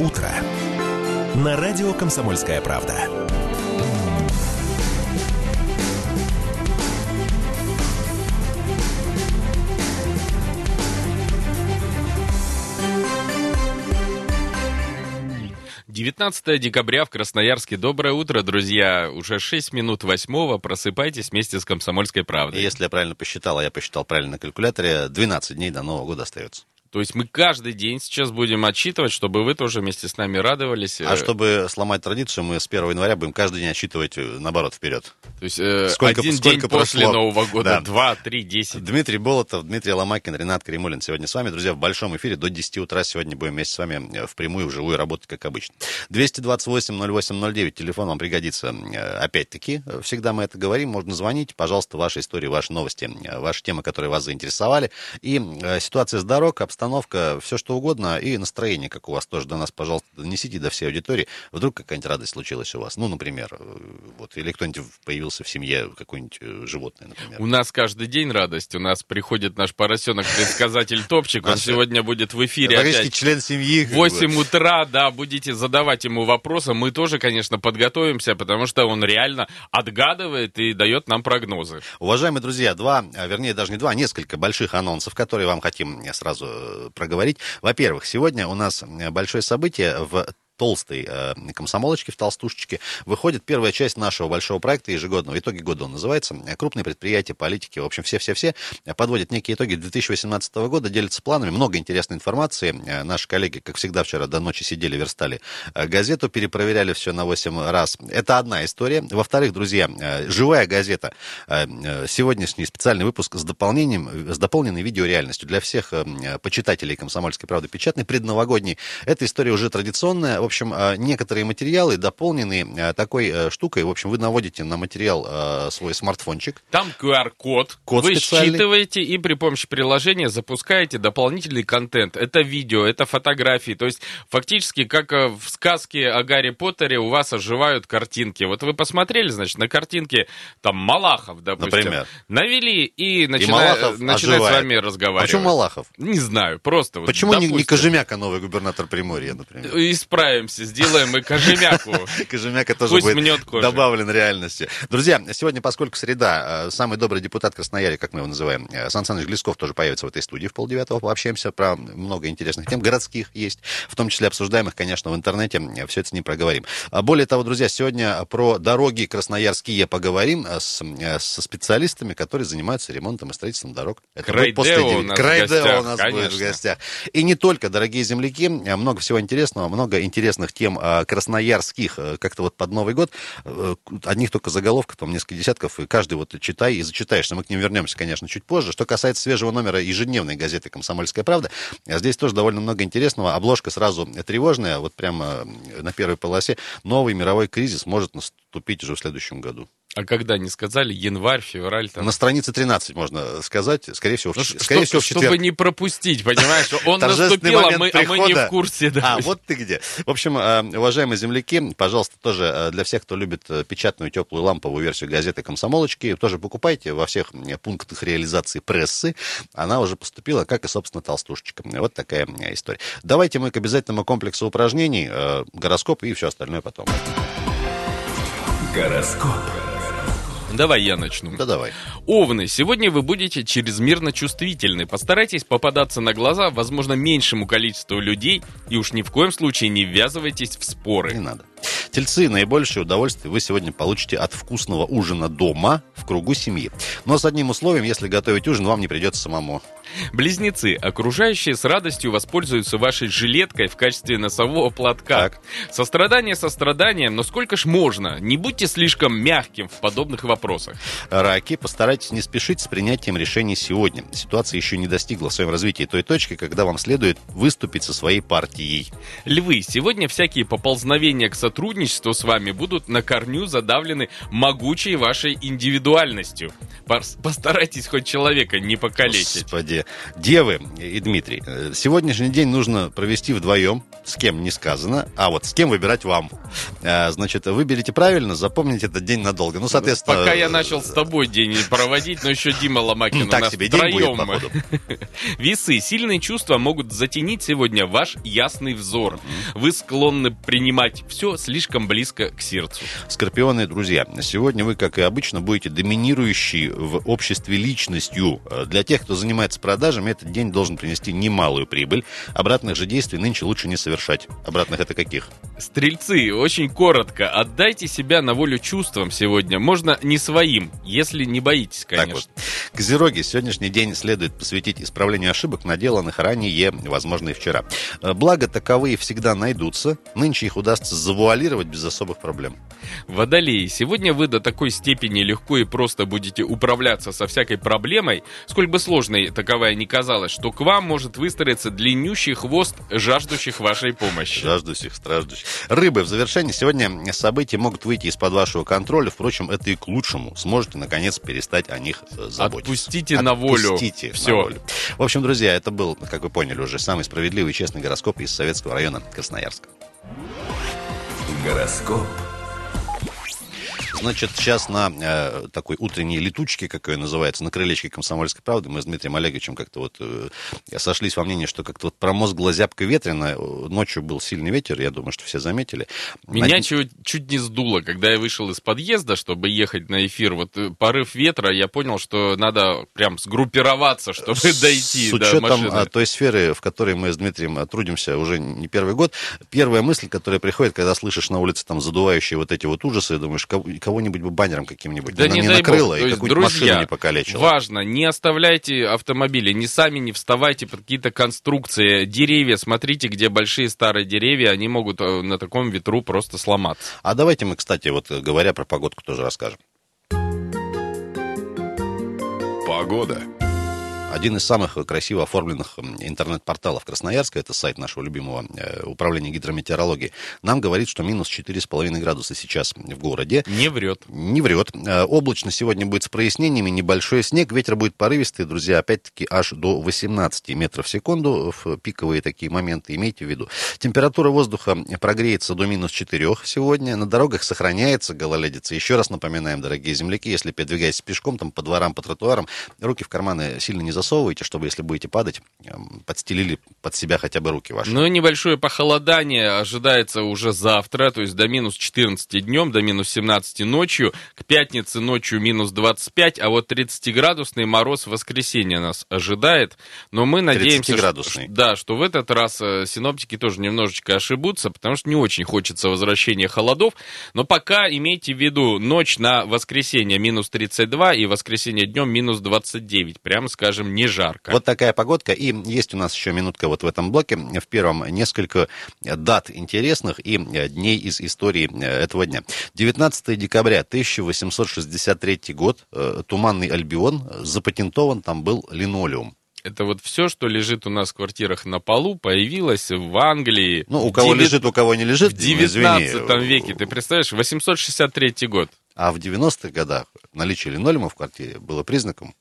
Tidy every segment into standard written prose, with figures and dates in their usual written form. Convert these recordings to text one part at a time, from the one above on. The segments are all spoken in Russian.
утро» на радио «Комсомольская правда». . 19 декабря в Красноярске. Доброе утро, друзья. Уже 6 минут восьмого. Просыпайтесь вместе с «Комсомольской правдой». Если я правильно посчитал, а я посчитал правильно на калькуляторе, 12 дней до Нового года остается. То есть мы каждый день сейчас будем отсчитывать, чтобы вы тоже вместе с нами радовались. А чтобы сломать традицию, мы с 1 января будем каждый день отсчитывать, наоборот, вперед. То есть сколько день после прошло... Нового года, 2, 3, 10. Дмитрий Болотов, Дмитрий Ломакин, Ренат Каримуллин сегодня с вами. Друзья, в большом эфире до 10 утра сегодня будем вместе с вами впрямую, вживую работать, как обычно. 228-08-09, телефон вам пригодится. Опять-таки, всегда мы это говорим, можно звонить. Пожалуйста, ваши истории, ваши новости, ваши темы, которые вас заинтересовали. И ситуация с дорог, обстановка, все что угодно, и настроение, как у вас тоже, до нас, пожалуйста, донесите, до всей аудитории. Вдруг какая-нибудь радость случилась у вас, ну, например, вот, или кто-нибудь появился в семье, какое-нибудь животное, например. У нас каждый день радость, у нас приходит наш поросенок-предсказатель Топчик, он сегодня будет в эфире опять. Член семьи. 8 утра, да, будете задавать ему вопросы, мы тоже, конечно, подготовимся, потому что он реально отгадывает и дает нам прогнозы. Уважаемые друзья, несколько больших анонсов, которые вам хотим сразу проговорить. Во-первых, сегодня у нас большое событие в толстой комсомолочке, в толстушечке, выходит первая часть нашего большого проекта ежегодного. Итоги года он называется. Крупные предприятия, политики, в общем, все-все-все подводят некие итоги 2018 года, делятся планами. Много интересной информации. Наши коллеги, как всегда, вчера до ночи сидели, верстали газету, перепроверяли все на 8 раз. Это одна история. Во-вторых, друзья, живая газета. Сегодняшний специальный выпуск с дополненной видеореальностью для всех почитателей «Комсомольской правды», печатной, предновогодней. Эта история уже традиционная. В общем, некоторые материалы дополнены такой штукой. В общем, вы наводите на материал свой смартфончик. Там QR-код. Вы считываете и при помощи приложения запускаете дополнительный контент. Это видео, это фотографии. То есть, фактически, как в сказке о Гарри Поттере, у вас оживают картинки. Вот вы посмотрели, значит, на картинке там Малахов, допустим. Например. Навели и начинает с вами разговаривать. А почему Малахов? Не знаю, просто. Почему не Кожемяка, новый губернатор Приморья, например? Исправим. Сделаем и Кожемяку. Кожемяка тоже будет добавлен реальности. Друзья, сегодня, поскольку среда, самый добрый депутат Красноярья, как мы его называем, Сан Саныч Глесков, тоже появится в этой студии в 8:30. Пообщаемся про много интересных тем. Городских есть, в том числе обсуждаемых, конечно, в интернете. Все это с ним проговорим. Более того, друзья, сегодня про дороги красноярские поговорим со специалистами, которые занимаются ремонтом и строительством дорог. Крайдео у нас будет в гостях. И не только, дорогие земляки. Много всего интересного, много интересных тем красноярских, как-то вот под Новый год. Одних только заголовков, там несколько десятков, и каждый вот читай и зачитаешься. Мы к ним вернемся, конечно, чуть позже. Что касается свежего номера ежедневной газеты «Комсомольская правда», здесь тоже довольно много интересного. Обложка сразу тревожная, вот прямо на первой полосе. Новый мировой кризис может наступить уже в следующем году. А когда не сказали, январь, февраль... Там... На странице 13, можно сказать, скорее всего, в четверг. Чтобы не пропустить, понимаешь, он наступил, а мы не в курсе. А, вот ты где. В общем, уважаемые земляки, пожалуйста, тоже для всех, кто любит печатную теплую ламповую версию газеты «Комсомолочки», тоже покупайте во всех пунктах реализации прессы. Она уже поступила, как и, собственно, толстушечка. Вот такая история. Давайте мы к обязательному комплексу упражнений, гороскоп и все остальное потом. Гороскоп. Давай я начну. Да, давай. Овны, сегодня вы будете чрезмерно чувствительны. Постарайтесь попадаться на глаза, возможно, меньшему количеству людей, и уж ни в коем случае не ввязывайтесь в споры. Не надо. Тельцы, наибольшее удовольствие вы сегодня получите от вкусного ужина дома в кругу семьи. Но с одним условием, если готовить ужин, вам не придется самому. Близнецы, окружающие с радостью воспользуются вашей жилеткой в качестве носового платка. Так. Сострадание состраданием, но сколько ж можно? Не будьте слишком мягким в подобных вопросах. Раки, постарайтесь не спешить с принятием решений сегодня. Ситуация еще не достигла в своем развитии той точки, когда вам следует выступить со своей партией. Львы, сегодня всякие поползновения к сотрудничеству с вами будут на корню задавлены могучей вашей индивидуальностью. Постарайтесь хоть человека не покалечить. Господи. Девы и Дмитрий, сегодняшний день нужно провести вдвоем, с кем не сказано, а вот с кем выбирать вам. Значит, выберите правильно, запомните этот день надолго. Ну, соответственно... Пока я начал с тобой день проводить, но еще Дима Ломакин так у нас втроем. Весы. Сильные чувства могут затенить сегодня ваш ясный взор. Вы склонны принимать все слишком близко к сердцу. Скорпионы, друзья, сегодня вы, как и обычно, будете доминирующей в обществе личностью. Для тех, кто занимается продажами, этот день должен принести немалую прибыль. Обратных же действий нынче лучше не совершать. Обратных это каких? Стрельцы, очень коротко. Отдайте себя на волю чувствам сегодня. Можно не своим, если не боитесь, конечно. Так вот. Козероги, сегодняшний день следует посвятить исправлению ошибок, наделанных ранее, возможно, и вчера. Благо, таковые всегда найдутся. Нынче их удастся завуалировать без особых проблем. Водолеи, сегодня вы до такой степени легко и просто будете управляться со всякой проблемой, сколь бы сложной таковая ни казалась, что к вам может выстроиться длиннющий хвост жаждущих вашей помощи. Жаждущих, страждущих. Рыбы, в завершении сегодня события могут выйти из-под вашего контроля. Впрочем, это и к лучшему. Сможете, наконец, перестать о них заботиться. Отпустите на волю. Отпустите на волю. В общем, друзья, это был, как вы поняли уже, самый справедливый и честный гороскоп из Советского района Красноярска. Гороскоп. Значит, сейчас на такой утренней летучке, как ее называется, на крылечке «Комсомольской правды», мы с Дмитрием Олеговичем как-то вот сошлись во мнении, что как-то вот промозгло, зябко, ветрено. Ночью был сильный ветер, я думаю, что все заметили. Меня чуть не сдуло, когда я вышел из подъезда, чтобы ехать на эфир. Вот порыв ветра, я понял, что надо прям сгруппироваться, чтобы дойти до машины. С учетом той сферы, в которой мы с Дмитрием трудимся уже не первый год, первая мысль, которая приходит, когда слышишь на улице там задувающие вот эти вот ужасы, думаешь, кого-нибудь бы баннером каким-нибудь. Да не накрыло, и какую-нибудь машину не покалечило. Важно, не оставляйте автомобили, не сами не вставайте под какие-то конструкции. Деревья, смотрите, где большие старые деревья, они могут на таком ветру просто сломаться. А давайте мы, кстати, вот говоря про погодку, тоже расскажем. Погода. Один из самых красиво оформленных интернет-порталов Красноярска, это сайт нашего любимого управления гидрометеорологии, нам говорит, что минус 4,5 градуса сейчас в городе. Не врет. Не врет. Облачно сегодня будет с прояснениями, небольшой снег, ветер будет порывистый, друзья, опять-таки аж до 18 метров в секунду, в пиковые такие моменты, имейте в виду. Температура воздуха прогреется до минус 4 сегодня, на дорогах сохраняется гололедица. Еще раз напоминаем, дорогие земляки, если передвигаетесь пешком, там по дворам, по тротуарам, руки в карманы сильно не засовывайте, чтобы, если будете падать, подстелили под себя хотя бы руки ваши. Ну, небольшое похолодание ожидается уже завтра, то есть до минус 14 днем, до минус 17 ночью, к пятнице ночью минус 25, а вот 30-градусный мороз в воскресенье нас ожидает, но мы надеемся, что в этот раз синоптики тоже немножечко ошибутся, потому что не очень хочется возвращения холодов, но пока имейте в виду, ночь на воскресенье минус 32 и воскресенье днем минус 29, прямо скажем, не жарко. Вот такая погодка. И есть у нас еще минутка вот в этом блоке. В первом несколько дат интересных и дней из истории этого дня. 19 декабря 1863 год. Туманный Альбион. Запатентован там был линолеум. Это вот все, что лежит у нас в квартирах на полу, появилось в Англии. Ну, у кого лежит, у кого не лежит. В 19 веке, ты представляешь, 863 год. А в 90-х годах наличие линолеума в квартире было признаком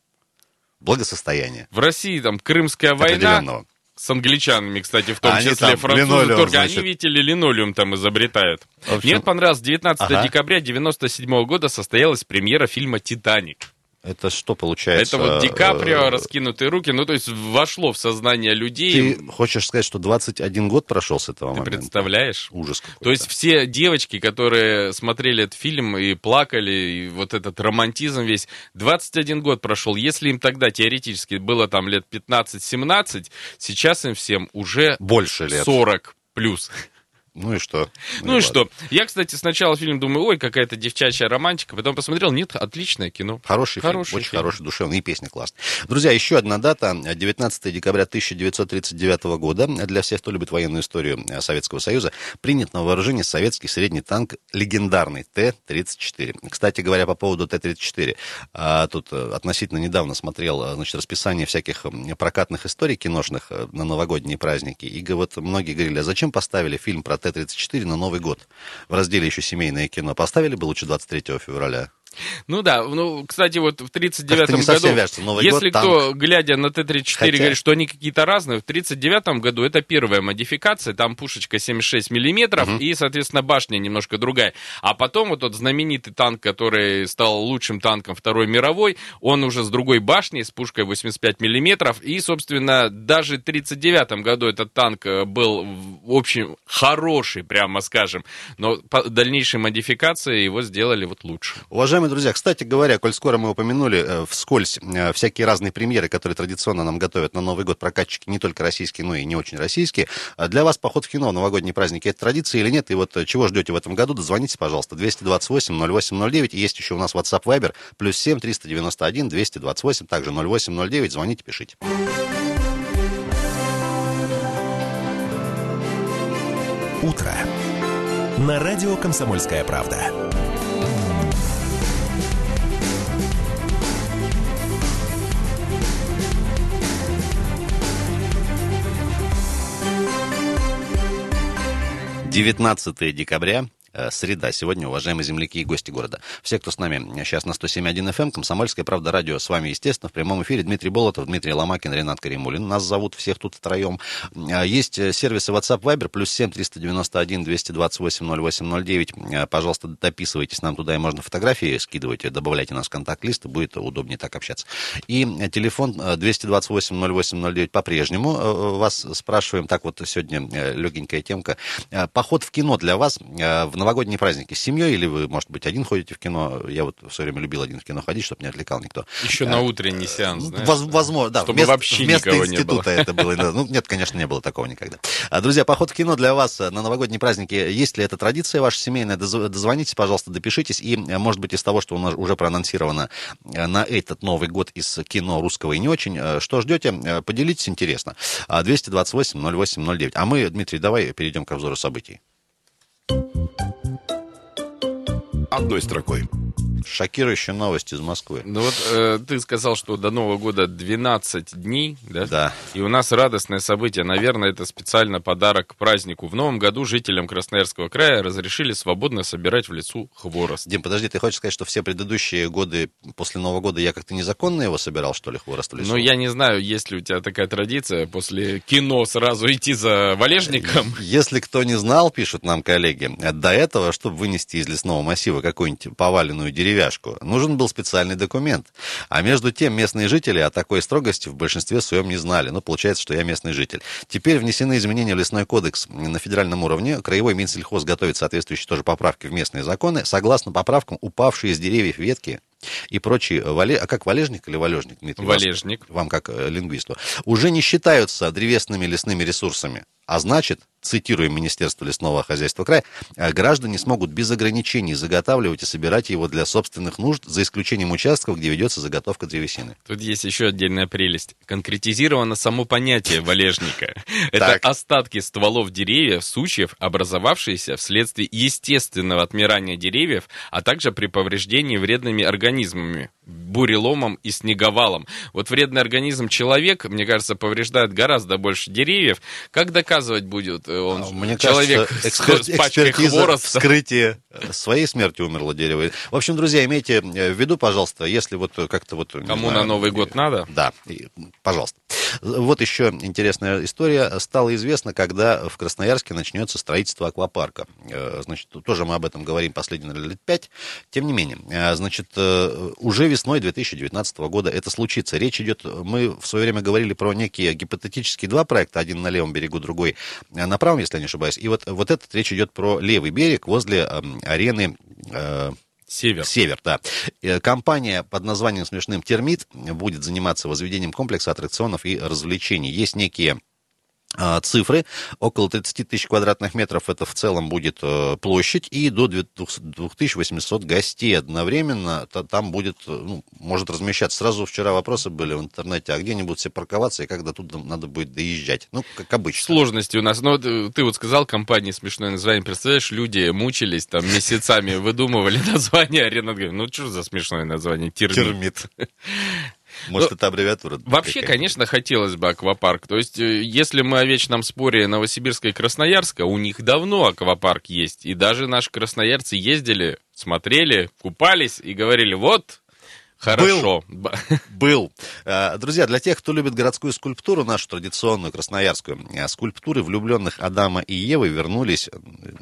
благосостояние. В России там Крымская война с англичанами, кстати, в том числе французы, только они, видите ли, линолеум там изобретают. Мне понравилось, 19 декабря 1997 года состоялась премьера фильма «Титаник». Это что получается? Это вот Ди Каприо, раскинутые руки, ну то есть вошло в сознание людей. Ты хочешь сказать, что 21 год прошел с этого момента? Ты представляешь? Ужас какой-то. То есть все девочки, которые смотрели этот фильм и плакали, и вот этот романтизм весь, 21 год прошел. Если им тогда теоретически было там лет 15-17, сейчас им всем уже больше лет. 40 плюс. Ну и что? Ну и что? Я, кстати, сначала фильм думаю, ой, какая-то девчачья романтика. Потом посмотрел, нет, отличное кино. Хороший фильм, очень хороший, душевный, и песня классная. Друзья, еще одна дата. 19 декабря 1939 года. Для всех, кто любит военную историю Советского Союза, принят на вооружение советский средний танк, легендарный Т-34. Кстати говоря, по поводу Т-34. Тут относительно недавно смотрел, значит, расписание всяких прокатных историй киношных на многогодние праздники. И вот многие говорили, а зачем поставили фильм про Т-34 на Новый год. В разделе еще «Семейное кино» поставили бы лучше 23 февраля. Ну да, ну, кстати, вот в 1939 году, если кто, глядя на Т-34, говорит, что они какие-то разные, в 1939 году это первая модификация, там пушечка 76 миллиметров, и, соответственно, башня немножко другая. А потом вот тот знаменитый танк, который стал лучшим танком Второй мировой, он уже с другой башней, с пушкой 85 миллиметров, и, собственно, даже в 1939 году этот танк был, в общем, хороший, прямо скажем, но дальнейшие модификации его сделали вот лучше. Уважаемые друзья, кстати говоря, коль скоро мы упомянули вскользь всякие разные премьеры, которые традиционно нам готовят на Новый год прокатчики, не только российские, но и не очень российские, для вас поход в кино в новогодние праздники — это традиция или нет? И вот чего ждете в этом году? Дозвоните, пожалуйста, 228-08-09, есть еще у нас WhatsApp, Viber, +7 391 228, также 08-09, звоните, пишите. Утро на радио «Комсомольская правда». «19 декабря». Среда. Сегодня, уважаемые земляки и гости города. Все, кто с нами сейчас на 107.1 FM, «Комсомольская правда», радио. С вами, естественно, в прямом эфире Дмитрий Болотов, Дмитрий Ломакин, Ренат Каримуллин. Нас зовут всех тут втроем. Есть сервисы WhatsApp, Viber, +7 391 228 08 09. Пожалуйста, дописывайтесь нам туда, и можно фотографии скидывайте, добавляйте нас в контакт-лист, будет удобнее так общаться. И телефон 228 08 09 по-прежнему. Вас спрашиваем, так вот сегодня легенькая темка. Поход в кино для вас в новогодние праздники с семьей, или вы, может быть, один ходите в кино? Я вот все время любил один в кино ходить, чтобы не отвлекал никто. Еще на утренний сеанс, знаешь? Возможно, да. Чтобы вообще никого не было. Вместо института это было. Ну, нет, конечно, не было такого никогда. Друзья, поход в кино для вас на новогодние праздники. Есть ли эта традиция ваша семейная? Дозвонитесь, пожалуйста, допишитесь. И, может быть, из того, что у нас уже проанонсировано на этот Новый год из кино русского и не очень, что ждете? Поделитесь, интересно. 228-08-09. А мы, Дмитрий, давай перейдем к обзору событий. Одной строкой. Шокирующая новость из Москвы. Ну вот ты сказал, что до Нового года 12 дней, да? Да. И у нас радостное событие. Наверное, это специально подарок к празднику. В новом году жителям Красноярского края разрешили свободно собирать в лесу хворост. Дим, подожди, ты хочешь сказать, что все предыдущие годы после Нового года я как-то незаконно его собирал, что ли, хворост в лесу? Ну, я не знаю, есть ли у тебя такая традиция после кино сразу идти за валежником. Если кто не знал, пишут нам коллеги, до этого, чтобы вынести из лесного массива какую-нибудь поваленную деревяшку, нужен был специальный документ. А между тем местные жители о такой строгости в большинстве своем не знали. Ну, получается, что я местный житель. Теперь внесены изменения в лесной кодекс на федеральном уровне. Краевой Минсельхоз готовит соответствующие тоже поправки в местные законы. Согласно поправкам, упавшие из деревьев ветки и прочие, а как валежник или валежник, Дмитрий? Валежник. Вам как лингвисту. Уже не считаются древесными лесными ресурсами. А значит, цитируем Министерство лесного хозяйства края, граждане смогут без ограничений заготавливать и собирать его для собственных нужд, за исключением участков, где ведется заготовка древесины. Тут есть еще отдельная прелесть. Конкретизировано само понятие валежника. Это остатки стволов деревьев, сучьев, образовавшиеся вследствие естественного отмирания деревьев, а также при повреждении вредными организмами, буреломом и снеговалом. Вот вредный организм человек, мне кажется, повреждает гораздо больше деревьев. Как доказывать будет он? Мне человек кажется, с пачкой хвороста. Вскрытие своей смерти умерло дерево. В общем, друзья, имейте в виду, пожалуйста, если вот как-то вот... Кому на Новый год надо? Да, пожалуйста. Вот еще интересная история. Стало известно, когда в Красноярске начнется строительство аквапарка. Значит, тоже мы об этом говорим последние лет 5. Тем не менее, значит, уже весной 2019 года это случится. Речь идет, мы в свое время говорили про некие гипотетические два проекта, один на левом берегу, другой на правом, если я не ошибаюсь. И вот этот речь идет про левый берег возле арены... Север, да. Компания под названием смешным «Термит» будет заниматься возведением комплекса аттракционов и развлечений. Есть некие цифры. Около 30 тысяч квадратных метров это в целом будет площадь, и до 2800 гостей одновременно там будет, ну, может размещаться. Сразу вчера вопросы были в интернете, а где они будут все парковаться, и когда тут надо будет доезжать? Ну, как обычно. Сложности у нас. Но ты вот сказал, компании смешное название. Представляешь, люди мучились, там месяцами выдумывали название, а Ренат говорит, ну, что за смешное название? Термит. Может, это аббревиатура? Вообще, конечно, хотелось бы аквапарк. То есть, если мы о вечном споре Новосибирска и Красноярска, у них давно аквапарк есть. И даже наши красноярцы ездили смотрели, купались и говорили, вот... Хорошо. Был. Друзья, для тех, кто любит городскую скульптуру, нашу традиционную красноярскую, скульптуры влюбленных Адама и Евы вернулись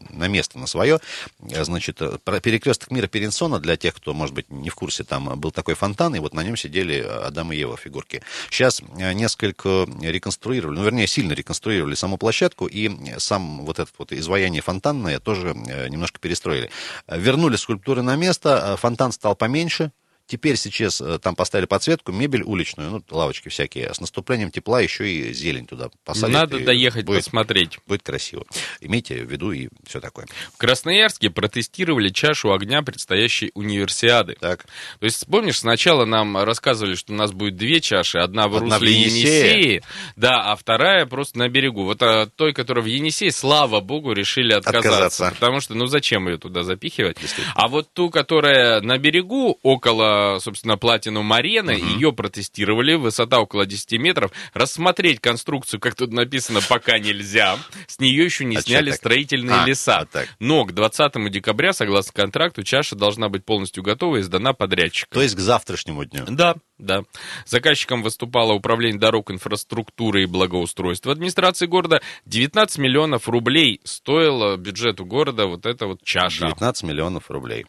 на место, на свое. Значит, перекресток мира Перенсона, для тех, кто, может быть, не в курсе, там был такой фонтан, и вот на нем сидели Адам и Ева фигурки. Сейчас несколько реконструировали, ну, вернее, сильно реконструировали саму площадку, и сам вот это вот изваяние фонтанное тоже немножко перестроили. Вернули скульптуры на место, фонтан стал поменьше. Теперь сейчас там поставили подсветку, мебель уличную, ну, лавочки всякие. С наступлением тепла еще и зелень туда посадят. Надо доехать будет, посмотреть. Будет красиво. Имейте в виду и все такое. В Красноярске протестировали чашу огня предстоящей универсиады. Так. То есть, помнишь, сначала нам рассказывали, что у нас будет две чаши. Одна в русле Енисея, да, а вторая просто на берегу. Вот той, которая в Енисее, слава богу, решили отказаться. Потому что, ну, зачем ее туда запихивать? А вот ту, которая на берегу, около, собственно, Платинум-арены, ее протестировали, высота около 10 метров. Рассмотреть конструкцию, как тут написано, пока нельзя. С нее еще не сняли строительные леса. Но к 20 декабря, согласно контракту, чаша должна быть полностью готова и сдана подрядчику. То есть к завтрашнему дню? Да. Да. Заказчиком выступало Управление дорог, инфраструктуры и благоустройства администрации города. 19 миллионов рублей стоило бюджету города вот эта вот чаша. 19 миллионов рублей.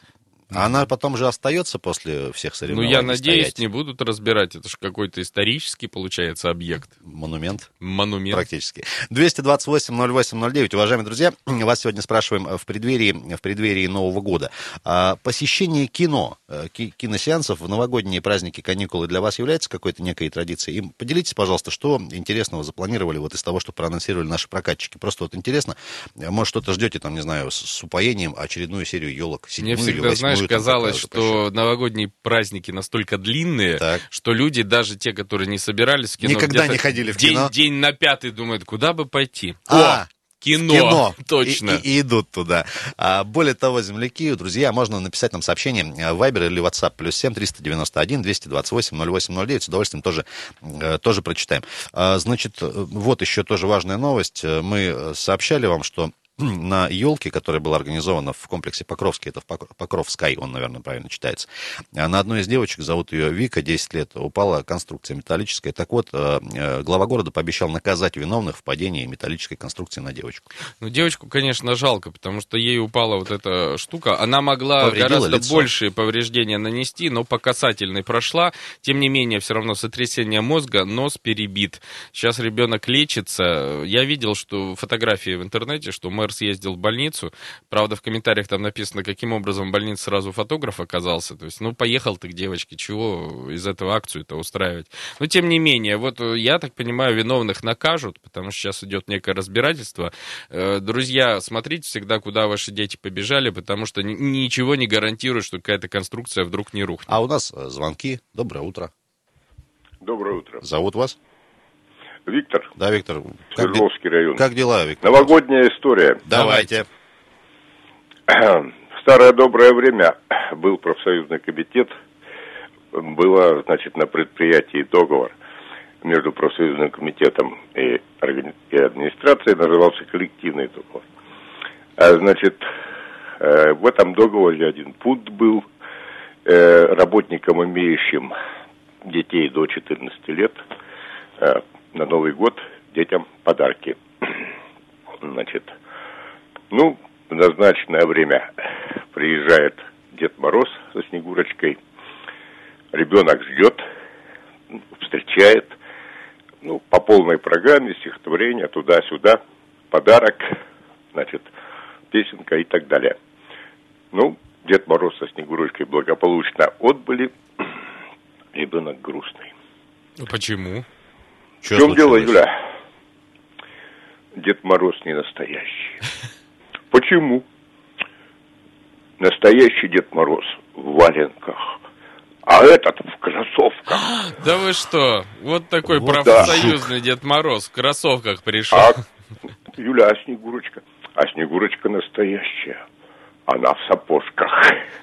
А она потом же остается после всех соревнований. Ну, я надеюсь, не будут разбирать. Это же какой-то исторический, получается, объект. Монумент. Практически. 228-08-09. Уважаемые друзья, вас сегодня спрашиваем в преддверии Нового года. Посещение кино, киносеансов в новогодние праздники, каникулы для вас является какой-то некой традицией? И поделитесь, пожалуйста, что интересного запланировали вот из того, что проанонсировали наши прокатчики. Просто вот интересно. Может, что-то ждете, там, не знаю, с упоением очередную серию елок. Мне всегда, знаешь, казалось, что новогодние праздники настолько длинные, что люди, даже те, которые не собирались в кино, никогда не ходили в кино. День на пятый думают, куда бы пойти. Кино. Точно. И идут туда. Более того, земляки, друзья, можно написать нам сообщение в Viber или WhatsApp. +7 391 228 08 09. С удовольствием тоже прочитаем. Значит, вот еще тоже важная новость. Мы сообщали вам, что на елке, которая была организована в комплексе Покровский, это в Покровской, он, наверное, правильно читается, на одной из девочек, зовут ее Вика, 10 лет, упала конструкция металлическая. Так вот, глава города пообещал наказать виновных в падении металлической конструкции на девочку. Ну, девочку, конечно, жалко, потому что ей упала вот эта штука. Она могла гораздо большие повреждения нанести, но по касательной прошла. Тем не менее, все равно сотрясение мозга, нос перебит. Сейчас ребенок лечится. Я видел, что фотографии в интернете, что мы съездил в больницу. Правда, в комментариях там написано, каким образом в больнице сразу фотограф оказался. То есть, ну, поехал ты к девочке, чего из этого акцию-то устраивать? Но, тем не менее, вот я так понимаю, виновных накажут, потому что сейчас идет некое разбирательство. Друзья, смотрите всегда, куда ваши дети побежали, потому что ничего не гарантирует, что какая-то конструкция вдруг не рухнет. А у нас звонки. Доброе утро. Доброе утро. Зовут вас? Виктор. Да, Виктор. Свердловский район. Как дела, Виктор? Новогодняя история. Давайте. В старое доброе время был профсоюзный комитет. Было, значит, на предприятии договор между профсоюзным комитетом и администрацией. Назывался коллективный договор. Значит, в этом договоре один пункт был. Работникам, имеющим детей до 14 лет, на Новый год детям подарки. Значит, ну, в назначенное время приезжает Дед Мороз со Снегурочкой. Ребенок ждет, встречает. Ну, по полной программе, стихотворение, туда-сюда, подарок, значит, песенка и так далее. Ну, Дед Мороз со Снегурочкой благополучно отбыли. Ребенок грустный. Почему? В чем дело, Юля? Дед Мороз не настоящий. Почему? Настоящий Дед Мороз в валенках, а этот в кроссовках. Да вы что? Вот такой вот профсоюзный, да. Дед Мороз в кроссовках пришел. Юля, а Снегурочка? А Снегурочка настоящая. Она в сапожках.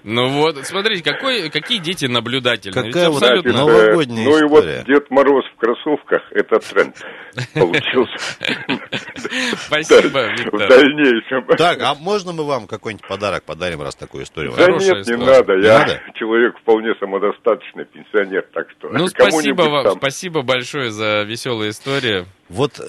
Ну вот, смотрите, какие дети наблюдательные. Какая вот абсолютно... новогодняя история. Ну и вот Дед Мороз в кроссовках, это тренд получился. Спасибо, Виктор. В дальнейшем. Так, а можно мы вам какой-нибудь подарок подарим, раз такую историю? Да нет, не надо. Я человек вполне самодостаточный, пенсионер, так что... Ну спасибо большое за веселую историю. Вот,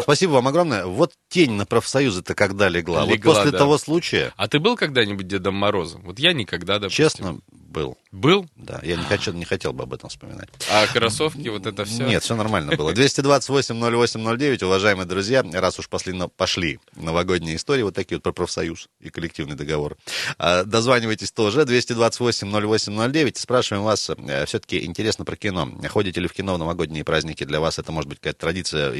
спасибо вам огромное. Вот тень на профсоюзы-то когда легла. Вот после того случая... А ты был когда-нибудь Дедом Морозом? Вот я никогда, допустим. Честно, был. Был? Да, я не хотел бы об этом вспоминать. А кроссовки, вот это все? Нет, все нормально было. 228-08-09, уважаемые друзья, раз уж пошли новогодние истории, вот такие вот про профсоюз и коллективный договор. Дозванивайтесь тоже, 228-08-09, спрашиваем вас, все-таки интересно про кино. Ходите ли в кино в новогодние праздники? Для вас это может быть какая-то традиция.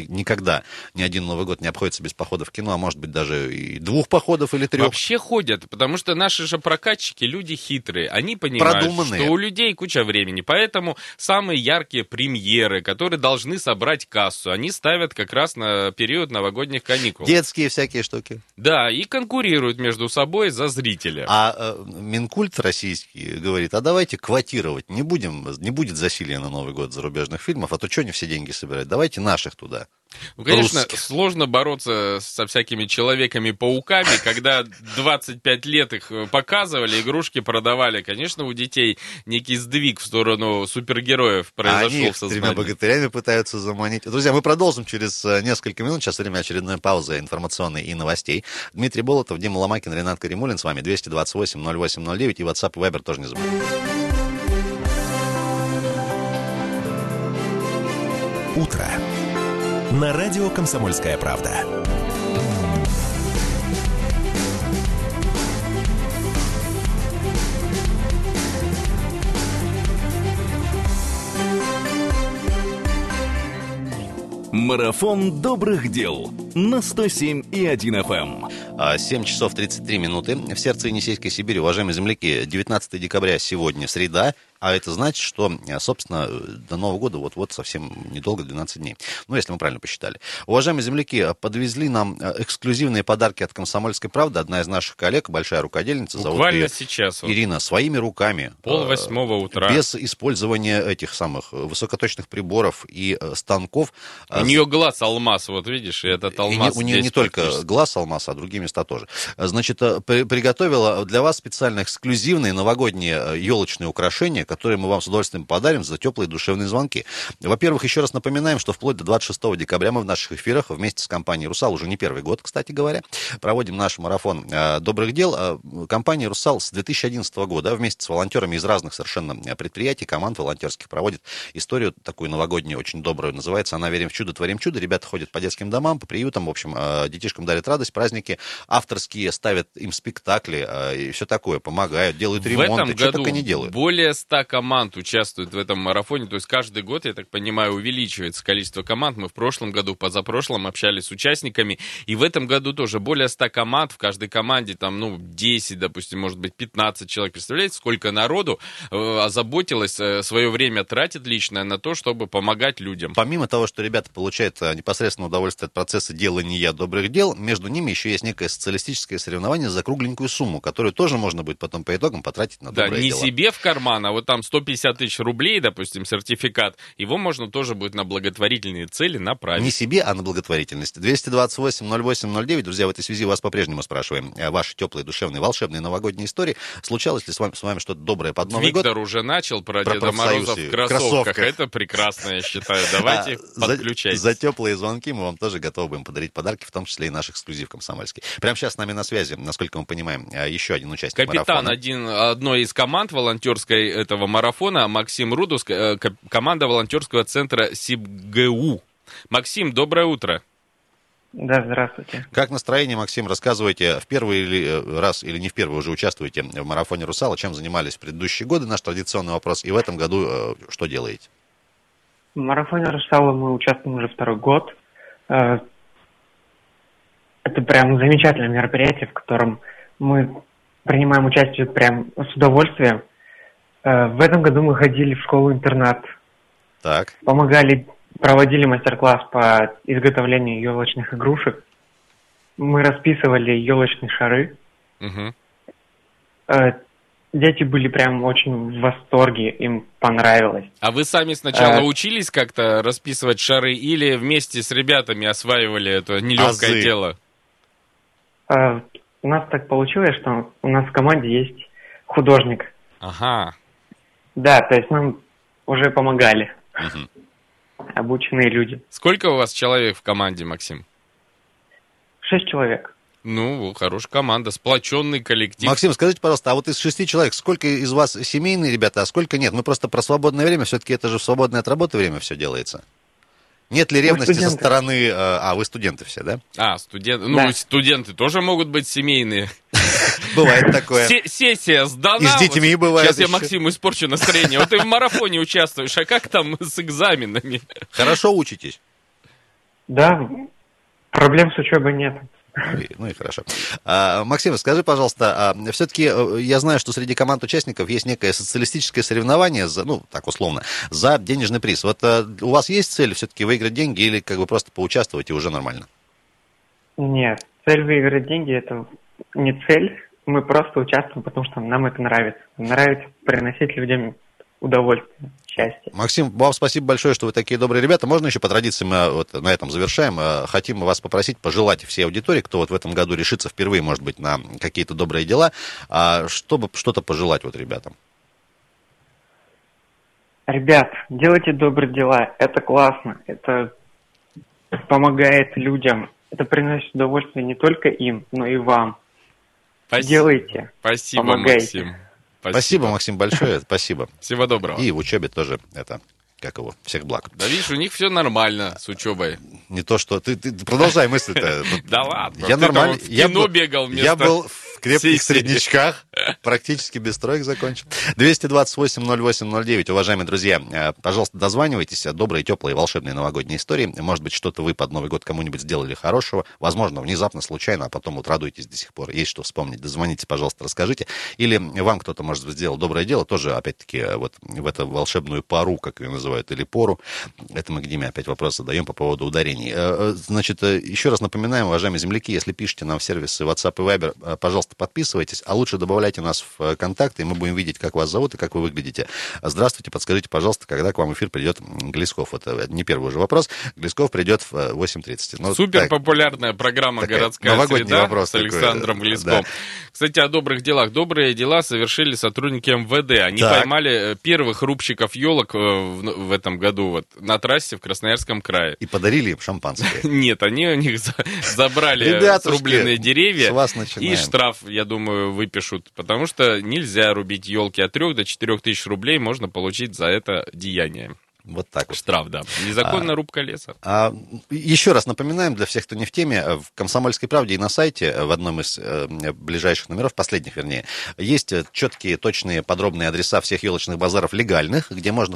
Никогда ни один Новый год не обходится без похода в кино, а может быть даже и 2 походов или 3. Вообще ходят, потому что наши же прокатчики, люди хитрые, они понимают, что у людей куча времени, поэтому самые яркие премьеры, которые должны собрать кассу, они ставят как раз на период новогодних каникул. Детские всякие штуки. Да, и конкурируют между собой за зрителя. А Минкульт российский говорит, а давайте квотировать, не будет засилия на Новый год зарубежных фильмов, а то что они все деньги собирают, давайте наших туда. Ну, конечно, русских. Сложно бороться со всякими человеками-пауками, когда 25 лет их показывали, игрушки продавали. Конечно, у детей некий сдвиг в сторону супергероев произошел. Они их с 3 богатырями пытаются заманить. Друзья, мы продолжим через несколько минут. Сейчас время очередной паузы информационной и новостей. Дмитрий Болотов, Дима Ломакин, Ренат Каримуллин с вами. 228-08-09 и WhatsApp и Viber тоже не забывайте. Утро. На радио «Комсомольская правда». Марафон добрых дел на 107,1 FM. 7 часов 33 минуты. В сердце Енисейской Сибири, уважаемые земляки, 19 декабря сегодня, среда. А это значит, что, собственно, до Нового года вот-вот совсем недолго, 12 дней. Ну, если мы правильно посчитали. Уважаемые земляки, подвезли нам эксклюзивные подарки от «Комсомольской правды». Одна из наших коллег, большая рукодельница, буквально зовут сейчас, Ирина, своими руками. 7:30 утра. Без использования этих самых высокоточных приборов и станков. У нее глаз алмаз, вот видишь, и этот алмаз. И у нее не только глаз алмаз, а другие места тоже. Значит, приготовила для вас специально эксклюзивные новогодние елочные украшения, которые мы вам с удовольствием подарим за теплые душевные звонки. Во-первых, еще раз напоминаем, что вплоть до 26 декабря мы в наших эфирах вместе с компанией «Русал», уже не первый год, кстати говоря, проводим наш марафон добрых дел. Компания «Русал» с 2011 года вместе с волонтерами из разных совершенно предприятий, команд волонтерских проводит историю такую новогоднюю, очень добрую. Называется она «Верим в чудо, творим чудо». Ребята ходят по детским домам, по приютам, в общем, детишкам дарят радость, праздники авторские, ставят им спектакли и все такое, помогают, делают ремонты, что только не делают. Более 100 команд участвует в этом марафоне, то есть каждый год, я так понимаю, увеличивается количество команд. Мы в прошлом году, позапрошлом общались с участниками, и в этом году тоже более 100 команд, в каждой команде там, 10, допустим, может быть, 15 человек. Представляете, сколько народу озаботилось, свое время тратит личное на то, чтобы помогать людям. Помимо того, что ребята получают непосредственно удовольствие от процесса делания добрых дел, между ними еще есть некое социалистическое соревнование за кругленькую сумму, которую тоже можно будет потом по итогам потратить на добрые дела. Да, не себе в карман, а вот там 150 тысяч рублей, допустим, сертификат, его можно тоже будет на благотворительные цели направить. Не себе, а на благотворительность. 228-08-09, друзья, в этой связи вас по-прежнему спрашиваем. Ваши теплые, душевные, волшебные новогодние истории. Случалось ли с вами что-то доброе под Новый год? Виктор уже начал про Деда Мороза в кроссовках. Это прекрасно, я считаю. Давайте подключайтесь. За теплые звонки мы вам тоже готовы будем подарить подарки, в том числе и наш эксклюзив комсомольский. Прямо сейчас с нами на связи, насколько мы понимаем, еще один участник марафона. Капитан одной из команд волонтерской этого марафона Максим Рудус, команда волонтерского центра СибГУ. Максим, доброе утро. Да, здравствуйте. Как настроение, Максим? Рассказывайте, в первый раз или не в первый уже участвуете в марафоне «Русала», чем занимались в предыдущие годы, наш традиционный вопрос, и в этом году что делаете? В марафоне «Русала» мы участвуем уже 2-й год. Это прям замечательное мероприятие, в котором мы принимаем участие прям с удовольствием. В этом году мы ходили в школу-интернат. Так. Помогали, проводили мастер-класс по изготовлению елочных игрушек. Мы расписывали елочные шары. Угу. Дети были прям очень в восторге, им понравилось. А вы сами сначала учились как-то расписывать шары или вместе с ребятами осваивали это нелегкое дело? У нас так получилось, что у нас в команде есть художник. Ага. Да, то есть нам уже помогали обученные люди. Сколько у вас человек в команде, Максим? 6 человек. Ну, хорошая команда, сплоченный коллектив. Максим, скажите, пожалуйста, а вот из 6 человек, сколько из вас семейные ребята, а сколько нет? Мы просто про свободное время, все-таки это же в свободное от работы время все делается. Нет ли ревности со стороны... вы студенты все, да? Студенты. Да. Ну, студенты тоже могут быть семейные. Бывает такое. Сессия сдана. И с детьми бывает. Сейчас я Максиму испорчу настроение. Вот ты в марафоне участвуешь, а как там с экзаменами? Хорошо учитесь? Да, проблем с учебой нет. Ну и хорошо. Максим, скажи, пожалуйста, все-таки я знаю, что среди команд участников есть некое социалистическое соревнование, так условно, за денежный приз. Вот у вас есть цель все-таки выиграть деньги или как бы просто поучаствовать и уже нормально? Нет, цель выиграть деньги – это не цель. Мы просто участвуем, потому что нам это нравится. Нравится приносить людям удовольствие, счастье. Максим, вам спасибо большое, что вы такие добрые ребята. Можно еще по традиции мы вот на этом завершаем. Хотим вас попросить пожелать всей аудитории, кто вот в этом году решится впервые, может быть, на какие-то добрые дела, чтобы что-то пожелать вот ребятам. Ребят, делайте добрые дела. Это классно. Это помогает людям. Это приносит удовольствие не только им, но и вам. Делайте. Спасибо, помогайте. Максим. Спасибо, Максим, большое. Спасибо. Всего доброго. И в учебе тоже это, как его, всех благ. Да видишь, у них все нормально с учебой. Не то, что... Ты продолжай мысли-то. Да ладно. Я нормально. Я в кино бегал вместо... Я был в крепких среднячках. Практически без троек закончил. 228-08-09. Уважаемые друзья, пожалуйста, дозванивайтесь. Добрые, теплые, волшебные новогодние истории. Может быть, что-то вы под Новый год кому-нибудь сделали хорошего. Возможно, внезапно, случайно, а потом вот радуетесь до сих пор. Есть что вспомнить. Дозвоните, пожалуйста, расскажите. Или вам кто-то, может быть, сделал доброе дело. Тоже, опять-таки, вот в эту волшебную пару, как ее называют, или пору. Это мы к Диме опять вопрос задаем по поводу ударений. Значит, еще раз напоминаем, уважаемые земляки, если пишете нам в сервисы WhatsApp и Viber, пожалуйста, подписывайтесь. А лучше добавляйте нас в контакты, и мы будем видеть, как вас зовут и как вы выглядите. Здравствуйте, подскажите, пожалуйста, когда к вам в эфир придет Глесков. Это не первый уже вопрос. Глесков придет в 8:30. Супер популярная программа «Городская среда» с Александром Глесковым. Да. Кстати, о добрых делах. Добрые дела совершили сотрудники МВД. Они поймали первых рубщиков елок в этом году на трассе в Красноярском крае. И подарили им шампанское. Нет, они у них забрали срубленные деревья. И штраф, я думаю, выпишут. Потому что нельзя рубить елки, от 3 до 4 тысяч рублей можно получить за это деяние. Вот так вот. Штраф, да. Незаконная рубка леса. Еще раз напоминаем для всех, кто не в теме, в «Комсомольской правде» и на сайте, в одном из ближайших номеров, последних вернее, есть четкие, точные, подробные адреса всех елочных базаров легальных,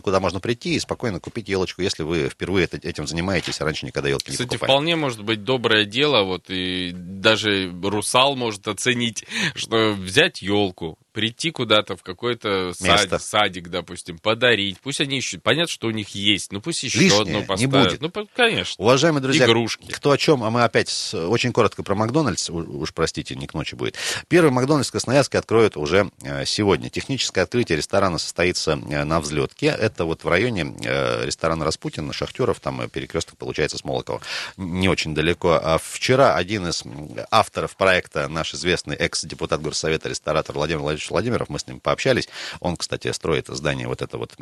куда можно прийти и спокойно купить елочку, если вы впервые этим занимаетесь, а раньше никогда елки не покупали. Кстати, вполне может быть доброе дело, вот и даже русал может оценить, что взять елку, прийти куда-то в какой-то садик, допустим, подарить. Пусть они ищут. Понятно, что у них есть, но пусть еще лишнее одну поставят. Не будет. Конечно. Уважаемые друзья, игрушки. Кто о чем, а мы опять очень коротко про Макдональдс, уж простите, не к ночи будет. Первый Макдональдс в Красноярске откроют уже сегодня. Техническое открытие ресторана состоится на Взлетке. Это вот в районе ресторана Распутина, Шахтеров, там перекресток получается Смолокова. Не очень далеко. А вчера один из авторов проекта, наш известный экс-депутат Горсовета, ресторатор Владимир Владимирович Владимиров, мы с ним пообщались. Он, кстати, строит здание вот это вот.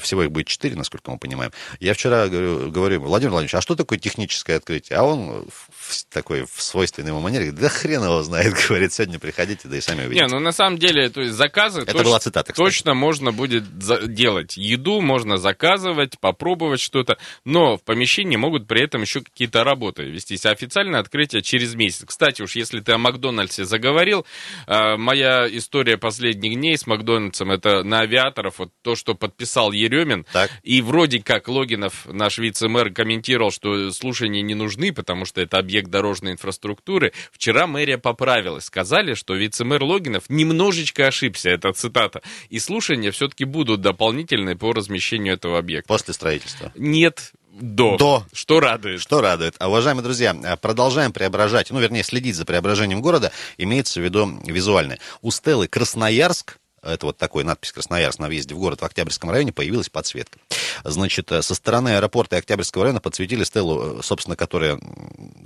Всего их будет 4, насколько мы понимаем. Я вчера говорю ему: Владимир Владимирович, а что такое техническое открытие? А он в свойственной ему манере говорит: да хрен его знает, говорит, сегодня приходите, да и сами увидите. На самом деле, то есть заказы... Это была цитата, кстати. Точно можно будет делать. Еду можно заказывать, попробовать что-то, но в помещении могут при этом еще какие-то работы вестись. А официальное открытие через месяц. Кстати уж, если ты о Макдональдсе заговорил, моя история последних дней с Макдональдсом, это на авиаторов, вот то, что подписал Еремин, и вроде как Логинов, наш вице-мэр, комментировал, что слушания не нужны, потому что это объект дорожной инфраструктуры. Вчера мэрия поправилась, сказали, что вице-мэр Логинов немножечко ошибся, это цитата, и слушания все-таки будут дополнительные по размещению этого объекта. После строительства? Нет. До. Что радует. Что радует. Уважаемые друзья, продолжаем преображать, ну, вернее, следить за преображением города, имеется в виду визуальное. У стелы «Красноярск», это вот такой надпись «Красноярск» на въезде в город в Октябрьском районе, появилась подсветка. Значит, со стороны аэропорта и Октябрьского района подсветили стелу, собственно, которая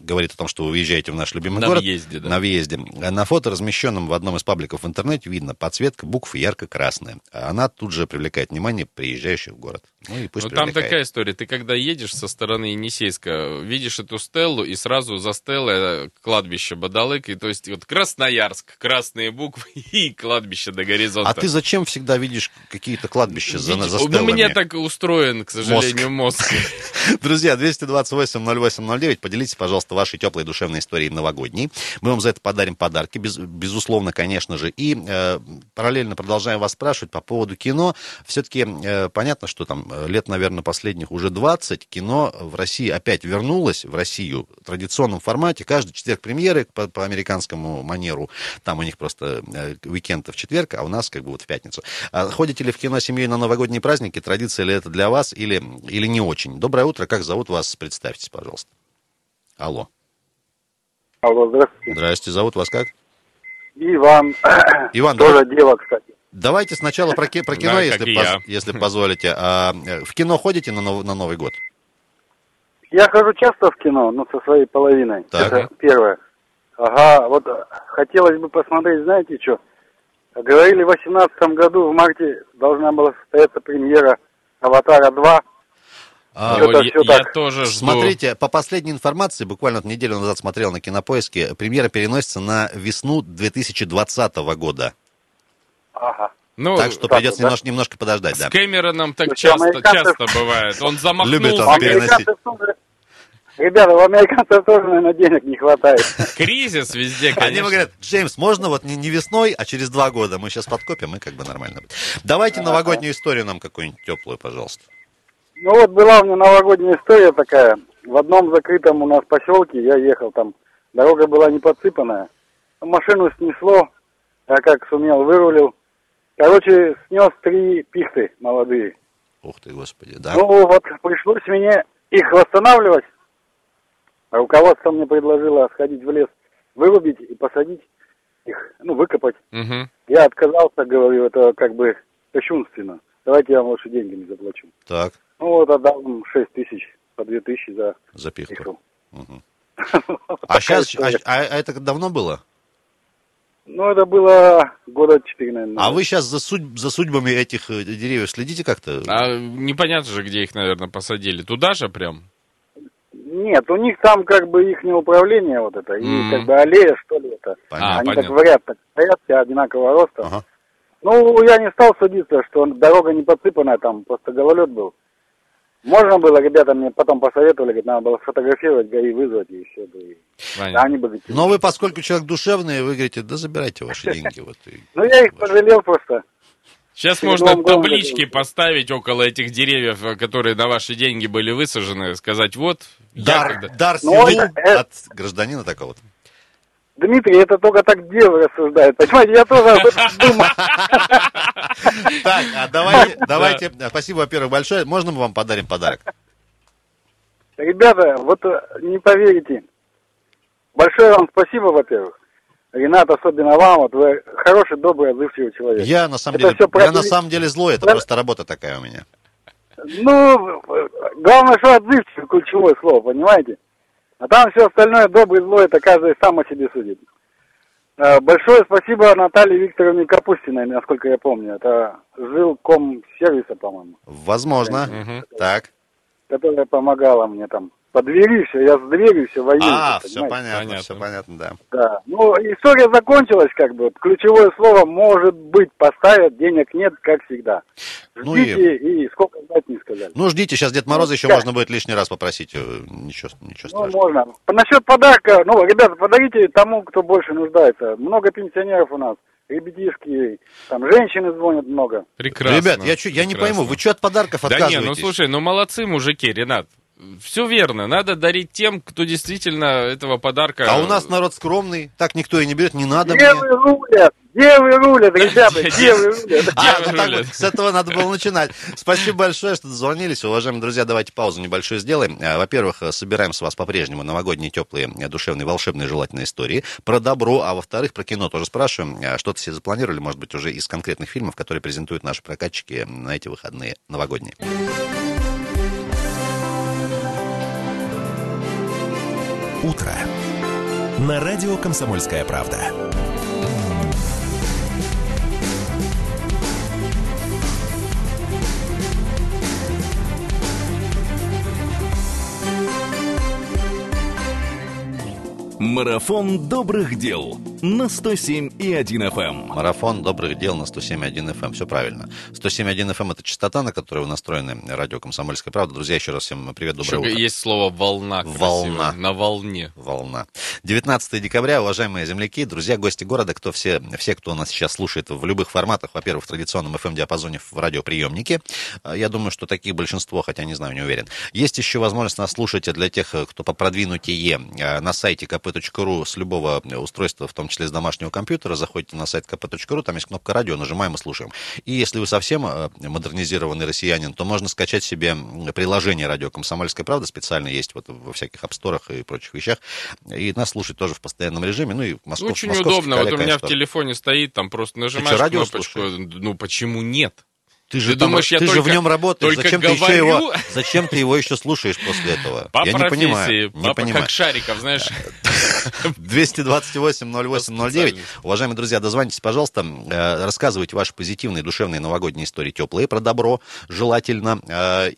говорит о том, что вы въезжаете в наш любимый город. На въезде, да. На въезде. На фото, размещенном в одном из пабликов в интернете, видно подсветка букв ярко-красная. Она тут же привлекает внимание приезжающих в город. Ну, и пусть привлекает. Там такая история. Ты когда едешь со стороны Енисейска, видишь эту стелу, и сразу за стелой кладбище Бадалык. И то есть вот Красноярск, красные буквы и кладбище до горизонта. А ты зачем всегда видишь какие-то кладбища за стелами? У меня так устроен, к сожалению, мозг. Друзья, 228-08-09, поделитесь, пожалуйста, вашей теплой душевной историей новогодней. Мы вам за это подарим подарки, безусловно, конечно же. И параллельно продолжаем вас спрашивать по поводу кино. Все-таки понятно, что там лет, наверное, последних уже 20 кино в России опять вернулось, в Россию, в традиционном формате. Каждый четверг премьеры по американскому манеру. Там у них просто уикенд в четверг, а у нас как бы вот в пятницу. Ходите ли в кино с семьей на новогодние праздники? Традиция ли это для вас или не очень? Доброе утро. Как зовут вас? Представьтесь, пожалуйста. Алло. Алло, здравствуйте. Здравствуйте. Зовут вас как? Иван. Иван, тоже да? Дело, кстати. Давайте сначала про кино, да, если позволите. А в кино ходите на Новый год? Я хожу часто в кино, но со своей половиной. Так. Это первое. Ага, вот хотелось бы посмотреть, знаете, что? Говорили, в 2018 году в марте должна была состояться премьера «Аватара 2». Я тоже жду. Смотрите, по последней информации, буквально неделю назад смотрел на Кинопоиске, премьера переносится на весну 2020 года. Ага. Ну, так что придется немножко подождать. С Кэмероном так часто бывает. Он замахнулся. Любит он переносить. Ребята, у американцев тоже, наверное, денег не хватает. Кризис везде, конечно. Они говорят, Джеймс, можно вот не весной, а через 2 года. Мы сейчас подкопим, и как бы нормально будет. Давайте новогоднюю историю нам какую-нибудь теплую, пожалуйста. Ну вот была у меня новогодняя история такая. В одном закрытом у нас поселке я ехал там. Дорога была не подсыпанная. Машину снесло. Я как сумел, вырулил. Короче, снес 3 пихты молодые. Ух ты, господи, да. Ну вот, пришлось мне их восстанавливать. Руководство мне предложило сходить в лес, вырубить и посадить их, ну, выкопать. Угу. Я отказался, говорю, это как бы кощунственно. Давайте я вам лучше деньгами заплачу. Так. Ну, вот отдал им 6 тысяч, по 2 тысячи за пихту. Угу. А сейчас, это давно было? Ну, это было года 4, наверное. А вы сейчас за судьбами этих деревьев следите как-то? А непонятно же, где их, наверное, посадили. Туда же прям? Нет, у них там как бы их управление вот это, и как бы аллея, что ли, это. Понятно. Они так в ряд так стоят, все одинакового роста. Ага. Ну, я не стал судиться, что дорога не подсыпанная, там просто гололед был. Можно было, ребята мне потом посоветовали, говорит, надо было сфотографировать, ГАИ вызвать, и все. Да, они бы... Но вы, поскольку человек душевный, вы говорите, да забирайте ваши деньги. Ну, я их пожалел просто. Сейчас можно таблички поставить около этих деревьев, которые на ваши деньги были высажены, сказать, вот... Дар семьи от гражданина такого-то. Дмитрий, это только так девы рассуждают. Понимаете, я тоже об этом думаю. Так, а давайте... Спасибо, во-первых, большое. Можно мы вам подарим подарок? Ребята, вот не поверите. Большое вам спасибо, во-первых. Ренат, особенно вам. Вот вы хороший, добрый, отзывчивый человек. Я на самом деле злой. Это просто работа такая у меня. Ну, главное, что отзывчивый, ключевое слово, понимаете? А там все остальное, добрый, злой, это каждый сам о себе судит. Большое спасибо Наталье Викторовне Капустиной, насколько я помню. Это жилкомсервиса, по-моему. Возможно. Так. Которая помогала мне там. Под дверью все, я с дверью все воюю. А, все понятно, да. Да. Ну, история закончилась как бы. Ключевое слово «может быть» поставят, денег нет, как всегда. Ждите, ну и сколько знать не сказали. Ну, ждите, сейчас Дед Мороза еще можно будет лишний раз попросить. Ничего страшного. Ну, можно. Насчет подарка, ну, ребята, подарите тому, кто больше нуждается. Много пенсионеров у нас. Ребятишки, там женщины звонят много. Прекрасно. Ребят, я не пойму, вы что от подарков отказываетесь? Да не, ну, слушай, ну, молодцы мужики, Ренат. Все верно, надо дарить тем, кто действительно этого подарка... А у нас народ скромный, так никто и не берет, не надо мне. Девы рулят, Девы рулят, ребята, девы рулят. Вот с этого надо было начинать. Спасибо большое, что дозвонились. Уважаемые друзья, давайте паузу небольшую сделаем. Во-первых, собираем с вас по-прежнему новогодние, теплые, душевные, волшебные, желательно истории про добро. А во-вторых, про кино тоже спрашиваем. Что-то себе запланировали, может быть, уже из конкретных фильмов, которые презентуют наши прокатчики на эти выходные новогодние. Утро. На радио «Комсомольская правда». Марафон добрых дел на 107,1 FM. Марафон добрых дел на 107,1 FM. Все правильно. 107,1 FM — это частота, на которую вы настроены. Радио «Комсомольская правда». Друзья, еще раз всем привет, доброе утро. Есть слово «волна». Волна. На волне. Волна. 19 декабря, уважаемые земляки, друзья, гости города, кто все, кто нас сейчас слушает в любых форматах, во-первых, в традиционном FM-диапазоне в радиоприемнике. Я думаю, что такие большинство, хотя не знаю, не уверен. Есть еще возможность нас слушать для тех, кто попродвинутее, на сайте kp.ru с любого устройства, в том числе с домашнего компьютера. Заходите на сайт kp.ru, там есть кнопка «Радио», нажимаем и слушаем. И если вы совсем модернизированный россиянин, то можно скачать себе приложение «Радио Комсомольская правда», специально есть вот во всяких апсторах и прочих вещах, и нас слушать тоже в постоянном режиме. Ну, и очень удобно, вот у меня конечно, в телефоне стоит, там просто нажимаешь кнопочку, ну почему нет? Ты же в нем работаешь, зачем ты его еще слушаешь после этого? Я не понимаю. Как Шариков, знаешь. 228-08-09. Уважаемые друзья, дозвонитесь, пожалуйста. Рассказывайте ваши позитивные, душевные новогодние истории, теплые, про добро, желательно.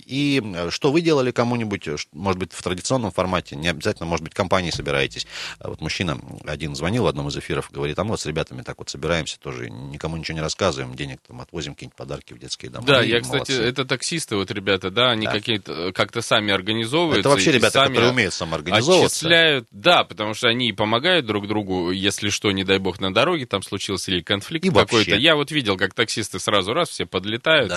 И что вы делали кому-нибудь, может быть, в традиционном формате, не обязательно, может быть, компанией собираетесь. Вот мужчина один звонил в одном из эфиров, говорит, а мы вот с ребятами так вот собираемся тоже, никому ничего не рассказываем, денег там отвозим, какие-нибудь подарки в детские дома. Да, я, кстати, молодцы. Это таксисты, вот ребята, да, они какие-то как-то сами организовываются. Это вообще ребята, которые умеют самоорганизовываться. Отчисляют, да, потому что они помогают друг другу, если что, не дай бог, на дороге там случился или конфликт и какой-то. Вообще. Я вот видел, как таксисты сразу раз все подлетают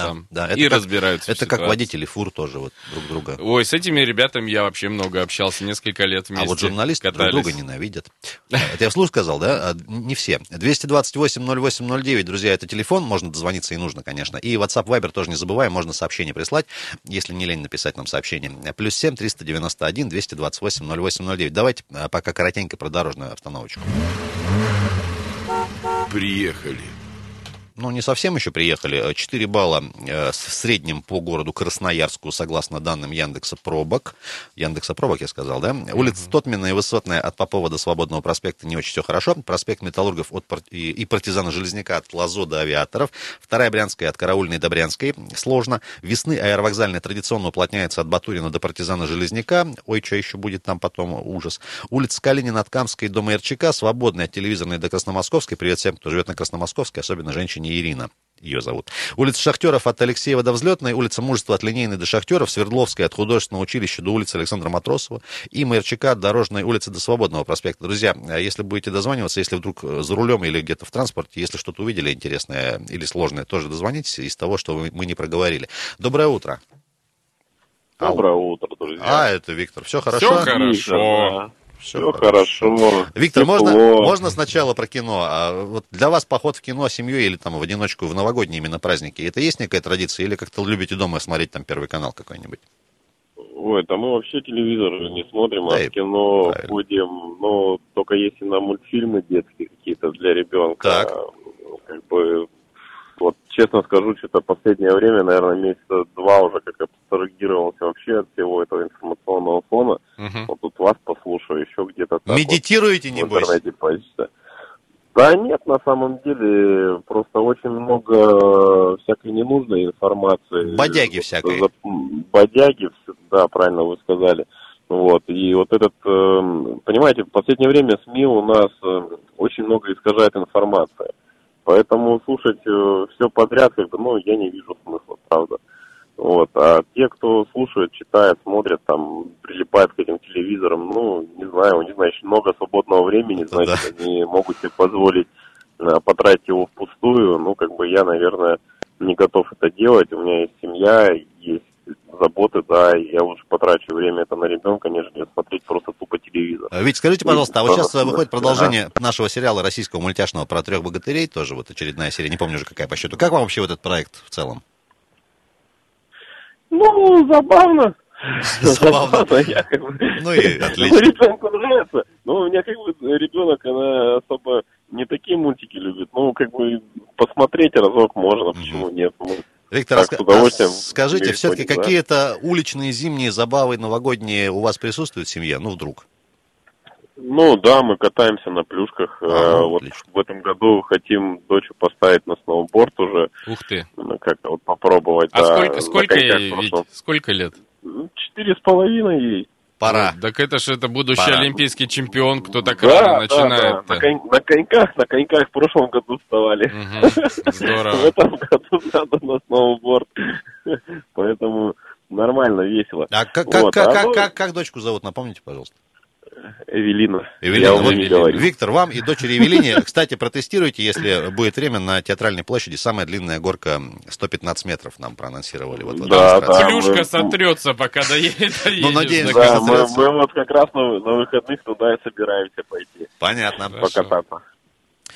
и разбираются. Это как водители фур тоже вот друг друга. Ой, с этими ребятами я вообще много общался, несколько лет вместе. А вот журналисты друг друга ненавидят. Это я вслух сказал, да? Не все. 228-08-09, друзья, это телефон, можно дозвониться и нужно, конечно. И WhatsApp, Viber тоже не забываем, можно сообщение прислать, если не лень написать нам сообщение. Плюс 7-391-228-08-09. Давайте пока коротенько про дорожную обстановочку. Приехали. Ну, не совсем еще приехали. 4 балла в среднем по городу Красноярску, согласно данным Яндекса Пробок, я сказал, да? Улица Тотмина и Высотная от Попова до Свободного проспекта не очень все хорошо. Проспект Металлургов и Партизана Железняка от Лазо до Авиаторов. Вторая Брянская от Караульной до Брянской. Сложно. Весны аэровокзальная традиционно уплотняется от Батурина до Партизана Железняка. Ой, что еще будет там потом? Ужас. Улица Калинина от Камской до Майорчака. Свободная от Телевизорной до Красномосковской. Привет всем, кто живет на Красномосковской, особенно женщине Ирина. Ее зовут. Улица Шахтеров от Алексеева до Взлетной, улица Мужества от Линейной до Шахтеров, Свердловская от Художественного училища до улицы Александра Матросова и Майорчака от Дорожной улицы до Свободного проспекта. Друзья, если будете дозваниваться, если вдруг за рулем или где-то в транспорте, если что-то увидели интересное или сложное, тоже дозвонитесь из того, что мы не проговорили. Доброе утро. Доброе утро, друзья. Это Виктор. Все хорошо? Все хорошо. Все хорошо. Виктор, можно сначала про кино? А вот для вас поход в кино с семьей или там в одиночку в новогодние именно праздники, это есть некая традиция? Или как-то любите дома смотреть там Первый канал какой-нибудь? Ой, там мы вообще телевизор не смотрим, а в кино ходим. Но только если на мультфильмы детские какие-то для ребенка. Так. Как бы, вот честно скажу, что-то последнее время, наверное, месяца два уже как абстрагировался вообще от всего этого информационного фона. Угу. Вот тут вас послушаю, еще где-то так. Медитируете, вот, небось? В интернете почитаю. Да нет, на самом деле, просто очень много всякой ненужной информации. Бодяги всякой. Бодяги, да, правильно вы сказали. Вот, и вот этот, понимаете, в последнее время СМИ у нас очень много искажает информация. Поэтому слушать все подряд, как бы, я не вижу смысла, правда. Вот. А те, кто слушает, читает, смотрят, там, прилипает к этим телевизорам, не знаю, у них, значит, много свободного времени, значит, они могут себе позволить потратить его впустую. Я, наверное, не готов это делать. У меня есть семья, есть заботы, да, и я лучше потрачу время это на ребенка, нежели смотреть смотреть просто тупо телевизор. Витя, скажите, пожалуйста, а вот сейчас выходит продолжение нашего сериала российского мультяшного про трех богатырей, тоже вот очередная серия, не помню уже какая по счету. Как вам вообще вот этот проект в целом? Ну, забавно. Забавно. Ну и отлично. Ребенку нравится. Но у меня как бы ребенок, она особо не такие мультики любит. Ну, как бы посмотреть разок можно, почему нет. Виктор, скажите, все-таки какие-то уличные зимние забавы новогодние у вас присутствуют в семье? Ну, вдруг. Ну, да, мы катаемся на плюшках. Вот в этом году хотим дочку поставить на сноуборд уже. Ух ты. Как-то вот попробовать. А сколько ей, Вить? Сколько лет? 4,5 ей. Пора. Так это же это будущий олимпийский чемпион, кто так рано начинает. Да. На коньках в прошлом году вставали. Здорово. В этом году надо на сноуборд. Поэтому нормально, весело. А как дочку зовут, напомните, пожалуйста. Эвелина. Вот, Виктор, вам и дочери Эвелине, кстати, протестируйте, если будет время, на Театральной площади самая длинная горка 115 метров нам проанонсировали. Вот, да, плюшка сотрется, пока доедет. Ну, надеюсь, да, мы вот как раз на выходных туда и собираемся пойти. Понятно. Покататься.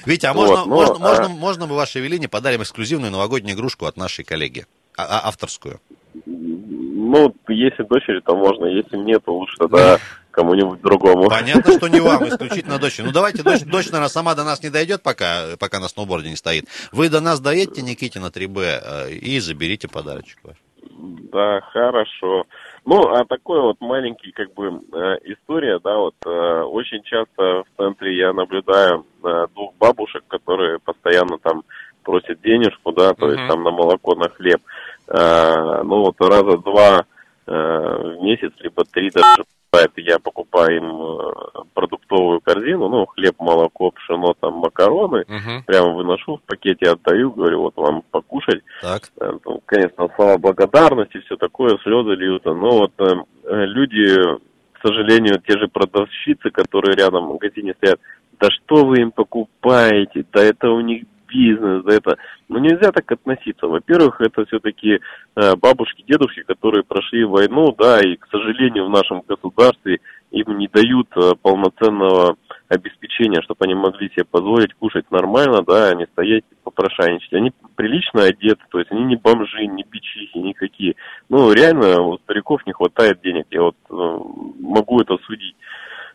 Витя, а можно мы вашей Эвелине подарим эксклюзивную новогоднюю игрушку от нашей коллеги, авторскую? Ну, если дочери, то можно, если нет, то лучше тогда кому-нибудь другому. Понятно, что не вам, исключительно дочери. Ну, давайте, дочь, наверное, сама до нас не дойдет, пока на сноуборде не стоит. Вы до нас доедете, Никите, на 3Б и заберите подарочек ваш. Да, хорошо. Ну, а такой вот маленький, как бы, история, да, вот, очень часто в центре я наблюдаю двух бабушек, которые постоянно там просят денежку, да, то есть там на молоко, на хлеб. Ну, вот раза два в месяц, либо три даже, я покупаю им продуктовую корзину, ну, хлеб, молоко, пшено, там, макароны, прямо выношу в пакете, отдаю, говорю, вот вам покушать. Так. Конечно, слова благодарности, все такое, слезы льются, но вот люди, к сожалению, те же продавщицы, которые рядом в магазине стоят, да что вы им покупаете, да это у них бизнес, да это... Ну, нельзя так относиться. Во-первых, это все-таки бабушки, дедушки, которые прошли войну, да, и, к сожалению, в нашем государстве им не дают полноценного обеспечения, чтобы они могли себе позволить кушать нормально, да, а не стоять и попрошайничать. Они прилично одеты, то есть они не бомжи, не бичихи, никакие. Ну, реально, у стариков не хватает денег, я вот могу это судить.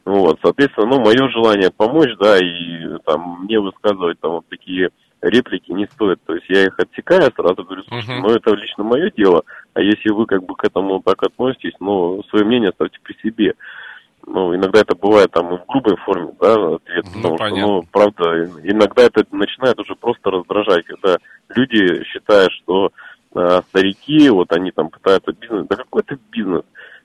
Вот, соответственно, ну, мое желание помочь, да, и там мне высказывать там вот такие реплики не стоит. То есть я их отсекаю, сразу говорю, слушайте, ну, это лично мое дело, а если вы как бы к этому так относитесь, ну, свое мнение оставьте при себе. Ну, иногда это бывает там и в грубой форме, да, ответ, потому что, ну, правда, иногда это начинает уже просто раздражать, когда люди считают, что старики, вот они там пытаются бизнес, да какой это бизнес?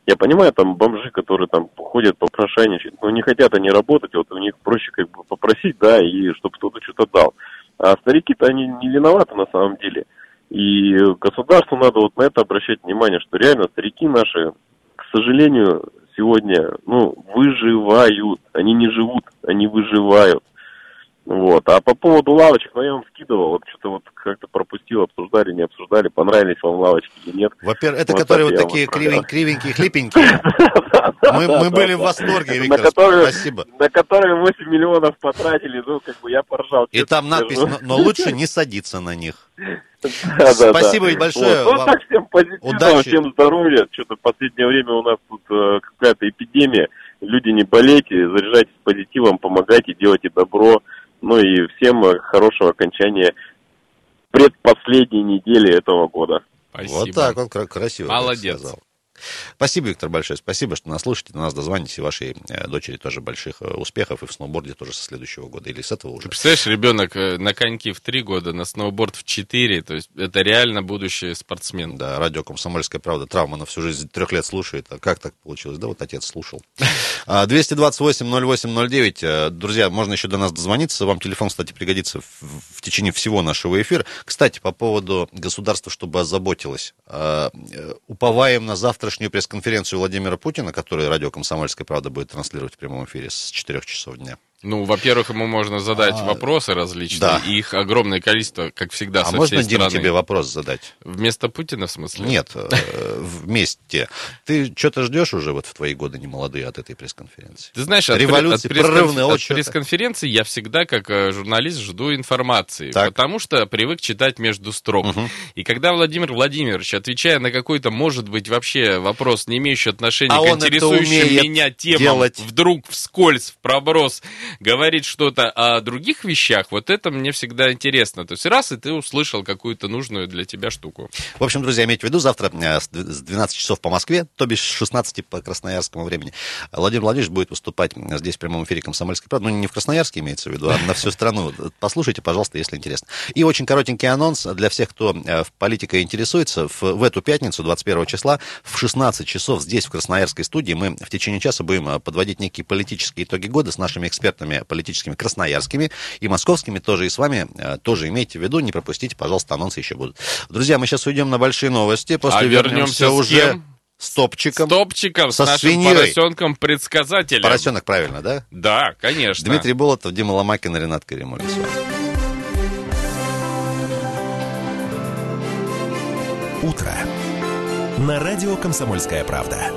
Я понимаю, там бомжи, которые там ходят попрошайничать, но не хотят они работать, вот у них проще как бы попросить, да, и чтобы кто-то что-то дал. А старики-то они не виноваты на самом деле. И государству надо вот на это обращать внимание, что реально старики наши, к сожалению, сегодня, ну, выживают. Они не живут, они выживают. Вот. А по поводу лавочек, ну, я вам скидывал, вот что-то вот как-то пропустил, обсуждали, не обсуждали, понравились вам лавочки или нет. Во-первых, это вот которые вот такие кривенькие, хлипенькие. Мы были в восторге, Виктор, спасибо. На которые 8 миллионов потратили, ну, как бы я поржал. И там надпись, но лучше не садиться на них. Спасибо большое. Ну, так всем позитивно, всем здоровья. Что-то в последнее время у нас тут какая-то эпидемия. Люди, не болейте, заряжайтесь позитивом, помогайте, делайте добро. Ну и всем хорошего окончания предпоследней недели этого года. Спасибо. Вот так он красиво Молодец. Сказал. Спасибо, Виктор, большое. Спасибо, что нас слушаете, до нас дозвонитесь. И вашей дочери тоже больших успехов. И в сноуборде тоже со следующего года. Или с этого уже. Ты представляешь, ребенок на коньки в 3 года, на сноуборд в 4. То есть это реально будущий спортсмен. Да, радио «Комсомольская правда». Травма на всю жизнь 3 лет слушает. А как так получилось? Да вот отец слушал. 228-08-09. Друзья, можно еще до нас дозвониться. Вам телефон, кстати, пригодится в течение всего нашего эфира. Кстати, по поводу государства, чтобы озаботилось. Уповаем на завтра пресс-конференцию Владимира Путина, которую радио «Комсомольская правда» будет транслировать в прямом эфире с 4 часов дня. Ну, во-первых, ему можно задать вопросы различные, да. И их огромное количество, как всегда, со всей страны. А можно, Дим, тебе вопрос задать? Вместо Путина, в смысле? Нет, вместе. Ты что-то ждешь уже вот в твои годы немолодые от этой пресс-конференции? Ты знаешь, от пресс-конференции я всегда, как журналист, жду информации, потому что привык читать между строк. Угу. И когда Владимир Владимирович, отвечая на какой-то, может быть, вообще вопрос, не имеющий отношения к интересующим меня темам, вдруг вскользь, в проброс... говорит что-то о других вещах, вот это мне всегда интересно. То есть раз, и ты услышал какую-то нужную для тебя штуку. В общем, друзья, имейте в виду, завтра с 12 часов по Москве, то бишь с 16 по красноярскому времени, Владимир Владимирович будет выступать здесь в прямом эфире «Комсомольской правды». Ну, не в Красноярске имеется в виду, а на всю страну. Послушайте, пожалуйста, если интересно. И очень коротенький анонс для всех, кто в политике интересуется. В эту пятницу, 21 числа, в 16 часов здесь, в красноярской студии, мы в течение часа будем подводить некие политические итоги года с нашими экспертами, политическими красноярскими и московскими тоже, и с вами тоже имейте в виду, не пропустите, пожалуйста, анонсы еще будут. Друзья, мы сейчас уйдем на большие новости, после вернемся уже с топчиком. С топчиком, с нашим свиньей. Поросенком-предсказателем. Поросенок, правильно, да? Да, конечно. Дмитрий Болотов, Дима Ломакин, Ренат Каримуллин. Утро на радио «Комсомольская правда».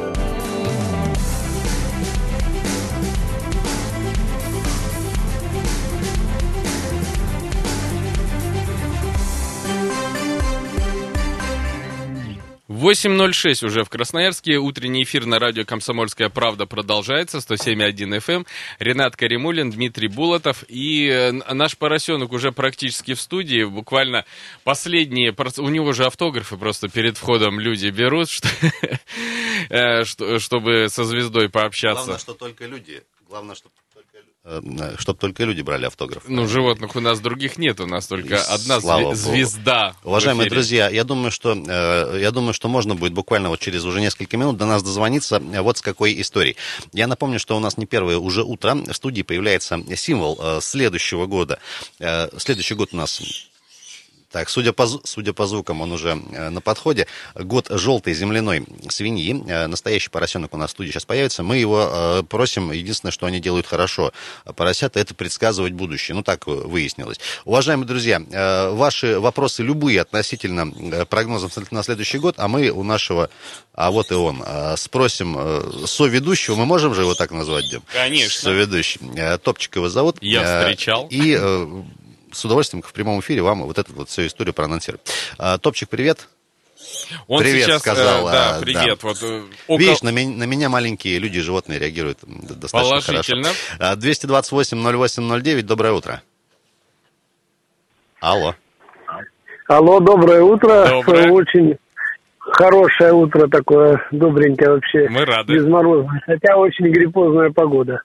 В 8:06 уже в Красноярске. Утренний эфир на радио «Комсомольская правда» продолжается. 107.1 FM. Ренат Каримуллин, Дмитрий Булатов. И наш поросенок уже практически в студии. Буквально последние... У него же автографы просто перед входом люди берут, чтобы со звездой пообщаться. Главное, что только люди... Главное, чтобы только люди брали автограф. Ну, животных у нас других нет, у нас только одна звезда. Уважаемые друзья, я думаю, что можно будет буквально вот через уже несколько минут до нас дозвониться вот с какой историей. Я напомню, что у нас не первое уже утро. В студии появляется символ следующего года. Следующий год у нас... Так, судя по звукам, он уже на подходе. Год желтой земляной свиньи. Настоящий поросенок у нас в студии сейчас появится. Мы его просим. Единственное, что они делают хорошо, поросята, это предсказывать будущее. Ну, так выяснилось. Уважаемые друзья, ваши вопросы любые относительно прогнозов на следующий год, а мы у нашего, а вот и он, спросим соведущего. Мы можем же его так назвать, Дим? Конечно. Соведущий. Топчик его зовут. Я встречал. И... с удовольствием в прямом эфире вам вот эту вот всю историю проанонсирую. Топчик, привет. Он привет сейчас сказал. Да, привет. Да. Вот, видишь, на меня маленькие люди и животные реагируют достаточно положительно. Хорошо. 228-08-09, доброе утро. Алло. Алло, доброе утро. Доброе. Очень хорошее утро такое, добренькое вообще. Мы рады. Безморозное, хотя очень гриппозная погода.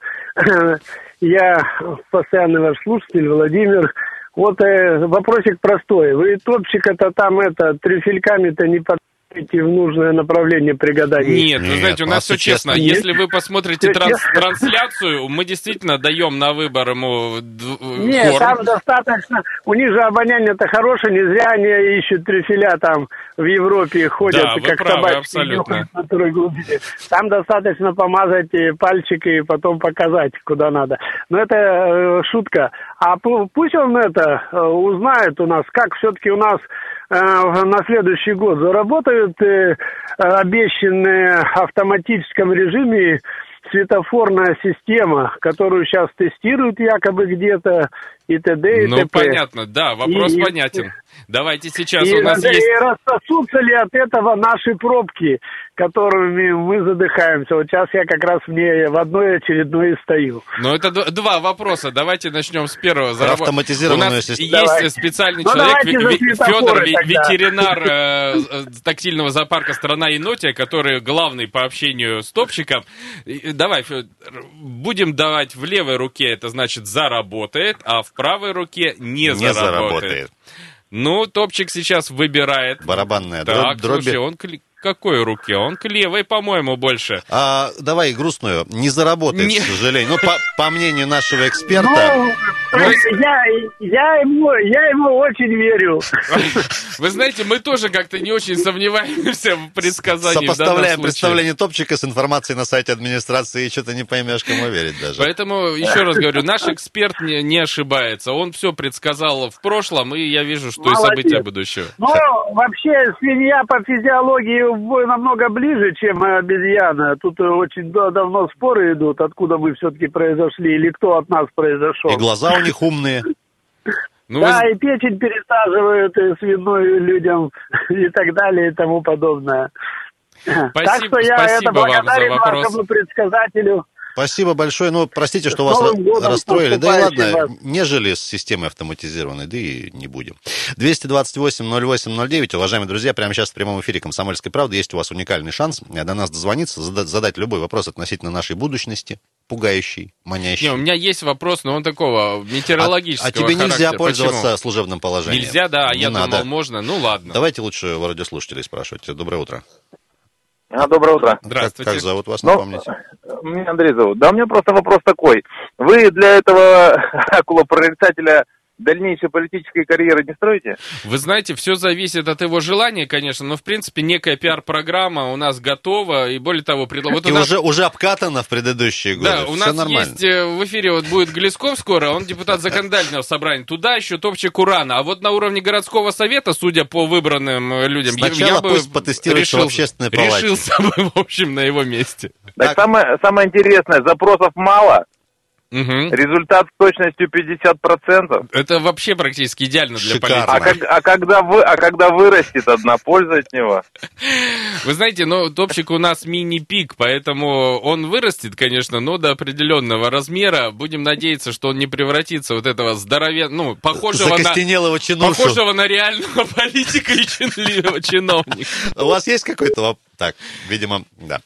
Я постоянный ваш слушатель, Владимир. Вот вопросик простой. Вы топчика-то там трюфельками-то не подпишите в нужное направление при гадании. Нет, вы знаете, у нас все честно. Нет. Если вы посмотрите трансляцию, мы действительно даем на выбор ему корм. Нет, там достаточно. У них же обоняние-то хорошее, не зря они ищут трюфеля там в Европе, ходят да, как правы, собачки. Абсолютно. Там достаточно помазать пальчик и потом показать, куда надо. Но это шутка. А пусть он это узнает у нас, как все-таки у нас на следующий год заработают обещанные в автоматическом режиме светофорная система, которую сейчас тестируют якобы где-то и т.д. и т.п. Ну, понятно, да, вопрос понятен. Давайте сейчас у нас есть... И рассосутся ли от этого наши пробки, которыми мы задыхаемся? Вот сейчас я как раз в одной очередной стою. Ну, это два вопроса. Давайте начнем с первого. Автоматизированную систему. У нас есть специальный человек, Федор, ветеринар тактильного зоопарка «Страна енотия», который главный по общению с топчиком. Давай, Федор, будем давать в левой руке, это значит «заработает», а в правой руке не заработает. Ну, топчик сейчас выбирает. Барабанная дробь. Так, слушай, он какой руке? Он к левой, по-моему, больше. А, давай грустную. Не заработает, к сожалению. Ну, по мнению нашего эксперта... Ну, я ему очень верю. Вы знаете, мы тоже как-то не очень сомневаемся в предсказании. Сопоставляем представление топчика с информацией на сайте администрации, и что-то не поймешь, кому верить даже. Поэтому, еще раз говорю, наш эксперт не ошибается. Он все предсказал в прошлом, и я вижу, что и события будущего. Ну, вообще, свинья по физиологии намного ближе, чем обезьяна. Тут очень давно споры идут, откуда мы все-таки произошли или кто от нас произошел. И глаза у них умные. Ну, да, и печень пересаживают и свиную людям и так далее и тому подобное. Спасибо, так что я это благодарен вашему предсказателю. Спасибо большое. Ну, простите, что вас расстроили. Да и ладно, нежели с системой автоматизированной, да и не будем. 228-08-09. Уважаемые друзья, прямо сейчас в прямом эфире «Комсомольской правды» есть у вас уникальный шанс до нас дозвониться, задать любой вопрос относительно нашей будущности. Пугающий, манящий. Не, у меня есть вопрос, но он такого метеорологического характера. А тебе нельзя пользоваться служебным положением? Нельзя, да, не я надо. Думал, можно, ну ладно. Давайте лучше у радиослушателей спрашивать. Доброе утро. Доброе утро. Здравствуйте. Как зовут вас, напомните? Меня Андрей зовут. Да, у меня просто вопрос такой. Вы для этого акула-прорицателя дальнейшей политической карьеры не строите? Вы знаете, все зависит от его желания, конечно, но, в принципе, некая пиар-программа у нас готова, и более того... Вот и нас... уже обкатана в предыдущие годы, да, все у нас нормально. Есть в эфире, вот будет Глесков скоро, он депутат законодательного собрания, туда еще топчик урана, а вот на уровне городского совета, судя по выбранным людям... Сначала я бы пусть потестируется в общественной палате. Решился бы, в общем, на его месте. Так. Самое интересное, запросов мало... Угу. Результат с точностью 50%. Это вообще практически идеально для политики. А когда вырастет одна польза от него? Вы знаете, ну, топчик у нас мини-пик, поэтому он вырастет, конечно, но до определенного размера. Будем надеяться, что он не превратится вот этого здоровенного, ну, похожего на реального политика и чиновника. У вас есть какой-то вопрос? Так, видимо, да.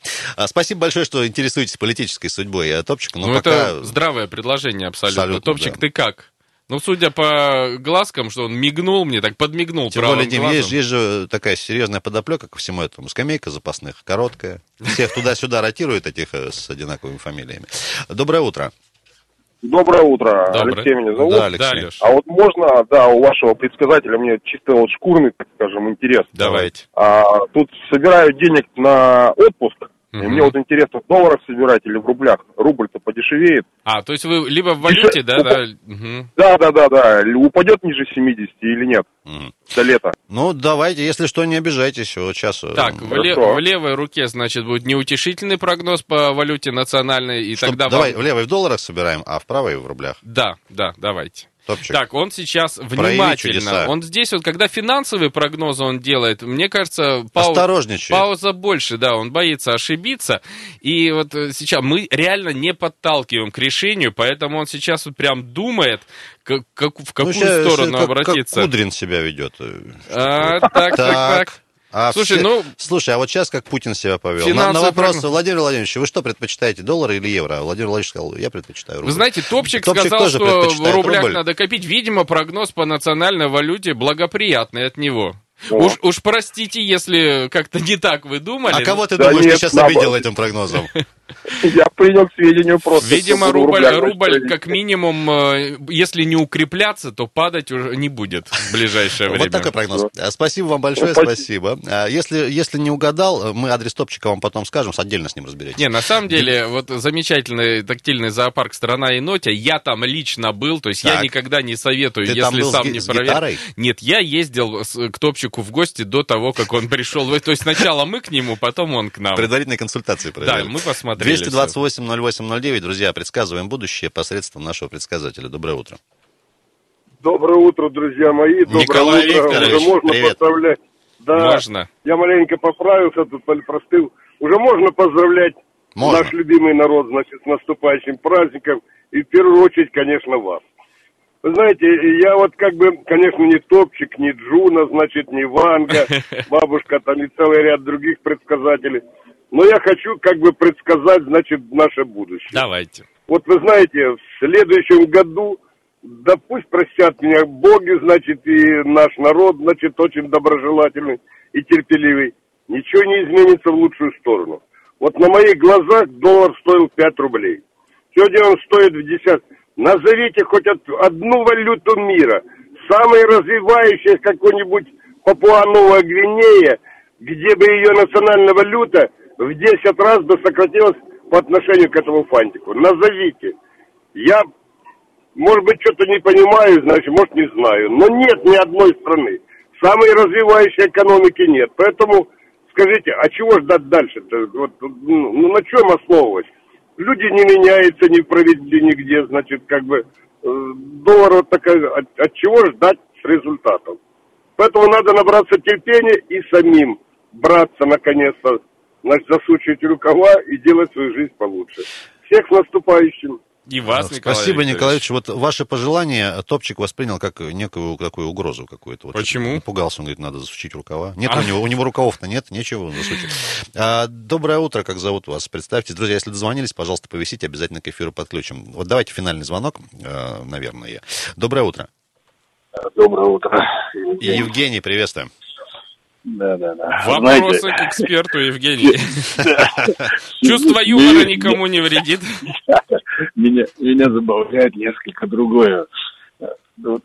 Спасибо большое, что интересуетесь политической судьбой топчика. Ну, это здравое предложение абсолютно. Топчик, да. Ты как? Ну, судя по глазкам, что он мигнул мне, так подмигнул тем правым глазом. Есть же такая серьезная подоплека ко всему этому. Скамейка запасных, короткая. Всех туда-сюда ротируют этих с одинаковыми фамилиями. Доброе утро. Доброе утро. Алексей меня зовут. Да, Алексей. А вот можно, да, у вашего предсказателя мне чисто вот шкурный, так скажем, интерес. Давайте. Тут собираю денег на отпуск, и мне вот интересно, в долларах собирать или в рублях? Рубль-то подешевеет. А, то есть вы либо в валюте, да? Да. Упадет ниже 70 или нет? До лета. Ну, давайте, если что, не обижайтесь. Вот сейчас... Так, в левой руке, значит, будет неутешительный прогноз по валюте национальной. И тогда давай, в левой в долларах собираем, а в правой в рублях. Да, давайте. Топчик. Так, он сейчас внимательно. Он здесь вот, когда финансовые прогнозы он делает, мне кажется, пауза больше, да, он боится ошибиться. И вот сейчас мы реально не подталкиваем к решению, поэтому он сейчас вот прям думает, в какую сторону обратиться. Как Кудрин себя ведет. Так. Слушай, а вот сейчас как Путин себя повел. На вопрос: Владимир Владимирович, вы что предпочитаете, доллары или евро? Владимир Владимирович сказал, я предпочитаю рубль. Вы знаете, топчик сказал, что в рублях надо копить. Видимо, прогноз по национальной валюте благоприятный от него. Уж простите, если как-то не так вы думали. А кого ты думаешь, ты сейчас обидел этим прогнозом? Я принял к сведению просто. Видимо, рубль как минимум, если не укрепляться, то падать уже не будет в ближайшее время. Вот такой прогноз. Спасибо вам большое, спасибо. Если не угадал, мы адрес топчика вам потом скажем, отдельно с ним разберетесь. Не, на самом деле, вот замечательный тактильный зоопарк «Страна енотя». Я там лично был, то есть я никогда не советую, если сам не проверил. Нет, я ездил к топчику в гости до того, как он пришел. То есть сначала мы к нему, потом он к нам. Предварительные консультации провели. Да, мы посмотрели. 228-08-09, друзья, предсказываем будущее посредством нашего предсказателя. Доброе утро. Доброе утро, друзья мои. Доброе Николай утро. Викторович, уже можно привет. Поздравлять. Да, можно. Я маленько поправился, тут простыл. Уже можно поздравлять наш любимый народ, значит, с наступающим праздником. И в первую очередь, конечно, вас. Вы знаете, я вот как бы, конечно, не топчик, не Джуна, значит, не Ванга, бабушка там и целый ряд других предсказателей. Но я хочу как бы предсказать, значит, наше будущее. Давайте. Вот вы знаете, в следующем году, да пусть простят меня боги, значит, и наш народ, значит, очень доброжелательный и терпеливый. ничего не изменится в лучшую сторону. Вот на моих глазах доллар стоил 5 рублей. Сегодня он стоит в 10. Назовите хоть одну валюту мира, самая развивающая какой-нибудь Папуа-Новая Гвинея, где бы ее национальная валюта в 10 раз бы сократилась по отношению к этому фантику. Назовите. Я, может быть, что-то не понимаю, значит, может, не знаю. Но нет ни одной страны. Самой развивающей экономики нет. Поэтому скажите, а чего ждать дальше-то? Вот, ну, на чем основывать? Люди не меняются, не проведены нигде, значит, как бы доллар вот такой, от чего ждать с результатом? Поэтому надо набраться терпения и самим браться, наконец-то, значит, засучивать рукава и делать свою жизнь получше. Всех с наступающим! И вас, Николай Спасибо, Николаевич. Вот ваши пожелания Топчик воспринял как некую такую угрозу какую-то. Вот почему? Напугался, он говорит, надо засучить рукава. Нет, у него рукавов-то нет, нечего засучить. Доброе утро, как зовут вас? Представьтесь. Друзья, если дозвонились, пожалуйста, повисите, обязательно к эфиру подключим. Вот давайте финальный звонок, наверное. Доброе утро. Доброе утро. Евгений, приветствуем. Да. Вопросы к эксперту, Евгений. Чувство юмора никому не вредит. Меня забавляет несколько другое. Вот,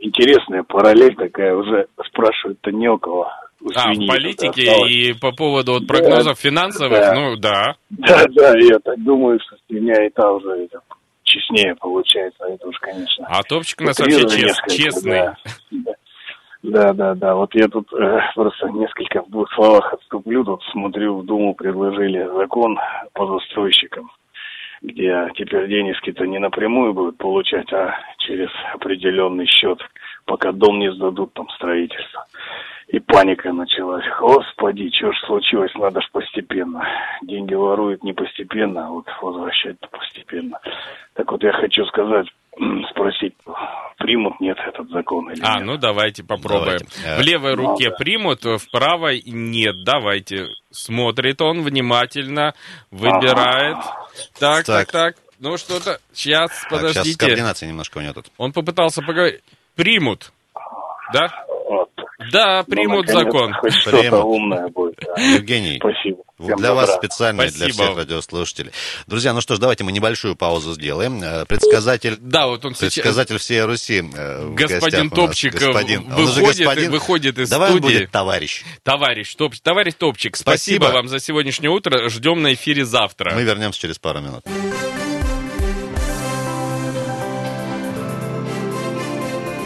интересная параллель такая, уже спрашивают-то не у кого. В политике и по поводу вот, прогнозов финансовых, Да, я так думаю, что свинья и та уже идет. Честнее получается, это уж, конечно. А Топчик у нас вообще честный. Да. Вот я тут просто несколько в двух словах отступлю. Тут смотрю, в Думу предложили закон по застройщикам, где теперь денежки-то не напрямую будут получать, а через определенный счет, пока дом не сдадут, там, строительство. И паника началась. Господи, что ж случилось, надо ж постепенно. Деньги воруют не постепенно, а вот возвращать-то постепенно. Так вот я хочу сказать, спросить, примут, нет, этот закон или нет? Ну давайте попробуем. Давайте. В левой руке примут, в правой нет. Давайте. Смотрит он внимательно, выбирает. Так. Ну что-то, сейчас, подождите. Сейчас координация немножко у него тут. Он попытался поговорить. Примут. Да? Вот. Да, примут закон. Хоть что-то умное будет. Да. Евгений, спасибо. Для вас специально, для всех радиослушателей. Друзья, ну что ж, давайте мы небольшую паузу сделаем. Предсказатель всей Руси. Господин Топчик выходит из студии. Давай он будет товарищ. Товарищ Топчик, спасибо вам за сегодняшнее утро. Ждем на эфире завтра. Мы вернемся через пару минут.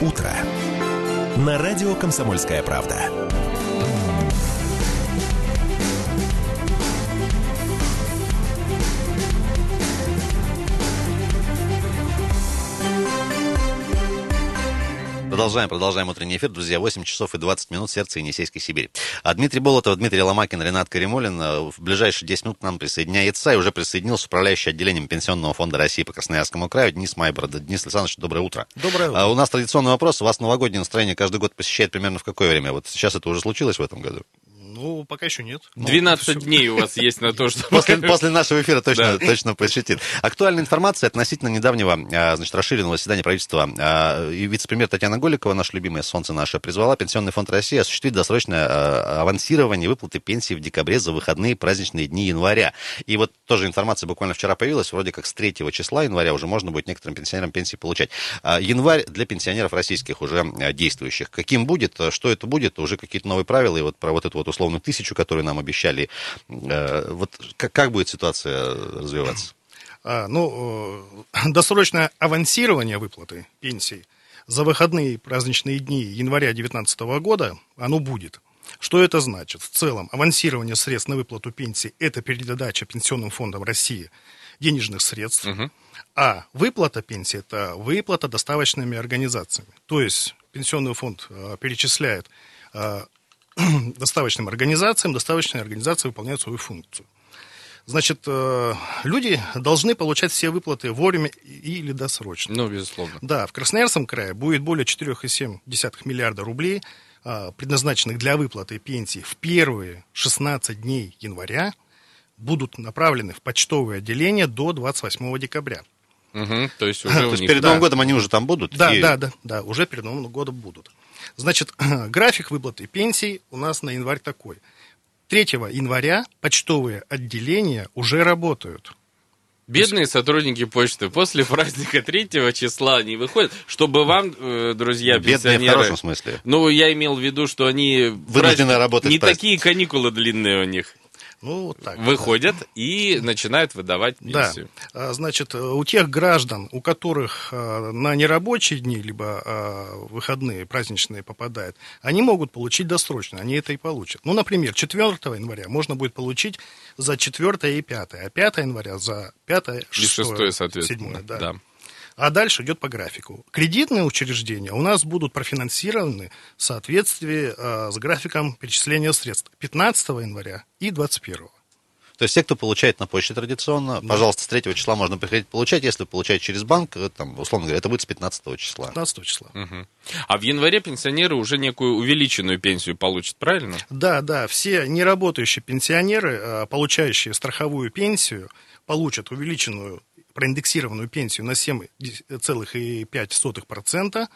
Утро. На радио «Комсомольская правда». Продолжаем утренний эфир. Друзья, 8 часов и 20 минут, сердце Енисейской Сибири. Дмитрий Болотов, Дмитрий Ломакин, Ренат Каримуллин. В ближайшие 10 минут к нам присоединяется и уже присоединился управляющий отделением Пенсионного фонда России по Красноярскому краю Денис Майбород. Денис Александрович, доброе утро. Доброе утро. У нас традиционный вопрос. У вас новогоднее настроение каждый год посещает примерно в какое время? Вот сейчас это уже случилось в этом году? Ну, пока еще нет. 12 дней у вас есть на то, что... После нашего эфира точно посетит. Актуальная информация относительно недавнего, значит, расширенного заседания правительства. И вице-премьер Татьяна Голикова, наше любимое солнце наше, призвала Пенсионный фонд России осуществить досрочное авансирование выплаты пенсии в декабре за выходные праздничные дни января. И вот тоже информация буквально вчера появилась, вроде как с 3 числа января уже можно будет некоторым пенсионерам пенсии получать. Январь для пенсионеров российских уже действующих. Каким будет, что это будет, уже какие-то новые правила, и вот про вот эту вот условную 1000, которую нам обещали. Вот как будет ситуация развиваться? Досрочное авансирование выплаты пенсии за выходные праздничные дни января 2019 года, оно будет. Что это значит? В целом, авансирование средств на выплату пенсии – это передача Пенсионным фондом России денежных средств, а выплата пенсии – это выплата доставочными организациями. То есть Пенсионный фонд перечисляет доставочным организациям, доставочные организации выполняют свою функцию. Значит, люди должны получать все выплаты вовремя или досрочно. Ну, безусловно. Да, в Красноярском крае будет более 4,7 миллиарда рублей, предназначенных для выплаты пенсии в первые 16 дней января, будут направлены в почтовые отделения до 28 декабря. Угу, то есть, уже у них, перед Новым годом они уже там будут? Да, уже перед Новым годом будут. Значит, график выплаты пенсий у нас на январь такой. 3 января почтовые отделения уже работают. Бедные сотрудники почты после праздника 3 числа они выходят, чтобы вам, друзья, пенсионеры... Бедные в хорошем смысле. Ну, я имел в виду, что они... Вынуждены работать. Не такие каникулы длинные у них. Ну, вот так. Выходят и начинают выдавать пенсию. Да. Значит, у тех граждан, у которых на нерабочие дни, либо выходные, праздничные попадают, они могут получить досрочно, они это и получат. Ну, например, 4 января можно будет получить за 4 и 5, а 5 января за 5, 6, 6 соответственно. 7, да. Да. А дальше идет по графику. Кредитные учреждения у нас будут профинансированы в соответствии с графиком перечисления средств 15 января и 21. То есть все, кто получает на почте традиционно, да, пожалуйста, с 3 числа можно приходить получать. Если получать через банк, там, условно говоря, это будет с 15 числа. 15 числа. Угу. А в январе пенсионеры уже некую увеличенную пенсию получат, правильно? Да, да. Все неработающие пенсионеры, получающие страховую пенсию, получат увеличенную проиндексированную пенсию на 7,5%,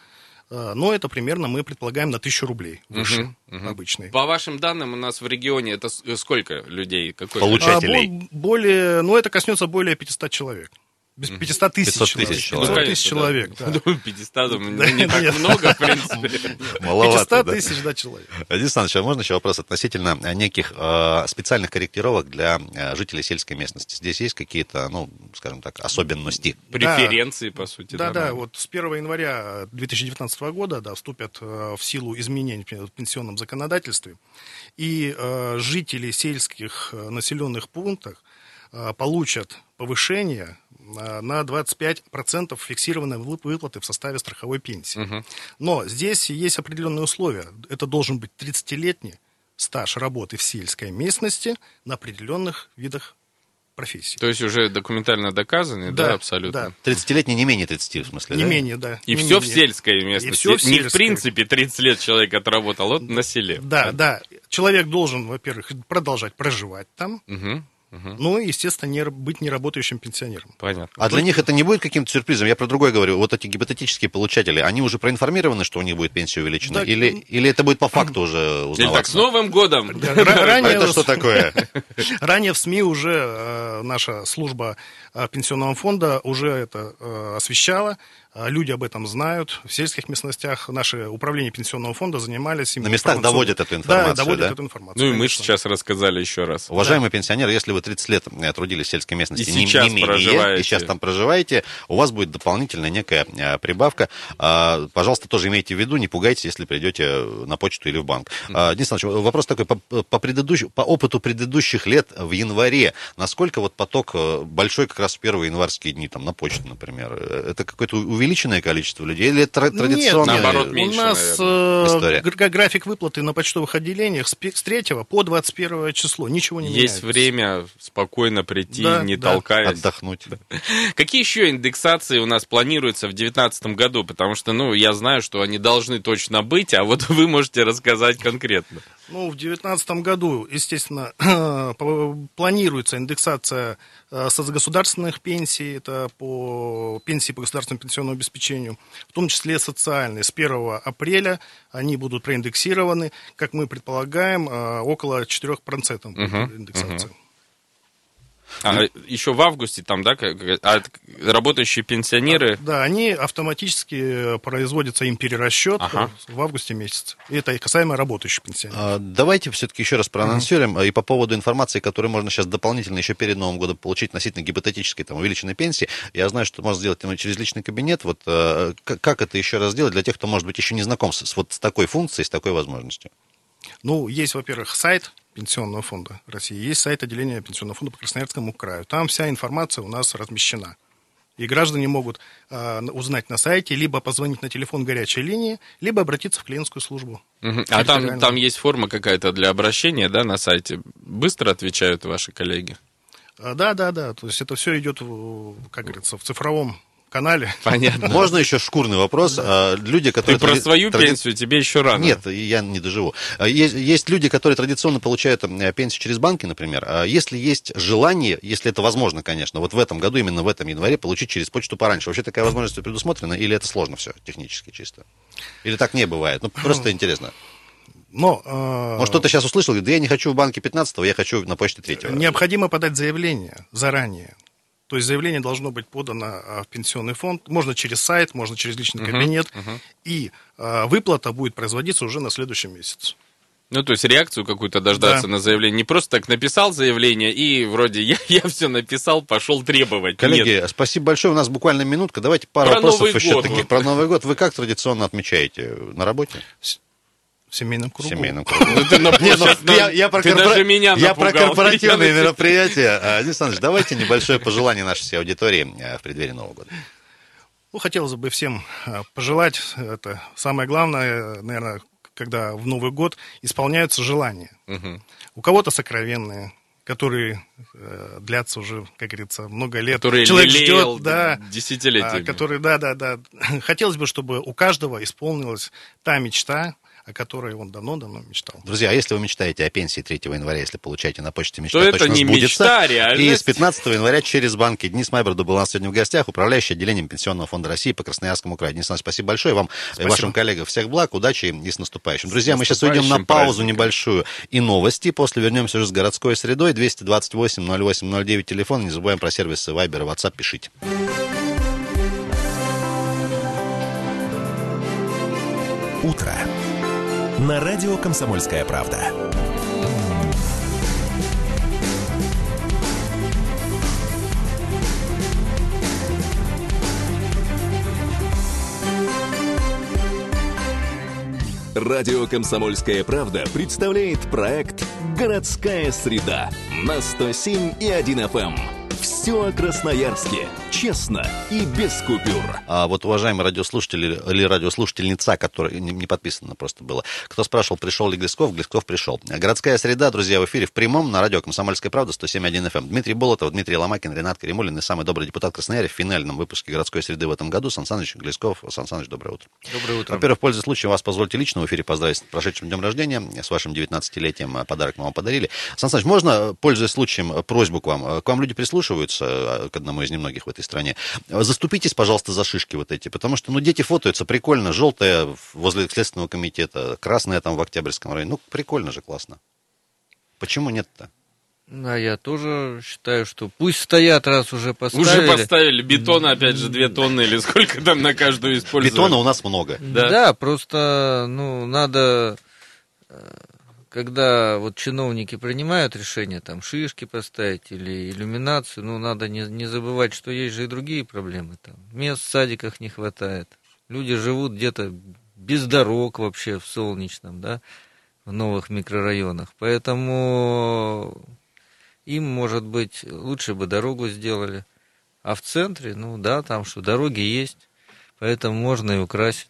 но это примерно мы предполагаем на 1000 рублей выше обычной. По вашим данным, у нас в регионе это сколько людей? Какой получателей? Более, ну, это коснется более 500 человек. 500 тысяч человек. 500 тысяч человек, да. 500, ну, не так много, в принципе. Маловато, 500 тысяч, да, человек. Денис Александрович, а можно еще вопрос относительно неких специальных корректировок для жителей сельской местности? Здесь есть какие-то, ну, скажем так, особенности? Преференции, по сути. Да, да, вот с 1 января 2019 года, да, вступят в силу изменения в пенсионном законодательстве, и жители сельских населенных пунктов получат повышение на 25% фиксированной выплаты в составе страховой пенсии. Угу. Но здесь есть определенные условия. Это должен быть 30-летний стаж работы в сельской местности на определенных видах профессий. То есть уже документально доказанный, да, да, абсолютно? Да. 30-летний не менее 30, в смысле, не да? менее, да. И не все менее. В сельской местности. В сельской. Не в принципе 30 лет человек отработал, вот на селе. Да, да. Человек должен, во-первых, продолжать проживать там. Угу. Ну и, естественно, быть неработающим пенсионером. Понятно. А для них это не будет каким-то сюрпризом? Я про другое говорю. Вот эти гипотетические получатели, они уже проинформированы, что у них будет пенсия увеличена? Да. Или это будет по факту уже узнаваться? Так, с Новым годом! Да. Это что такое? Ранее в СМИ уже наша служба пенсионного фонда уже это освещала. Люди об этом знают. В сельских местностях наше управление пенсионного фонда занимались... На местах доводят эту информацию, да? Доводят эту информацию. Ну и мы сейчас рассказали еще раз. Уважаемые пенсионеры, если вы 30 лет трудились в сельской местности не менее, и сейчас там проживаете, у вас будет дополнительная некая прибавка. Пожалуйста, тоже имейте в виду, не пугайтесь, если придете на почту или в банк. Денис Александрович, вопрос такой, по опыту предыдущих лет в январе, насколько вот поток большой как раз в первые январские дни, там, на почту, например, это какое-то увеличенное количество людей или традиционно? Нет, наоборот, меньше, у нас график выплаты на почтовых отделениях с 3 по 21 число, ничего не меняется. Есть время спокойно прийти, да, не толкаясь. Отдохнуть. Да. Какие еще индексации у нас планируются в 2019 году? Потому что, ну, я знаю, что они должны точно быть, а вот вы можете рассказать конкретно. Ну, в 2019 году, естественно, планируется индексация государственных пенсий, это по пенсии по государственному пенсионному обеспечению, в том числе социальные. С 1 апреля они будут проиндексированы, как мы предполагаем, около 4% индексации. Еще в августе там, да, работающие пенсионеры... Да, они автоматически производятся, им перерасчет в августе месяце. Это и касаемо работающих пенсионеров. Давайте все-таки еще раз проанонсируем. И по поводу информации, которую можно сейчас дополнительно еще перед Новым годом получить относительно гипотетической там увеличенной пенсии. Я знаю, что можно сделать через личный кабинет. Вот как это еще раз сделать для тех, кто, может быть, еще не знаком с такой функцией, с такой возможностью? Ну, есть, во-первых, сайт Пенсионного фонда России, есть сайт отделения Пенсионного фонда по Красноярскому краю. Там вся информация у нас размещена. И граждане могут узнать на сайте, либо позвонить на телефон горячей линии, либо обратиться в клиентскую службу. А там есть форма какая-то для обращения, да, на сайте? Быстро отвечают ваши коллеги? Да, да, да. То есть это все идет, как говорится, в цифровом канале. Понятно. Можно еще шкурный вопрос. Да. Люди, которые... Ты про свою пенсию, тебе еще рано. Нет, я не доживу. Есть люди, которые традиционно получают пенсию через банки, например. Если есть желание, если это возможно, конечно, вот в этом году, именно в этом январе, получить через почту пораньше. Вообще такая возможность предусмотрена? Или это сложно все технически чисто? Или так не бывает? Ну, просто интересно. Но, может, кто-то сейчас услышал, говорит, да я не хочу в банке 15-го, я хочу на почте 3-го. Необходимо подать заявление заранее. То есть заявление должно быть подано в пенсионный фонд. Можно через сайт, можно через личный кабинет. И выплата будет производиться уже на следующем месяце. Ну, то есть реакцию какую-то дождаться на заявление. Не просто так написал заявление и вроде я все написал, пошел требовать. Коллеги, спасибо большое, у нас буквально минутка. Давайте пару вопросов еще таких про Новый год. Вы как традиционно отмечаете? На работе? В семейном кругу. Я про корпоративные мероприятия. Александр Ильич, давайте небольшое пожелание нашей всей аудитории в преддверии Нового года. Ну, хотелось бы всем пожелать. Это самое главное, наверное, когда в Новый год исполняются желания. Угу. У кого-то сокровенные, которые длятся уже, как говорится, много лет. Которые человек ждет, да, десятилетиями. Которые, да. Хотелось бы, чтобы у каждого исполнилась та мечта, о которой он давно-давно мечтал. Друзья, а если вы мечтаете о пенсии 3 января, если получаете на почте мечта, то точно это не сбудется. Мечта, а реальность. И с 15 января через банки. Денис Майберду был у нас сегодня в гостях, управляющий отделением Пенсионного фонда России по Красноярскому краю. Денис Иванович, спасибо большое вам и вашим коллегам. Всех благ, удачи и с наступающим. Друзья, мы сейчас уйдем на паузу небольшую и новости. После вернемся уже с городской средой. 228-08-09 телефон. Не забываем про сервисы Viber и WhatsApp. Пишите. Утро. На радио «Комсомольская правда». Радио «Комсомольская правда» представляет проект «Городская среда» на 107,1 FM. Все о Красноярске. Честно и без купюр. А вот, уважаемые радиослушатели или радиослушательница, которая не подписана просто было, кто спрашивал, пришел ли Глесков, Глесков пришел. Городская среда, друзья, в эфире в прямом на радио «Комсомольская правда» 107,1 FM. Дмитрий Болотов, Дмитрий Ломакин, Ренат Каримуллин и самый добрый депутат Красноярья в финальном выпуске «Городской среды» в этом году. Сан Саныч Глесков. Сан Саныч, доброе утро. Доброе утро. Во-первых, в пользу случая вас позвольте лично в эфире поздравить с прошедшим днем рождения, с вашим 19-летием подарок мы вам подарили. Сан Саныч, можно, пользуясь случаем, просьбу к вам? К вам люди прислушиваются? К одному из немногих в этой стране. Заступитесь, пожалуйста, за шишки вот эти, потому что, ну, дети фотаются, прикольно, желтая возле Следственного комитета, красная там в Октябрьском районе, ну, прикольно же, классно. Почему нет-то? А я тоже считаю, что пусть стоят, раз уже поставили. Уже поставили бетона, опять же, 2 тонны или сколько там на каждую использовать. Бетона у нас много. Да, просто, ну, надо... Когда вот чиновники принимают решение, там, шишки поставить или иллюминацию, ну, надо не забывать, что есть же и другие проблемы. Там мест в садиках не хватает. Люди живут где-то без дорог вообще в Солнечном, да, в новых микрорайонах. Поэтому им, может быть, лучше бы дорогу сделали. А в центре, ну, да, там что, дороги есть. Поэтому можно и украсить.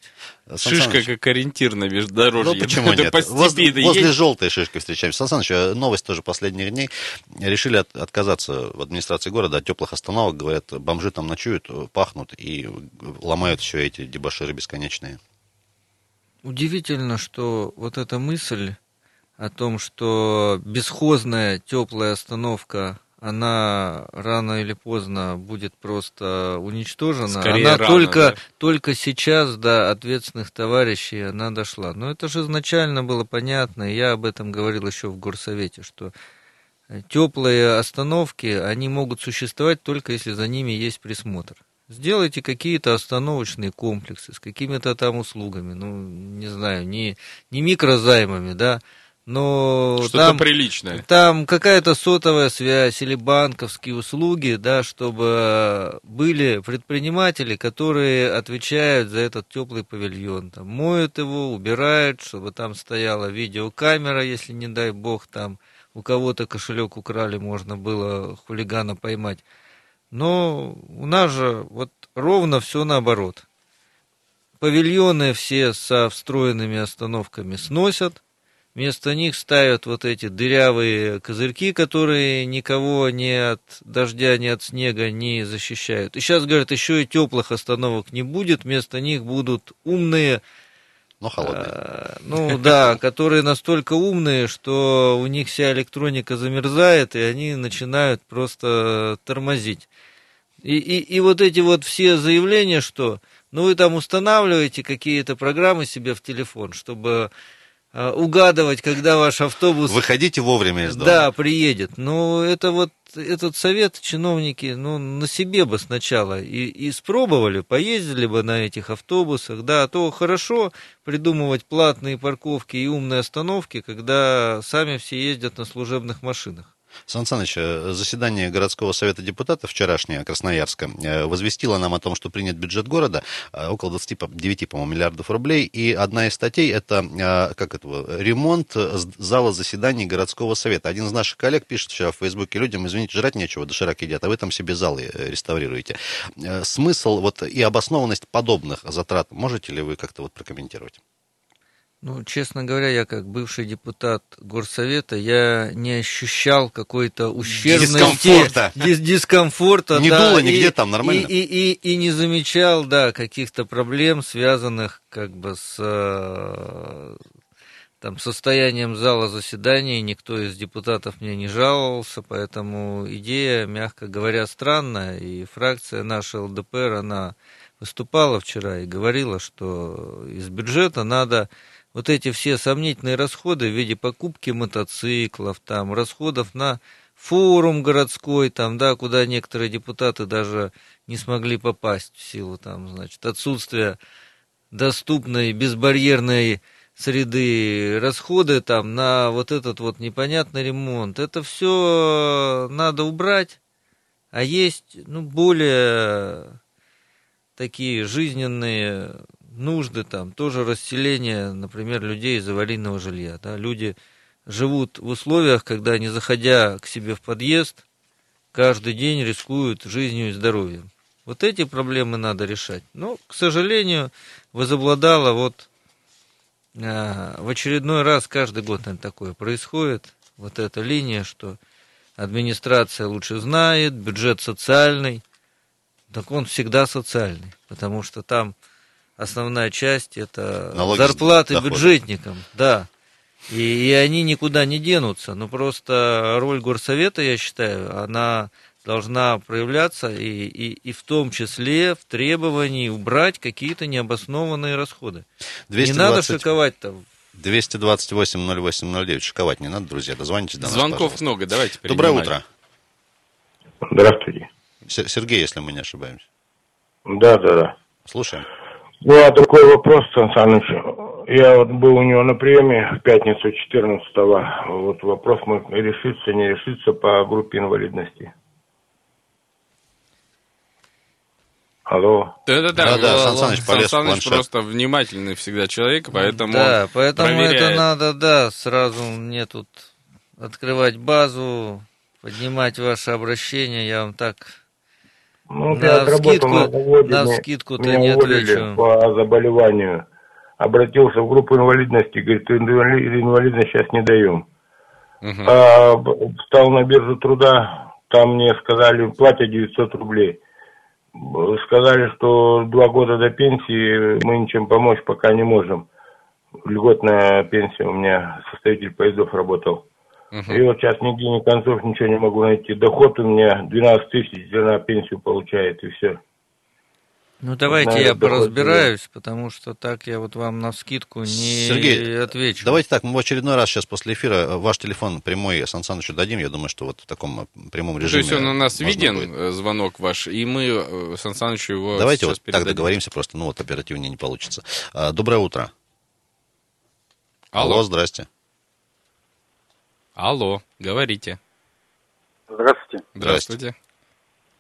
Шишка как ориентир на междорожье. Ну, почему нет? Возле желтой шишки встречаемся. Сан Саныч, новость тоже последних дней. Решили отказаться в администрации города от теплых остановок. Говорят, бомжи там ночуют, пахнут и ломают все эти дебоширы бесконечные. Удивительно, что вот эта мысль о том, что бесхозная теплая остановка... она рано или поздно будет просто уничтожена. Скорее она рано, только сейчас до ответственных товарищей она дошла. Но это же изначально было понятно, я об этом говорил еще в горсовете, что теплые остановки, они могут существовать только если за ними есть присмотр. Сделайте какие-то остановочные комплексы с какими-то там услугами, ну, не знаю, не микрозаймами, да, но что-то там приличное. Там какая-то сотовая связь или банковские услуги, да, чтобы были предприниматели, которые отвечают за этот теплый павильон. Там, моют его, убирают, чтобы там стояла видеокамера, если, не дай бог, там у кого-то кошелек украли, можно было хулигана поймать. Но у нас же вот ровно все наоборот. Павильоны все со встроенными остановками сносят. Вместо них ставят вот эти дырявые козырьки, которые никого ни от дождя, ни от снега не защищают. И сейчас, говорят, еще и теплых остановок не будет, вместо них будут умные... Но холодные. Ну да, которые настолько умные, что у них вся электроника замерзает, и они начинают просто тормозить. И вот эти вот все заявления, что... Ну вы там устанавливаете какие-то программы себе в телефон, чтобы... угадывать, когда ваш автобус... Выходите вовремя из дома. Да, приедет. Но это вот этот совет чиновники, ну, на себе бы сначала и испробовали, поездили бы на этих автобусах, да, а то хорошо придумывать платные парковки и умные остановки, когда сами все ездят на служебных машинах. Сан Саныч, заседание городского совета депутатов вчерашнее Красноярска возвестило нам о том, что принят бюджет города около 29, по-моему, миллиардов рублей. И одна из статей — это, как это, ремонт зала заседаний городского совета. Один из наших коллег пишет вчера в Фейсбуке людям: извините, жрать нечего, доширак едят, а вы там себе залы реставрируете. Смысл вот и обоснованность подобных затрат можете ли вы как-то вот прокомментировать? Ну, честно говоря, я как бывший депутат горсовета, я не ощущал какой-то ущербности, дискомфорта. Не дуло нигде там, нормально. И не замечал, да, каких-то проблем, связанных как бы с там состоянием зала заседаний. Никто из депутатов мне не жаловался, поэтому идея, мягко говоря, странная. И фракция наша ЛДПР, она выступала вчера и говорила, что из бюджета надо... Вот эти все сомнительные расходы в виде покупки мотоциклов, там, расходов на форум городской, там, да, куда некоторые депутаты даже не смогли попасть в силу там, значит, отсутствия доступной безбарьерной среды, расходы там, на вот этот вот непонятный ремонт. Это все надо убрать, а есть ну, более такие жизненные нужды, там, тоже расселение, например, людей из аварийного жилья. Да? Люди живут в условиях, когда, не заходя к себе в подъезд, каждый день рискуют жизнью и здоровьем. Вот эти проблемы надо решать. Но, к сожалению, возобладало вот в очередной раз, каждый год, наверное, такое происходит, вот эта линия, что администрация лучше знает, бюджет социальный, так он всегда социальный, потому что там основная часть — это налоги, зарплаты бюджетникам, да. И они никуда не денутся. Но просто роль горсовета, я считаю, она должна проявляться и в том числе в требовании убрать какие-то необоснованные расходы. 220... Не надо шиковать там. 228-08-09. Шиковать не надо, друзья. Дозвоните до нас, звонков пожалуйста. Много, давайте принимать. Доброе утро. Здравствуйте. Сергей, если мы не ошибаемся. Да. Слушаем. Да, такой вопрос, Сан Саныч. Я вот был у него на приеме в пятницу 14-го. Вот вопрос, решится, не решится по группе инвалидности. Алло. Да, Сан Саныч полез в планшет. Просто внимательный всегда человек, поэтому да, поэтому проверяет. Это надо, да, сразу мне тут открывать базу, поднимать ваше обращение, я вам так... Ну, на скидку, меня не уволили по заболеванию. Обратился в группу инвалидности, говорит, инвалидность сейчас не даем. Угу. Встал на биржу труда, там мне сказали, платят 900 рублей. Сказали, что 2 года до пенсии мы ничем помочь пока не можем. Льготная пенсия, у меня составитель поездов работал. И вот сейчас нигде ни концов, ничего не могу найти. Доход у меня 12 тысяч, жена пенсию получает, и все. Ну, давайте вот, наверное, я поразбираюсь, потому что так я вот вам навскидку не Сергей, отвечу. Давайте так, мы в очередной раз сейчас после эфира ваш телефон прямой Сан Санычу дадим. Я думаю, что вот в таком прямом режиме... То есть он у нас виден, будет звонок ваш, и мы Сан Санычу его давайте сейчас вот передадим. Давайте так договоримся просто, ну вот оперативнее не получится. Доброе утро. Алло, здрасте. Алло, говорите. Здравствуйте.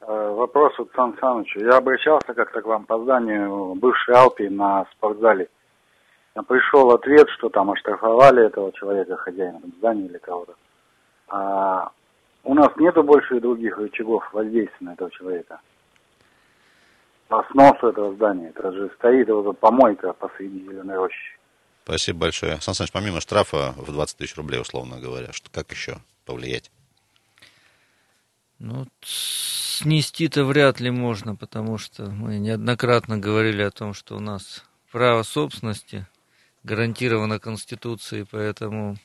Вопрос от Сан Саныча. Я обращался как-то к вам по зданию бывшей Алпии на спортзале. Пришел ответ, что там оштрафовали этого человека, хозяина здания или кого-то. А у нас нету больше других рычагов воздействия на этого человека. По сносу этого здания. Это же стоит вот помойка посреди зеленой рощи. Спасибо большое. Сан Саныч, помимо штрафа в 20 тысяч рублей, условно говоря, что, как еще повлиять? Ну, снести-то вряд ли можно, потому что мы неоднократно говорили о том, что у нас право собственности гарантировано Конституцией, поэтому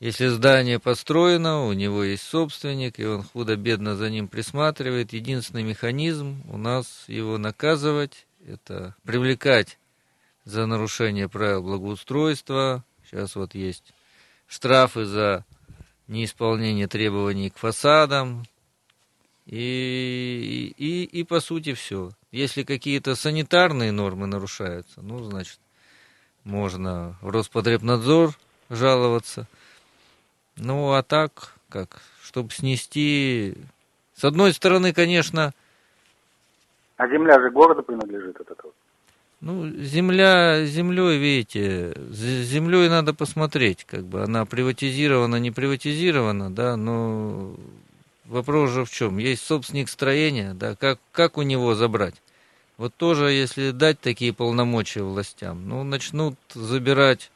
если здание построено, у него есть собственник, и он худо-бедно за ним присматривает, единственный механизм у нас его наказывать — это привлекать за нарушение правил благоустройства, Сейчас вот есть штрафы за неисполнение требований к фасадам. И по сути все. Если какие-то санитарные нормы нарушаются, ну, значит, можно в Роспотребнадзор жаловаться. Ну, а так, как, чтобы снести... С одной стороны, конечно... А земля же городу принадлежит от этого? Ну, землей, видите, с землей надо посмотреть, как бы она приватизирована, не приватизирована, да, но... Вопрос же в чем? Есть собственник строения, да, как у него забрать? Вот тоже, если дать такие полномочия властям, ну, начнут забирать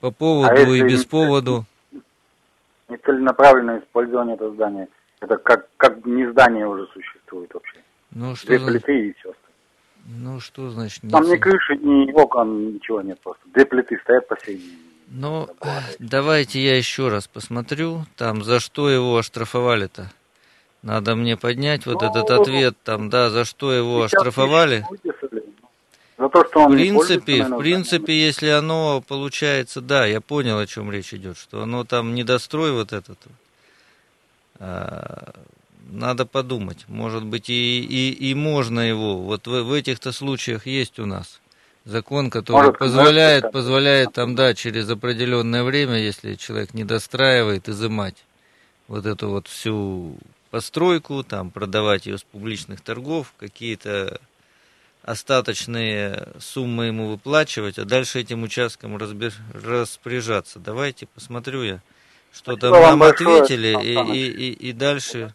по поводу и без поводу. Нецеленаправленное использование этого здания, это как не здание уже существует вообще. Ну, что две плиты и все. Ну, что значит? Там ни крыши, ни окон, ничего нет просто. Две плиты стоят по сей день. Ну, давайте я еще раз посмотрю, там, за что его оштрафовали-то. Надо мне поднять вот этот ответ, там, да, за что его оштрафовали. За то, что он в принципе, если оно получается, да, я понял, о чем речь идет, что оно там недострой вот этот. Надо подумать, может быть, и можно его, вот в этих-то случаях есть у нас. Закон, который позволяет там, да, через определенное время, если человек не достраивает, изымать вот эту вот всю постройку, там, продавать ее с публичных торгов, какие-то остаточные суммы ему выплачивать, а дальше этим участком распоряжаться. Давайте посмотрю я, что там нам ответили, и дальше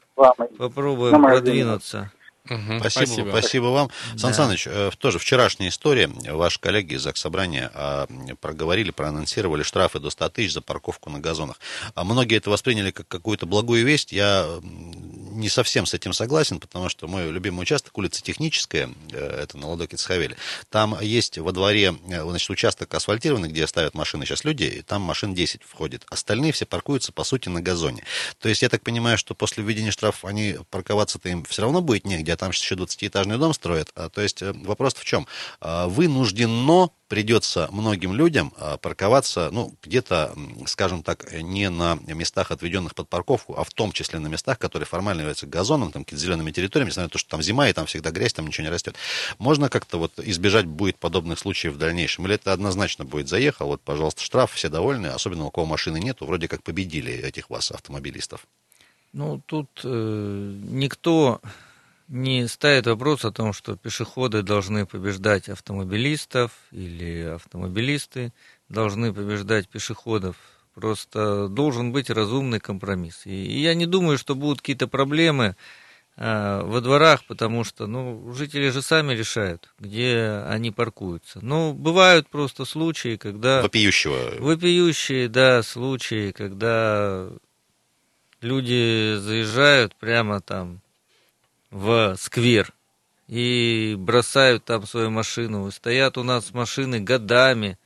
попробуем продвинуться. Угу, спасибо вам. Сан Саныч, тоже вчерашняя история. Ваши коллеги из Заксобрания проанонсировали штрафы до 100 тысяч за парковку на газонах. А многие это восприняли как какую-то благую весть. Я не совсем с этим согласен, потому что мой любимый участок, улица Техническая, это на Ладоке-Цхавеле, там есть во дворе, значит, участок асфальтированный, где ставят машины сейчас люди, и там машин 10 входит. Остальные все паркуются, по сути, на газоне. То есть я так понимаю, что после введения штрафов они парковаться-то им все равно будет негде, а там еще 20-этажный дом строят. То есть вопрос в чем? Вынуждено придется многим людям парковаться, ну, где-то, скажем так, не на местах, отведенных под парковку, а в том числе на местах, которые формально являются газоном, там, какие-то зелеными территориями, несмотря на то, что там зима, и там всегда грязь, там ничего не растет. Можно как-то вот избежать будет подобных случаев в дальнейшем? Или это однозначно будет заехал, вот, пожалуйста, штраф, все довольны, особенно у кого машины нету, вроде как победили этих вас, автомобилистов? Ну, тут никто... не ставит вопрос о том, что пешеходы должны побеждать автомобилистов или автомобилисты должны побеждать пешеходов. Просто должен быть разумный компромисс. И я не думаю, что будут какие-то проблемы во дворах, потому что, ну, жители же сами решают, где они паркуются. Ну, бывают просто случаи, когда... Вопиющие, да, случаи, когда люди заезжают прямо там в сквер и бросают там свою машину. Стоят у нас машины годами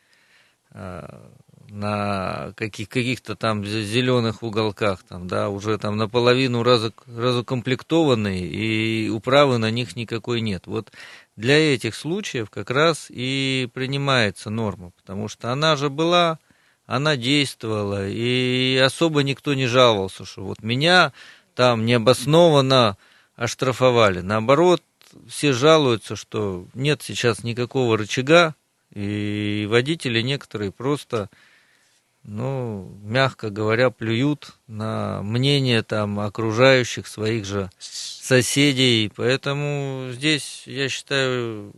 на каких-то там зеленых уголках, там, да, уже там наполовину разукомплектованные, и управы на них никакой нет. Вот для этих случаев как раз и принимается норма, потому что она же была, она действовала, и особо никто не жаловался, что вот меня там необоснованно оштрафовали. Наоборот, все жалуются, что нет сейчас никакого рычага, и водители некоторые просто, ну, мягко говоря, плюют на мнение там окружающих своих же соседей. Поэтому здесь, я считаю,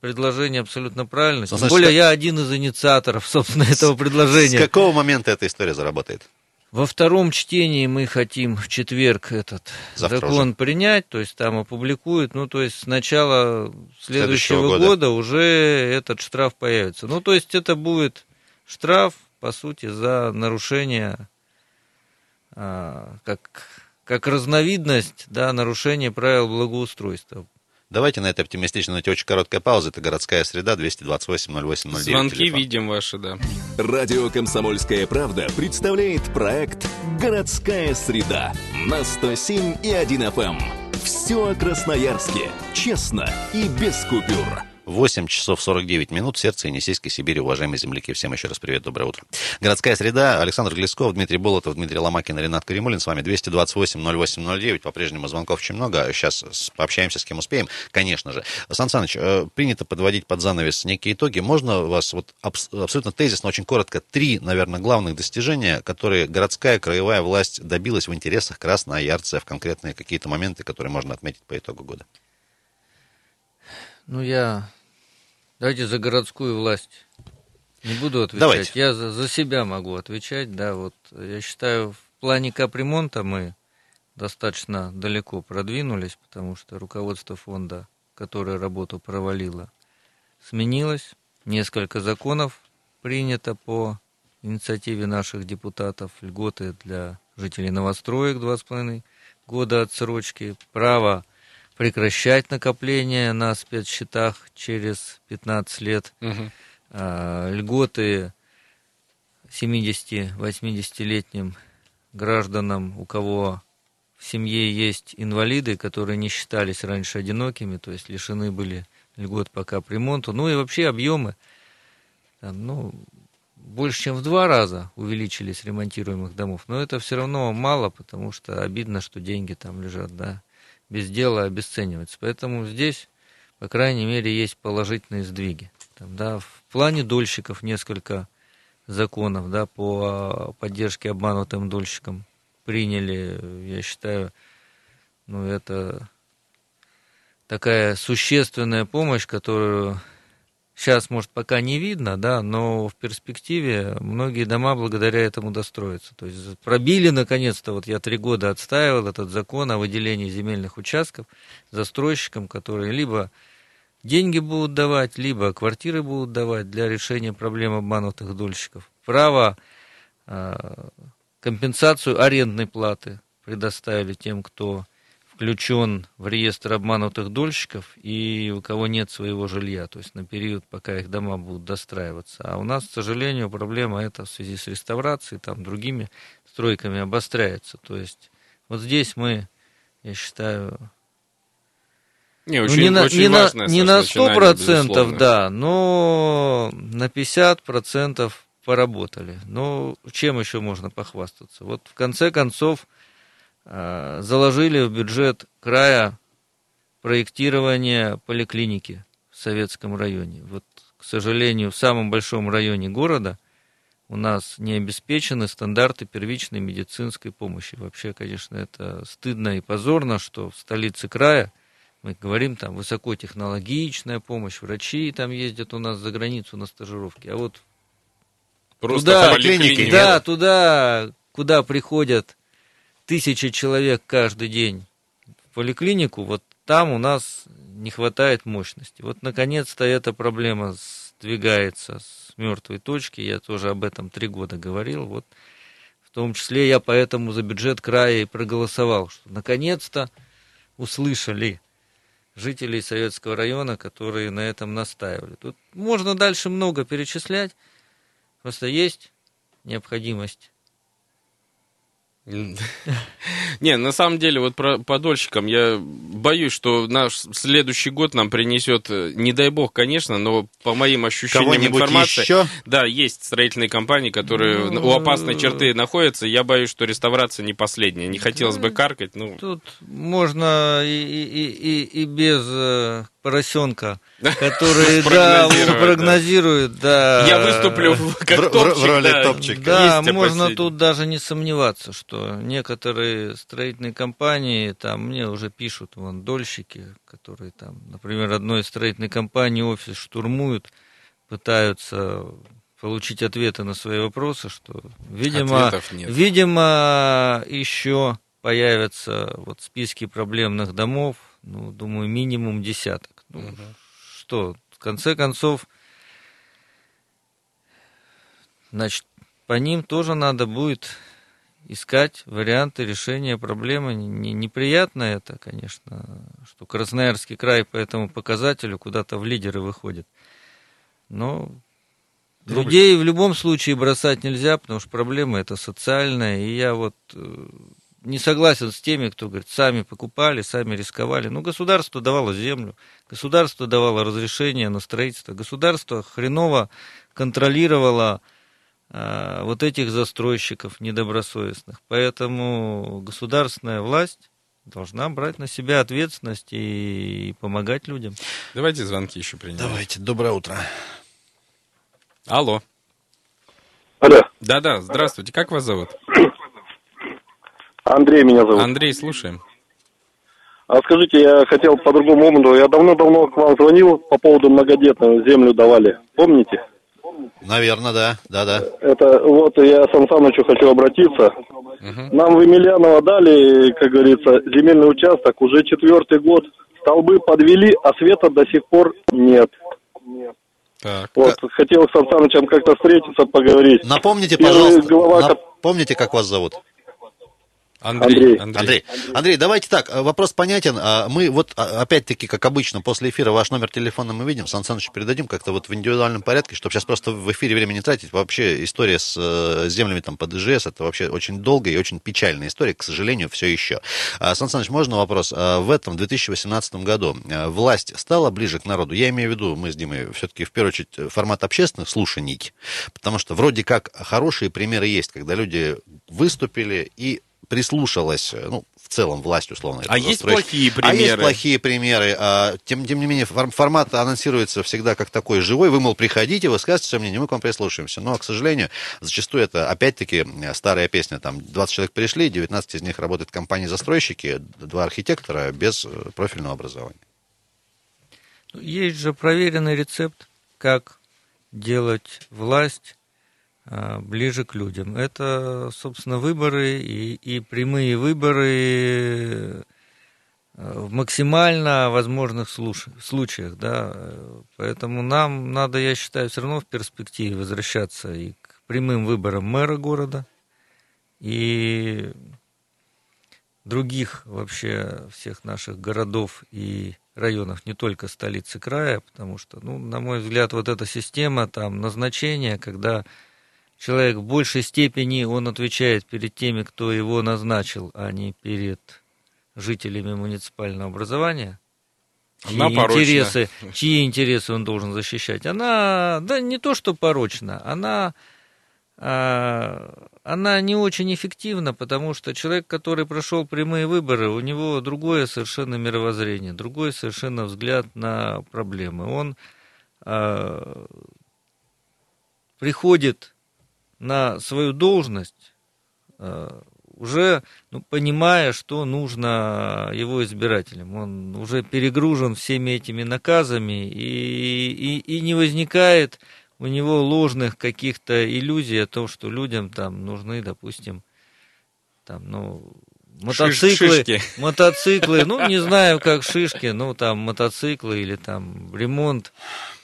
предложение абсолютно правильное. Тем более, я один из инициаторов, собственно, этого предложения. С какого момента эта история заработает? Во втором чтении мы хотим в четверг этот закон принять, то есть там опубликуют, ну, то есть с начала следующего года уже этот штраф появится. Ну, то есть это будет штраф, по сути, за нарушение, как разновидность, да, нарушения правил благоустройства. Давайте на этой оптимистично найти очень короткая пауза. Это «Городская среда», 228-08-09. Звонки телефон. Видим ваши, да. Радио «Комсомольская правда» представляет проект «Городская среда» на 107,1 FM. Все о Красноярске. Честно и без купюр. 8 часов 49 минут, сердце Енисейской Сибири, уважаемые земляки. Всем еще раз привет, доброе утро. Городская среда, Александр Глесков, Дмитрий Болотов, Дмитрий Ломакин, Ренат Каримуллин. С вами 228-08-09. По-прежнему звонков очень много. Сейчас пообщаемся с кем успеем, конечно же. Сан Саныч, принято подводить под занавес некие итоги. Можно вас вот абсолютно тезисно, очень коротко, три, наверное, главных достижения, которые городская, краевая власть добилась в интересах красноярца, в конкретные какие-то моменты, которые можно отметить по итогу года? Ну, Давайте за городскую власть не буду отвечать. Давайте. Я за себя могу отвечать, да, вот. Я считаю, в плане капремонта мы достаточно далеко продвинулись, потому что руководство фонда, которое работу провалило, сменилось. Несколько законов принято по инициативе наших депутатов. Льготы для жителей новостроек 2,5 года отсрочки. Право прекращать накопление на спецсчетах через 15 лет. Угу. Льготы 70-80-летним гражданам, у кого в семье есть инвалиды, которые не считались раньше одинокими, то есть лишены были льгот по капремонту. Ну и вообще объемы там, больше, чем в 2 раза увеличились ремонтируемых домов. Но это все равно мало, потому что обидно, что деньги там лежат, да, без дела обесцениваются. Поэтому здесь, по крайней мере, есть положительные сдвиги. Там, да, в плане дольщиков несколько законов, да, по поддержке обманутым дольщикам приняли. Я считаю, это такая существенная помощь, которую сейчас, может, пока не видно, да, но в перспективе многие дома благодаря этому достроятся. То есть пробили, наконец-то, я 3 года отстаивал этот закон о выделении земельных участков застройщикам, которые либо деньги будут давать, либо квартиры будут давать для решения проблем обманутых дольщиков. Право, компенсацию арендной платы предоставили тем, кто включен в реестр обманутых дольщиков и у кого нет своего жилья, то есть на период, пока их дома будут достраиваться. А у нас, к сожалению, проблема эта в связи с реставрацией, там, другими стройками обостряется. То есть вот здесь мы, я считаю, не на 100%, да, но на 50% поработали. Но чем еще можно похвастаться? Вот в конце концов заложили в бюджет края проектирование поликлиники в Советском районе. Вот, к сожалению, в самом большом районе города у нас не обеспечены стандарты первичной медицинской помощи. Вообще, конечно, это стыдно и позорно, что в столице края мы говорим, там высокотехнологичная помощь, врачи там ездят у нас за границу на стажировки, а вот туда, куда приходят 1000 человек каждый день в поликлинику, вот там у нас не хватает мощности. Вот, наконец-то, эта проблема сдвигается с мертвой точки. Я тоже об этом 3 года говорил. Вот, в том числе я поэтому за бюджет края и проголосовал, что наконец-то услышали жителей Советского района, которые на этом настаивали. Тут можно дальше много перечислять, просто есть необходимость. Не, на самом деле, по дольщикам я боюсь, что наш следующий год нам принесет, не дай бог, конечно, но по моим ощущениям информации, еще? Да, есть строительные компании, которые у опасной черты находятся. Я боюсь, что реставрация не последняя. Не хотелось бы каркать. Тут можно и без поросенка, который прогнозирует. Да. Я выступлю как топчик. Да, можно тут даже не сомневаться, что некоторые строительные компании, там мне уже пишут дольщики, которые там, например, одной строительной компании офис штурмуют, пытаются получить ответы на свои вопросы, что, видимо, еще появятся списки проблемных домов, думаю, минимум 10. Что, в конце концов, значит, по ним тоже надо будет искать варианты решения проблемы. Неприятно это, конечно, что Красноярский край по этому показателю куда-то в лидеры выходит. Но людей в любом случае бросать нельзя, потому что проблема это социальная. И я не согласен с теми, кто говорит, сами покупали, сами рисковали. Ну, государство давало землю, государство давало разрешение на строительство, государство хреново контролировало вот этих застройщиков недобросовестных. Поэтому государственная власть должна брать на себя ответственность и помогать людям. Давайте звонки еще принимать. Давайте. Доброе утро. Алло. Алло. Да-да, здравствуйте. Как вас зовут? Андрей меня зовут. Андрей, слушаем. А скажите, я хотел по другому уму. Я давно-давно к вам звонил по поводу многодетного. Землю давали. Помните? Наверное, да. Да-да. Это вот я Сан Санычу хочу обратиться. Угу. Нам в Емельяново дали, как говорится, земельный участок. Уже 4-й год. Столбы подвели, а света до сих пор нет. Так. Вот, хотел с Сан Санычем как-то встретиться, поговорить. Напомните, пожалуйста, напомните, как вас зовут? Андрей. Андрей, давайте так, вопрос понятен. Мы вот опять-таки, как обычно, после эфира ваш номер телефона мы видим, Сан Санычу передадим как-то вот в индивидуальном порядке, чтобы сейчас просто в эфире время не тратить. Вообще история с землями там под ИЖС, это вообще очень долгая и очень печальная история, к сожалению, все еще. Сан Саныч, можно вопрос? В этом 2018 году власть стала ближе к народу? Я имею в виду, мы с Димой все-таки в первую очередь формат общественных слушаний, потому что вроде как хорошие примеры есть, когда люди выступили и прислушалась, ну, в целом, власть, условно. А есть плохие примеры. Тем не менее, формат анонсируется всегда как такой живой. Вы, мол, приходите, высказывайте свое мнение, мы к вам прислушаемся. Но, к сожалению, зачастую это, опять-таки, старая песня. Там 20 человек пришли, 19 из них работают в компании-застройщики, 2 архитектора без профильного образования. Есть же проверенный рецепт, как делать власть ближе к людям. Это, собственно, выборы и прямые выборы в максимально возможных случаях. Да. Поэтому нам надо, я считаю, все равно в перспективе возвращаться и к прямым выборам мэра города, и других вообще всех наших городов и районов, не только столицы края, потому что, ну, на мой взгляд, вот эта система там назначения, когда человек в большей степени он отвечает перед теми, кто его назначил, а не перед жителями муниципального образования, чьи интересы он должен защищать. Она, да не то что порочна, она не очень эффективна, потому что человек, который прошел прямые выборы, у него другое совершенно мировоззрение, другой совершенно взгляд на проблемы. Он приходит на свою должность, уже понимая, что нужно его избирателям. Он уже перегружен всеми этими наказами, и не возникает у него ложных каких-то иллюзий о том, что людям там нужны, допустим, там, ну, мотоциклы, ну, не знаю, как шишки, ну, там, мотоциклы или там ремонт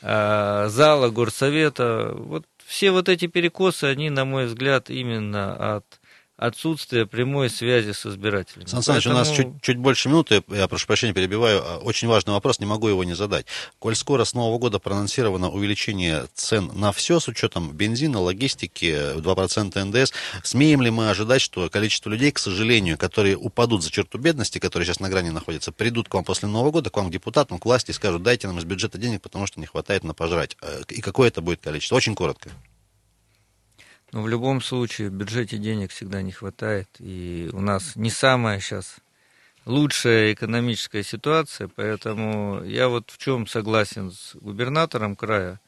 зала горсовета. Вот все вот эти перекосы, они, на мой взгляд, именно от отсутствие прямой связи с избирателями. Сан Саныч, поэтому у нас чуть больше минуты, я прошу прощения, перебиваю, очень важный вопрос, не могу его не задать. Коль скоро с Нового года проанонсировано увеличение цен на все, с учетом бензина, логистики, 2% НДС, смеем ли мы ожидать, что количество людей, к сожалению, которые упадут за черту бедности, которые сейчас на грани находятся, придут к вам после Нового года, к вам, к депутатам, к власти, и скажут, дайте нам из бюджета денег, потому что не хватает на пожрать. И какое это будет количество? Очень коротко. Но в любом случае в бюджете денег всегда не хватает, и у нас не самая сейчас лучшая экономическая ситуация, поэтому я вот в чем согласен с губернатором края,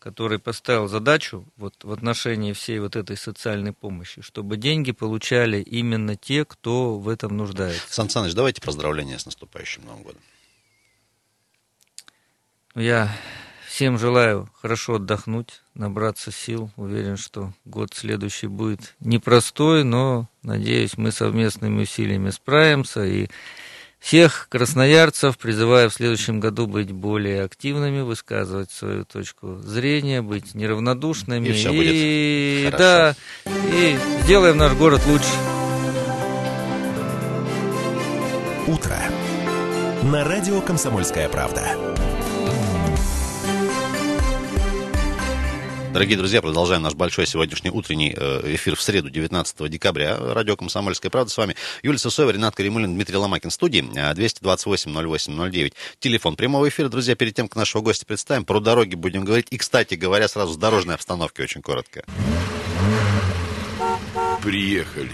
который поставил задачу вот в отношении всей вот этой социальной помощи, чтобы деньги получали именно те, кто в этом нуждается. Сан Саныч, давайте поздравления с наступающим Новым годом. Я всем желаю хорошо отдохнуть, набраться сил. Уверен, что год следующий будет непростой, но, надеюсь, мы совместными усилиями справимся. И всех красноярцев призываю в следующем году быть более активными, высказывать свою точку зрения, быть неравнодушными. И все будет хорошо. Да, и сделаем наш город лучше. Утро. На радио «Комсомольская правда». Дорогие друзья, продолжаем наш большой сегодняшний утренний эфир в среду, 19 декабря. Радио «Комсомольская правда». С вами Юлия Сысоева, Ренат Каримуллин, Дмитрий Ломакин в студии. 228-08-09. Телефон прямого эфира. Друзья, перед тем, как нашего гостя представим, про дороги будем говорить. И, кстати говоря, сразу с дорожной обстановки очень коротко. Приехали.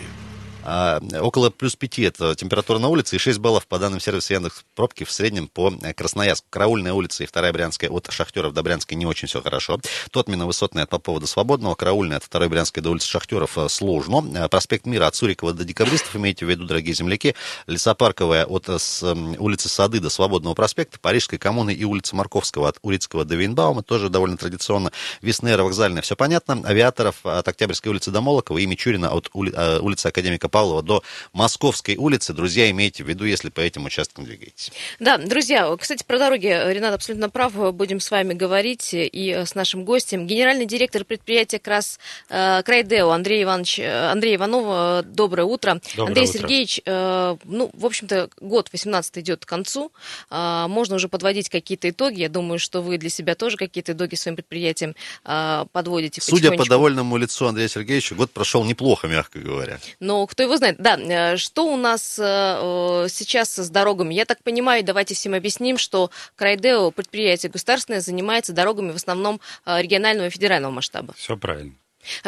Около +5 это температура на улице, и 6 баллов по данным сервиса Яндекс.Пробки в среднем по Красноярску. Караульная улица и 2-я Брянская от Шахтеров до Брянской не очень все хорошо. Тотмина, Высотная от Попова до Свободного, Караульная от 2-й Брянской до улицы Шахтеров сложно. Проспект Мира от Сурикова до Декабристов, имейте в виду, дорогие земляки. Лесопарковая от улицы Сады до Свободного проспекта, Парижской коммуны и улица Марковского от Урицкого до Вейнбаума, тоже довольно традиционно. Веснера, Вокзальная, все понятно. Авиаторов от Октябрьской улицы до Молокова и Мичурина от улицы Академика Павлова до Московской улицы. Друзья, имейте в виду, если по этим участкам двигаетесь. Да, друзья, кстати, про дороги Ренат абсолютно прав. Будем с вами говорить и с нашим гостем. Генеральный директор предприятия «Крайдэо» Андрей Иванов. Доброе утро. Доброе Андрей утро. Сергеевич, в общем-то, год 18 идет к концу. Можно уже подводить какие-то итоги. Я думаю, что вы для себя тоже какие-то итоги своим предприятием подводите. Судя по довольному лицу Андрея Сергеевича, год прошел неплохо, мягко говоря. Но кто его знает. Да, что у нас сейчас с дорогами? Я так понимаю, давайте всем объясним, что «Крайдэо», предприятие государственное, занимается дорогами в основном регионального и федерального масштаба. Все правильно.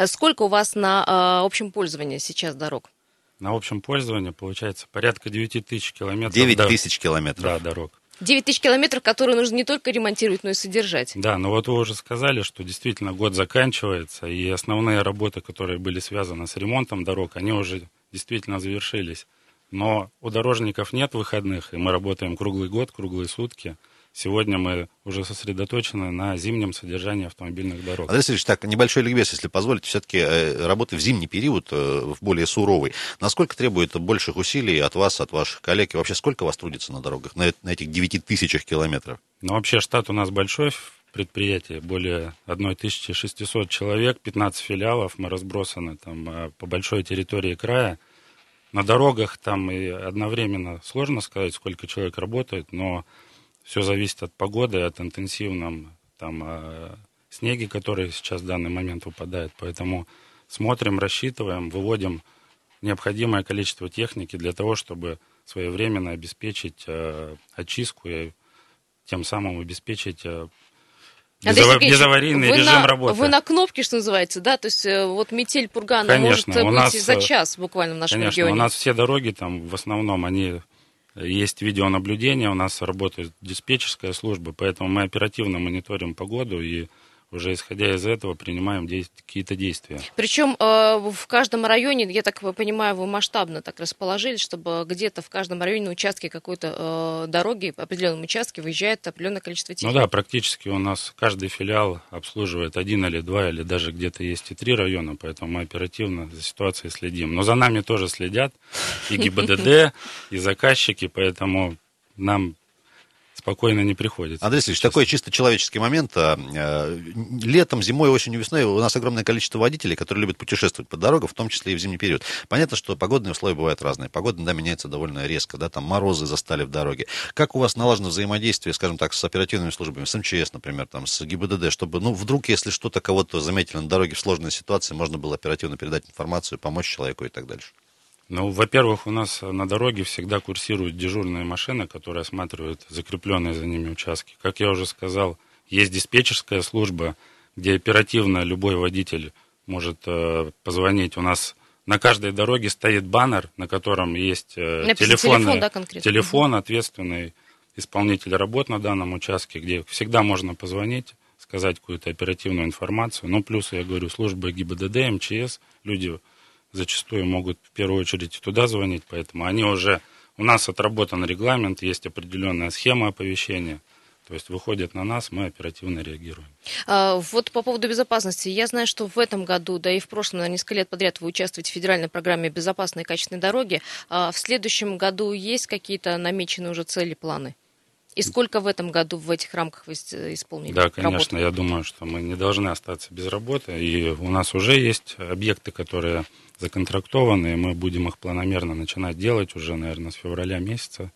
Сколько у вас на общем пользовании сейчас дорог? На общем пользовании, получается, порядка 9 тысяч километров. 9 тысяч километров. Да, дорог. 9 тысяч километров, которые нужно не только ремонтировать, но и содержать. Да, но вот вы уже сказали, что действительно год заканчивается, и основные работы, которые были связаны с ремонтом дорог, они уже действительно завершились. Но у дорожников нет выходных, и мы работаем круглый год, круглые сутки. Сегодня мы уже сосредоточены на зимнем содержании автомобильных дорог. Андрей Сергеевич, так, небольшой ликбез, если позволите, все-таки работы в зимний период, в более суровый. Насколько требует больших усилий от вас, от ваших коллег? И вообще, сколько вас трудится на дорогах, на этих 9 тысячах километров? Ну, вообще, штат у нас большой в предприятии, более 1600 человек, 15 филиалов, мы разбросаны там по большой территории края. На дорогах там и одновременно сложно сказать, сколько человек работает, но... Все зависит от погоды, от интенсивного снега, который сейчас в данный момент выпадает. Поэтому смотрим, рассчитываем, выводим необходимое количество техники для того, чтобы своевременно обеспечить очистку и тем самым обеспечить... Безаварийный режим работы. Вы на кнопке, что называется, да? То есть вот метель Пургана может быть за час буквально в нашем регионе. У нас все дороги там в основном, они... Есть видеонаблюдение, у нас работает диспетчерская служба, поэтому мы оперативно мониторим погоду и уже исходя из этого принимаем какие-то действия. Причем в каждом районе, я так понимаю, вы масштабно так расположились, чтобы где-то в каждом районе на участке какой-то дороги, в определенном участке выезжает определенное количество техники. Ну да, практически у нас каждый филиал обслуживает 1 или 2, или даже где-то есть и 3 района, поэтому мы оперативно за ситуацией следим. Но за нами тоже следят и ГИБДД, и заказчики, поэтому нам... Спокойно не приходится. Андрей Сергеевич, такой чисто человеческий момент. Летом, зимой, осенью, весной у нас огромное количество водителей, которые любят путешествовать по дорогам, в том числе и в зимний период. Понятно, что погодные условия бывают разные. Погода, да, меняется довольно резко, да, там морозы застали в дороге. Как у вас налажено взаимодействие, скажем так, с оперативными службами, с МЧС, например, там, с ГИБДД, чтобы, вдруг, если что-то кого-то заметили на дороге в сложной ситуации, можно было оперативно передать информацию, помочь человеку и так дальше? Во-первых, у нас на дороге всегда курсируют дежурные машины, которые осматривают закрепленные за ними участки. Как я уже сказал, есть диспетчерская служба, где оперативно любой водитель может позвонить. У нас на каждой дороге стоит баннер, на котором есть телефон, ответственный исполнитель работ на данном участке, где всегда можно позвонить, сказать какую-то оперативную информацию. Плюс, я говорю, служба ГИБДД, МЧС, люди... зачастую могут в первую очередь туда звонить, поэтому они уже... У нас отработан регламент, есть определенная схема оповещения, то есть выходят на нас, мы оперативно реагируем. Вот по поводу безопасности. Я знаю, что в этом году, да и в прошлом, на несколько лет подряд вы участвуете в федеральной программе «Безопасные и качественные дороги». В следующем году есть какие-то намеченные уже цели, планы? И сколько в этом году в этих рамках вы исполнили? Да, конечно, работу? Я думаю, что мы не должны остаться без работы, и у нас уже есть объекты, которые законтрактованы, и мы будем их планомерно начинать делать уже, наверное, с февраля месяца.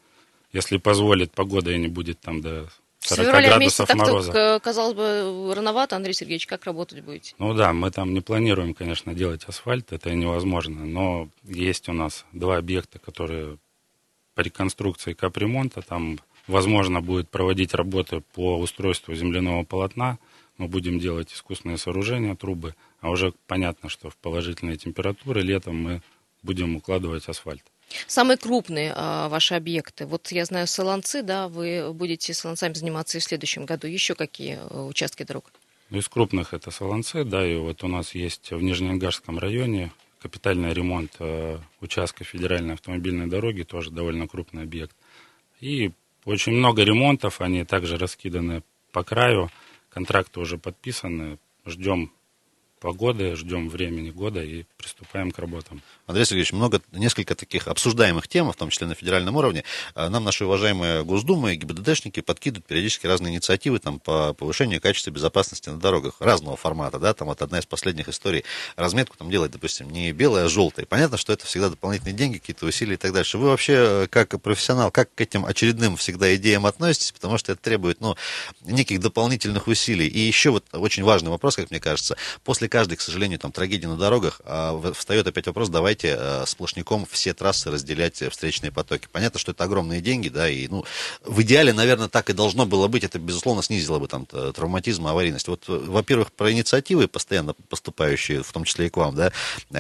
Если позволит погода и не будет там до 40 градусов мороза. Так, казалось бы, рановато, Андрей Сергеевич, как работать будете? Ну да, мы там не планируем, конечно, делать асфальт, это невозможно, но есть у нас два объекта, которые по реконструкции капремонта, там, возможно, будет проводить работы по устройству земляного полотна, мы будем делать искусственные сооружения, трубы, а уже понятно, что в положительные температуры летом мы будем укладывать асфальт. Самые крупные ваши объекты. Вот я знаю Солонцы, да, вы будете Солонцами заниматься и в следующем году. Еще какие участки дорог? Из крупных это Солонцы, да, и вот у нас есть в Нижнеангарском районе капитальный ремонт участка федеральной автомобильной дороги, тоже довольно крупный объект. И очень много ремонтов, они также раскиданы по краю, контракты уже подписаны, ждем погоды, ждем времени года и приступаем к работам. Андрей Сергеевич, несколько таких обсуждаемых тем, в том числе на федеральном уровне. Нам наши уважаемые Госдумы и ГИБДДшники подкидывают периодически разные инициативы там, по повышению качества безопасности на дорогах разного формата. Да? Там вот одна из последних историй. Разметку там делать, допустим, не белое, а желтое. Понятно, что это всегда дополнительные деньги, какие-то усилия и так дальше. Вы вообще, как профессионал, как к этим очередным всегда идеям относитесь? Потому что это требует неких дополнительных усилий. И еще вот очень важный вопрос, как мне кажется. После каждой, к сожалению, там, трагедии на дорогах, встает опять вопрос, давайте сплошняком все трассы разделять встречные потоки. Понятно, что это огромные деньги, да, и, в идеале, наверное, так и должно было быть, это, безусловно, снизило бы там травматизм, аварийность. Вот, во-первых, про инициативы, постоянно поступающие, в том числе и к вам, да,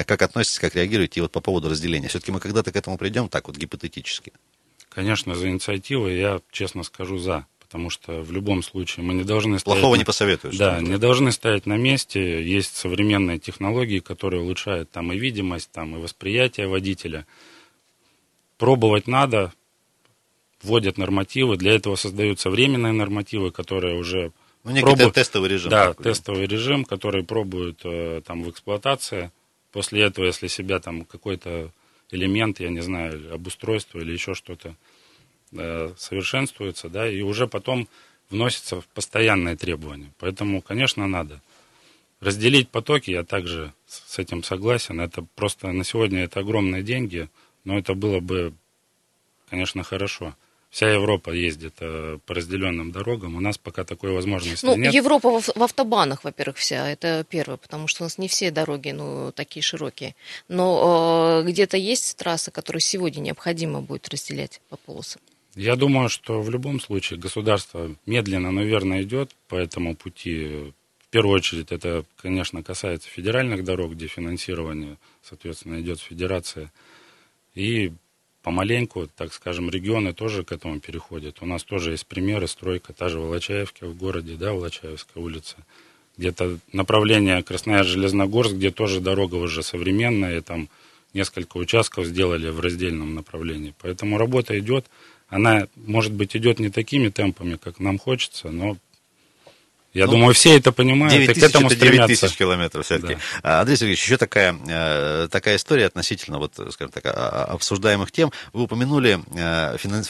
как относитесь, как реагируете, и вот по поводу разделения. Все-таки мы когда-то к этому придем, так вот, гипотетически. Конечно, за инициативы я, честно скажу, за. Потому что в любом случае мы не должны стоять... Плохого не посоветуешь. Да, не должны стоять на месте. Есть современные технологии, которые улучшают там и видимость, там и восприятие водителя. Пробовать надо, вводят нормативы. Для этого создаются временные нормативы, которые уже... тестовый режим. Да, тестовый режим, который пробуют там в эксплуатации. После этого, если себя там какой-то элемент, я не знаю, обустройство или еще что-то, совершенствуется, да, и уже потом вносятся в постоянные требования. Поэтому, конечно, надо. Разделить потоки, я также с этим согласен. Это просто на сегодня это огромные деньги, но это было бы, конечно, хорошо. Вся Европа ездит по разделенным дорогам. У нас пока такой возможности нет. Европа в автобанах, во-первых, вся. Это первое, потому что у нас не все дороги такие широкие. Но где-то есть трассы, которые сегодня необходимо будет разделять по полосам. Я думаю, что в любом случае государство медленно, но верно идет по этому пути. В первую очередь это, конечно, касается федеральных дорог, где финансирование, соответственно, идет федерация. И помаленьку, так скажем, регионы тоже к этому переходят. У нас тоже есть примеры, стройка, та же Волочаевка в городе, да, Волочаевская улица. Где-то направление Красноярск-Железногорск, где тоже дорога уже современная, там несколько участков сделали в раздельном направлении. Поэтому работа идет. Она, может быть, идет не такими темпами, как нам хочется, но... Я думаю, все это понимают, 9 тысяч, и к этому стремятся. 9 тысяч километров все-таки. Да. Андрей Сергеевич, еще такая история относительно, вот, скажем так, обсуждаемых тем. Вы упомянули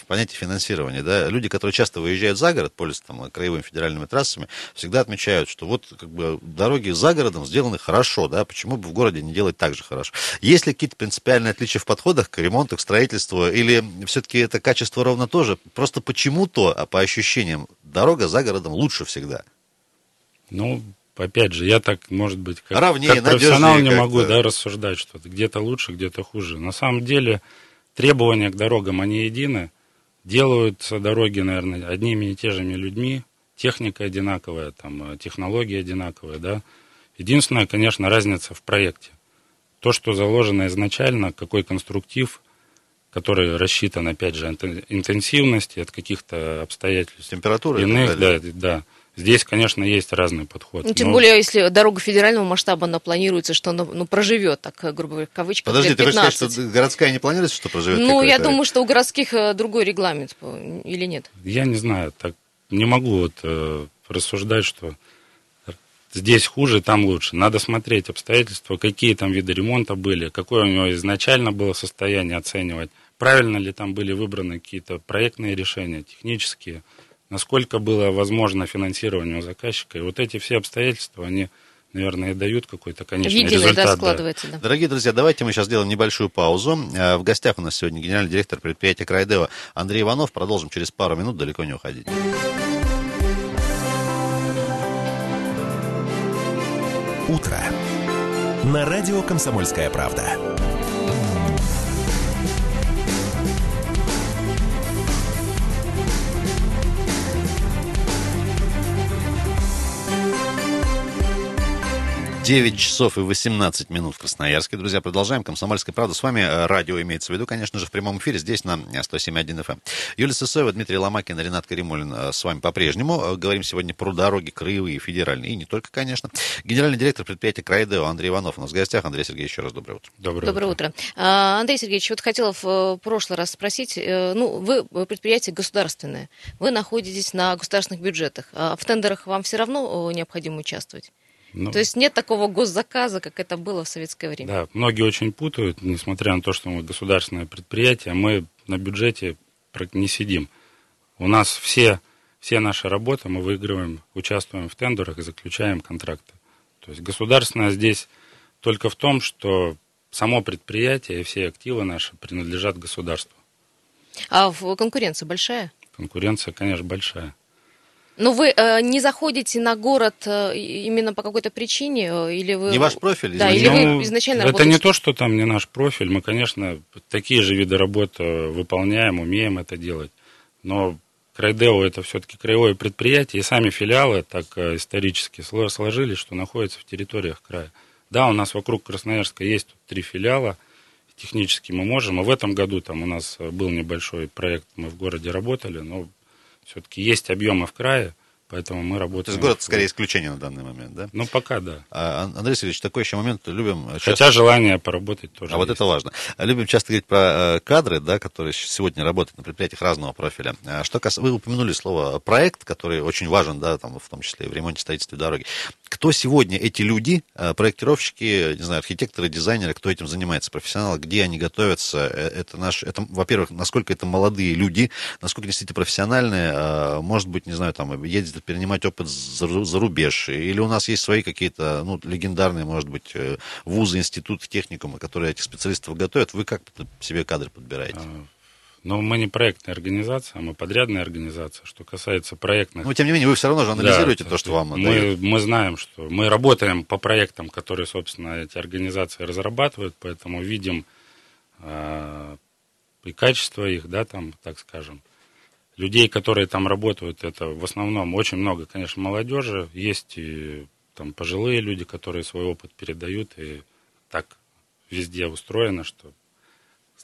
понятие финансирования. Да? Люди, которые часто выезжают за город, пользуются там краевыми федеральными трассами, всегда отмечают, что вот как бы дороги за городом сделаны хорошо, да? Почему бы в городе не делать так же хорошо? Есть ли какие-то принципиальные отличия в подходах к ремонту, к строительству, или все-таки это качество ровно то же? Просто почему-то, по ощущениям, дорога за городом лучше всегда. Опять же, я так, может быть, как профессионал не могу рассуждать что-то. Где-то лучше, где-то хуже. На самом деле, требования к дорогам, они едины. Делаются дороги, наверное, одними и те же людьми. Техника одинаковая, там, технология одинаковая, да. Единственное, конечно, разница в проекте. То, что заложено изначально, какой конструктив, который рассчитан, опять же, от интенсивности, от каких-то обстоятельств. Температура иных, да. Здесь, конечно, есть разный подход. Тем более, если дорога федерального масштаба, она планируется, что она проживет, так, грубо говоря, в кавычках, лет 15. Подожди, ты хочешь сказать, что городская не планируется, что проживет? Я думаю, что у городских другой регламент, или нет? Я не знаю, так не могу рассуждать, что здесь хуже, там лучше. Надо смотреть обстоятельства, какие там виды ремонта были, какое у него изначально было состояние, оценивать, правильно ли там были выбраны какие-то проектные решения, технические, насколько было возможно финансирование у заказчика. И вот эти все обстоятельства, они, наверное, дают какой-то конечный результат. Да, складывается, да. Дорогие друзья, давайте мы сейчас сделаем небольшую паузу. В гостях у нас сегодня генеральный директор предприятия «Крайдео» Андрей Иванов. Продолжим через пару минут, далеко не уходите. утро» на радио «Комсомольская правда». Девять часов и 18 минут в Красноярске. Друзья, продолжаем. «Комсомольская правда». С вами радио имеется в виду, конечно же, в прямом эфире. Здесь на 107.1 FM. Юлия Сысоева, Дмитрий Ломакин, Ренат Каримуллин с вами по-прежнему. Говорим сегодня про дороги краевые, федеральные и не только, конечно. Генеральный директор предприятия «Крайдео» Андрей Иванов у нас в гостях. Андрей Сергеевич, еще раз доброе утро. Доброе утро. Андрей Сергеевич, вот хотела в прошлый раз спросить. Ну, вы предприятие государственное. Вы находитесь на государственных бюджетах. А в тендерах вам все равно необходимо участвовать? Ну, то есть нет такого госзаказа, как это было в советское время? Да, многие очень путают, несмотря на то, что мы государственное предприятие, мы на бюджете не сидим. У нас все наши работы мы выигрываем, участвуем в тендерах и заключаем контракты. То есть государственное здесь только в том, что само предприятие и все активы наши принадлежат государству. А конкуренция большая? Конкуренция, конечно, большая. Но вы не заходите на город именно по какой-то причине? Или вы... Не ваш профиль? Да, или вы изначально это работаете? Не то, что там не наш профиль. Мы, конечно, такие же виды работ выполняем, умеем это делать. Но «Крайдео» — это все-таки краевое предприятие, и сами филиалы так исторически сложились, что находятся в территориях края. Да, у нас вокруг Красноярска есть тут 3 филиала, технически мы можем. А в этом году там у нас был небольшой проект, мы в городе работали, но... Все-таки есть объемы в крае, поэтому мы работаем... То есть город, скорее, исключение на данный момент, да? Ну, пока да. Андрей Сергеевич, такой еще момент любим... Хотя часто... желание поработать тоже есть. Вот это важно. Любим часто говорить про кадры, да, которые сегодня работают на предприятиях разного профиля. Что касается... Вы упомянули слово «проект», который очень важен, да, там, в том числе и в ремонте, строительстве дороги. Кто сегодня эти люди, проектировщики, не знаю, архитекторы, дизайнеры, кто этим занимается, профессионалы, где они готовятся? Это, во-первых, насколько это молодые люди, насколько действительно профессиональные, может быть, не знаю, там, ездят перенимать опыт за рубеж, или у нас есть свои какие-то, ну, легендарные, может быть, вузы, институты, техникумы, которые этих специалистов готовят. Вы как себе кадры подбираете? Но мы не проектная организация, мы подрядная организация. Что касается проектных... Но, тем не менее, вы все равно же анализируете то, что вам дают. Мы знаем, что мы работаем по проектам, которые, собственно, эти организации разрабатывают, поэтому видим и качество их, да, там, так скажем. Людей, которые там работают, это в основном очень много, конечно, молодежи. Есть и там пожилые люди, которые свой опыт передают, и так везде устроено, что...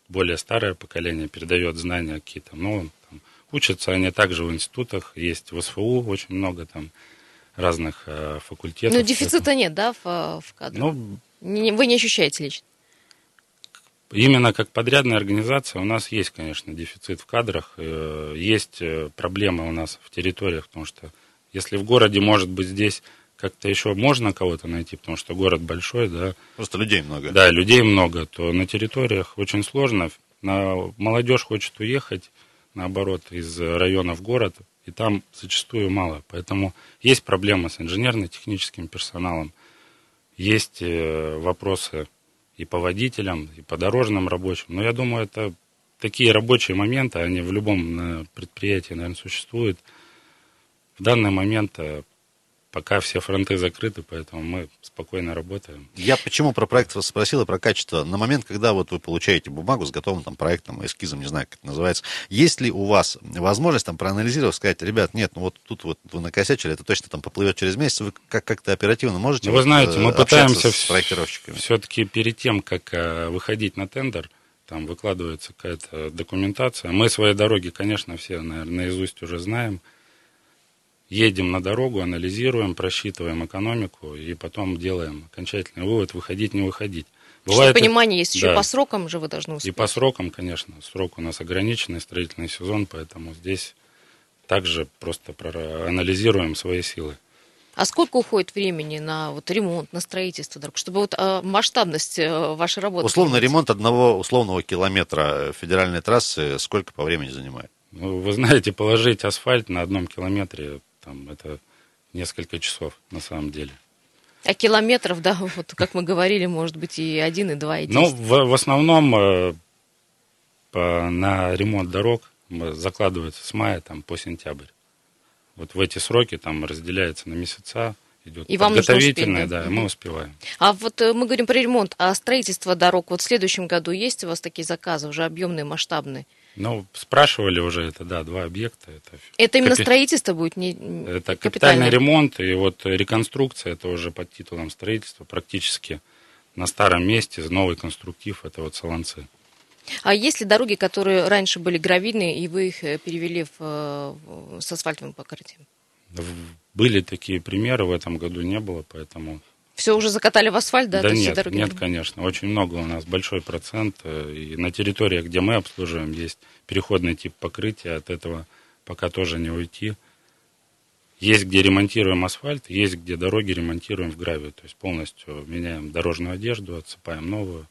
Более старое поколение передает знания какие-то. Ну, там, учатся они также в институтах. Есть в СФУ очень много там разных факультетов. Ну, дефицита нет, да, в кадрах? Ну, вы не ощущаете лично? Именно как подрядная организация у нас есть, конечно, дефицит в кадрах. Есть проблемы у нас в территориях, потому что если в городе, может быть, здесь... как-то еще можно кого-то найти, потому что город большой, да. Просто людей много. Да, людей много, то на территориях очень сложно. Молодежь хочет уехать, наоборот, из района в город, и там зачастую мало. Поэтому есть проблемы с инженерно-техническим персоналом, есть вопросы и по водителям, и по дорожным рабочим. Но я думаю, это такие рабочие моменты, они в любом предприятии, наверное, существуют. В данный момент... Пока все фронты закрыты, поэтому мы спокойно работаем. Я почему про проект вас спросил и про качество? На момент, когда вот вы получаете бумагу с готовым там проектом, эскизом, не знаю, как это называется, есть ли у вас возможность там проанализировать, сказать, ребят, нет, ну вот тут вот вы накосячили, это точно там поплывет через месяц, вы как-то оперативно можете общаться с проектировщиками? Вы знаете, мы пытаемся проектировщиками. Все-таки перед тем, как выходить на тендер, там выкладывается какая-то документация. Мы свои дороги, конечно, все, наверное, наизусть уже знаем. Едем на дорогу, анализируем, просчитываем экономику и потом делаем окончательный вывод, выходить, не выходить. Бывает, понимание есть еще, да. По срокам же вы должны успеть. И по срокам, конечно. Срок у нас ограниченный, строительный сезон, поэтому здесь также просто проанализируем свои силы. А сколько уходит времени на вот ремонт, на строительство дорог, чтобы вот масштабность вашей работы... Условно, ремонт одного условного километра федеральной трассы сколько по времени занимает? Ну, вы знаете, положить асфальт на одном километре... Там это несколько часов, на самом деле. А километров, да, вот как мы говорили, может быть, и 1, и 2, и 10. Ну, в основном на ремонт дорог закладывается с мая там, по сентябрь. Вот в эти сроки там разделяется на месяца. идет подготовительная, да, мы успеваем. А вот мы говорим про ремонт, а строительство дорог вот в следующем году есть у вас такие заказы уже объемные, масштабные? Ну, спрашивали уже это, да, два объекта. Это именно строительство будет? Не... Это капитальный ремонт и вот реконструкция, это уже под титулом строительства практически на старом месте, новый конструктив, это вот Солонцы. А есть ли дороги, которые раньше были гравийные, и вы их перевели с асфальтовым покрытием? Были такие примеры, в этом году не было, поэтому... Все уже закатали в асфальт, да? Да нет, дороги... нет, конечно. Очень много у нас, большой процент. И на территориях, где мы обслуживаем, есть переходный тип покрытия, от этого пока тоже не уйти. Есть, где ремонтируем асфальт, есть, где дороги ремонтируем в гравию. То есть полностью меняем дорожную одежду, отсыпаем новую.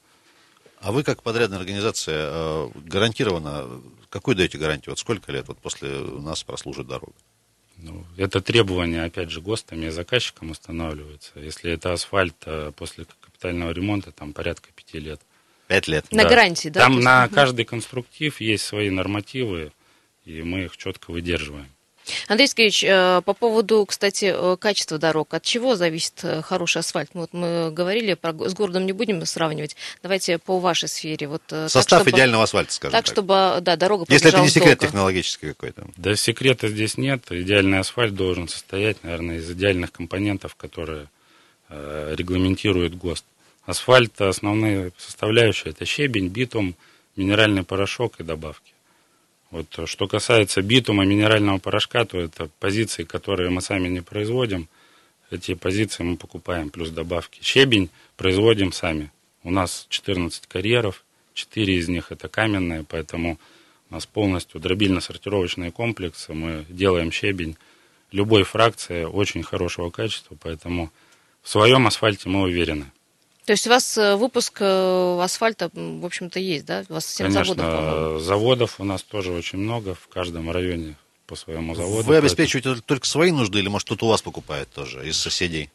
А вы, как подрядная организация, гарантированно, какую даете гарантию? Вот сколько лет вот после нас прослужит дорога? Ну, это требование, опять же, ГОСТами и заказчиком устанавливается. Если это асфальт, после капитального ремонта, там порядка 5 лет. 5 лет? Да. На гарантии, да? Там на каждый конструктив есть свои нормативы, и мы их четко выдерживаем. Андрей Сергеевич, по поводу, кстати, качества дорог. От чего зависит хороший асфальт? Вот мы говорили, с городом не будем сравнивать. Давайте по вашей сфере. Вот, состав так, чтобы, идеального асфальта, скажем так. Так, чтобы да, дорога пробежала. Если это не секрет долго. Технологический какой-то. Да, секрета здесь нет. Идеальный асфальт должен состоять, наверное, из идеальных компонентов, которые регламентирует ГОСТ. Асфальт, основные составляющие, это щебень, битум, минеральный порошок и добавки. Вот, что касается битума, минерального порошка, то это позиции, которые мы сами не производим. Эти позиции мы покупаем, плюс добавки. Щебень производим сами. У нас 14 карьеров, 4 из них это каменные, поэтому у нас полностью дробильно-сортировочные комплексы. Мы делаем щебень любой фракции, очень хорошего качества, поэтому в своем асфальте мы уверены. То есть у вас выпуск асфальта, в общем-то, есть, да? У вас 7 конечно, заводов, по-моему. Заводов у нас тоже очень много в каждом районе по своему заводу. Вы обеспечиваете поэтому... только свои нужды или, может, кто-то у вас покупает тоже из соседей?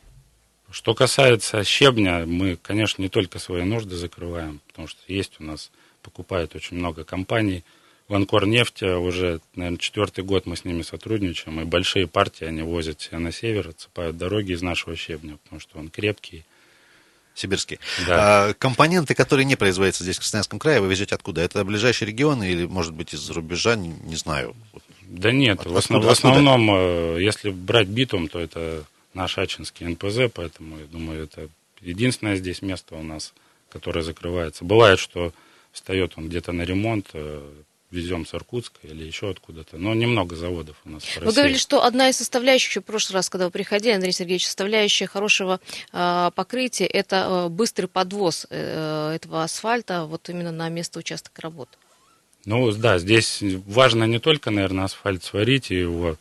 Что касается щебня, мы, конечно, не только свои нужды закрываем, потому что есть у нас, покупают очень много компаний. Ланкорнефть уже, наверное, 4-й год мы с ними сотрудничаем, и большие партии они возят себя на север, отсыпают дороги из нашего щебня, потому что он крепкий. Сибирский. Да. Компоненты, которые не производятся здесь, в Красноярском крае, вы везете откуда? Это ближайшие регионы или, может быть, из-за рубежа, не знаю. Да нет, в основном, если брать битум, то это наш Ачинский НПЗ, поэтому, я думаю, это единственное здесь место у нас, которое закрывается. Бывает, что встает он где-то на ремонт, везем с Иркутска или еще откуда-то. Но немного заводов у нас в России. Вы говорили, что одна из составляющих, еще в прошлый раз, когда вы приходили, Андрей Сергеевич, составляющая хорошего покрытия, это быстрый подвоз этого асфальта вот именно на место участок работ. Ну да, здесь важно не только, наверное, асфальт сварить, и его,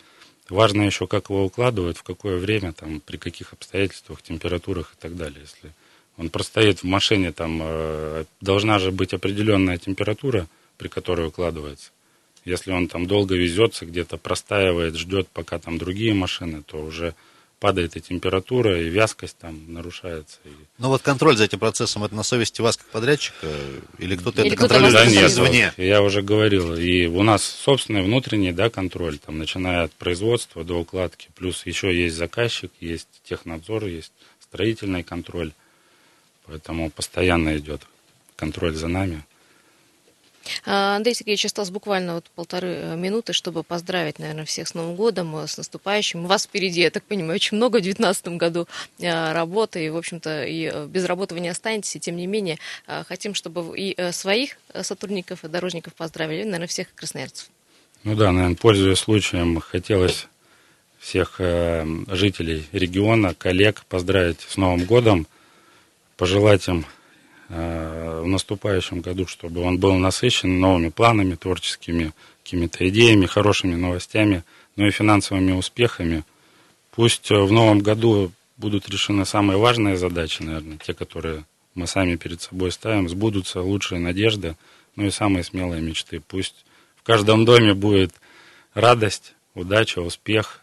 важно еще, как его укладывают, в какое время, там, при каких обстоятельствах, температурах и так далее. Если он простоит в машине, там должна же быть определенная температура, при которой укладывается. Если он там долго везется, где-то простаивает, ждет, пока там другие машины, то уже падает и температура, и вязкость там нарушается. Но вот контроль за этим процессом, это на совести вас как подрядчика? Или кто-то это контролирует? Да нет, извне? Вот, я уже говорил. И у нас собственный внутренний, да, контроль, там, начиная от производства до укладки. Плюс еще есть заказчик, есть технадзор, есть строительный контроль. Поэтому постоянно идет контроль за нами. Андрей Сергеевич, осталось буквально вот 1,5 минуты, чтобы поздравить, наверное, всех с Новым годом, с наступающим. У вас впереди, я так понимаю, очень много в 2019 году работы, и, в общем-то, и без работы вы не останетесь, и, тем не менее, хотим, чтобы и своих сотрудников и дорожников поздравили, и, наверное, всех красноярцев. Ну да, наверное, пользуясь случаем, хотелось всех жителей региона, коллег поздравить с Новым годом, пожелать им в наступающем году, чтобы он был насыщен новыми планами, творческими какими-то идеями, хорошими новостями, но и финансовыми успехами. Пусть в новом году будут решены самые важные задачи, наверное, те, которые мы сами перед собой ставим, сбудутся лучшие надежды, ну и самые смелые мечты. Пусть в каждом доме будет радость, удача, успех.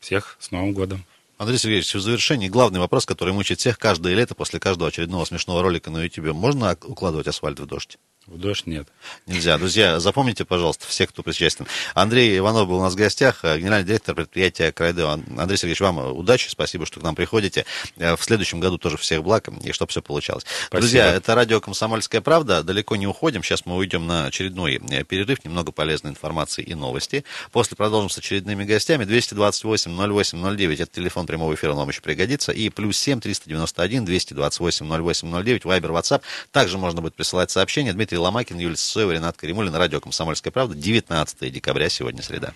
Всех с Новым годом! Андрей Сергеевич, в завершении главный вопрос, который мучает всех каждое лето после каждого очередного смешного ролика на YouTube. Можно укладывать асфальт в дождь? В дождь нет. Нельзя. Друзья, запомните, пожалуйста, все, кто причастен. Андрей Иванов был у нас в гостях, генеральный директор предприятия «Крайдео». Андрей Сергеевич, вам удачи, спасибо, что к нам приходите. В следующем году тоже всех благ, и чтобы все получалось. Спасибо. Друзья, это радио «Комсомольская правда». Далеко не уходим. Сейчас мы уйдем на очередной перерыв. Немного полезной информации и новости. После продолжим с очередными гостями. 228-08-09. Это телефон прямого эфира, нам еще пригодится. И +7 391 228 08 09. Вайбер, WhatsApp. Также можно будет присылать сообщения. Дмитрий Ломакин, Юлия Сысоева, Ренат Каримуллин. Радио «Комсомольская правда». 19 декабря, сегодня среда.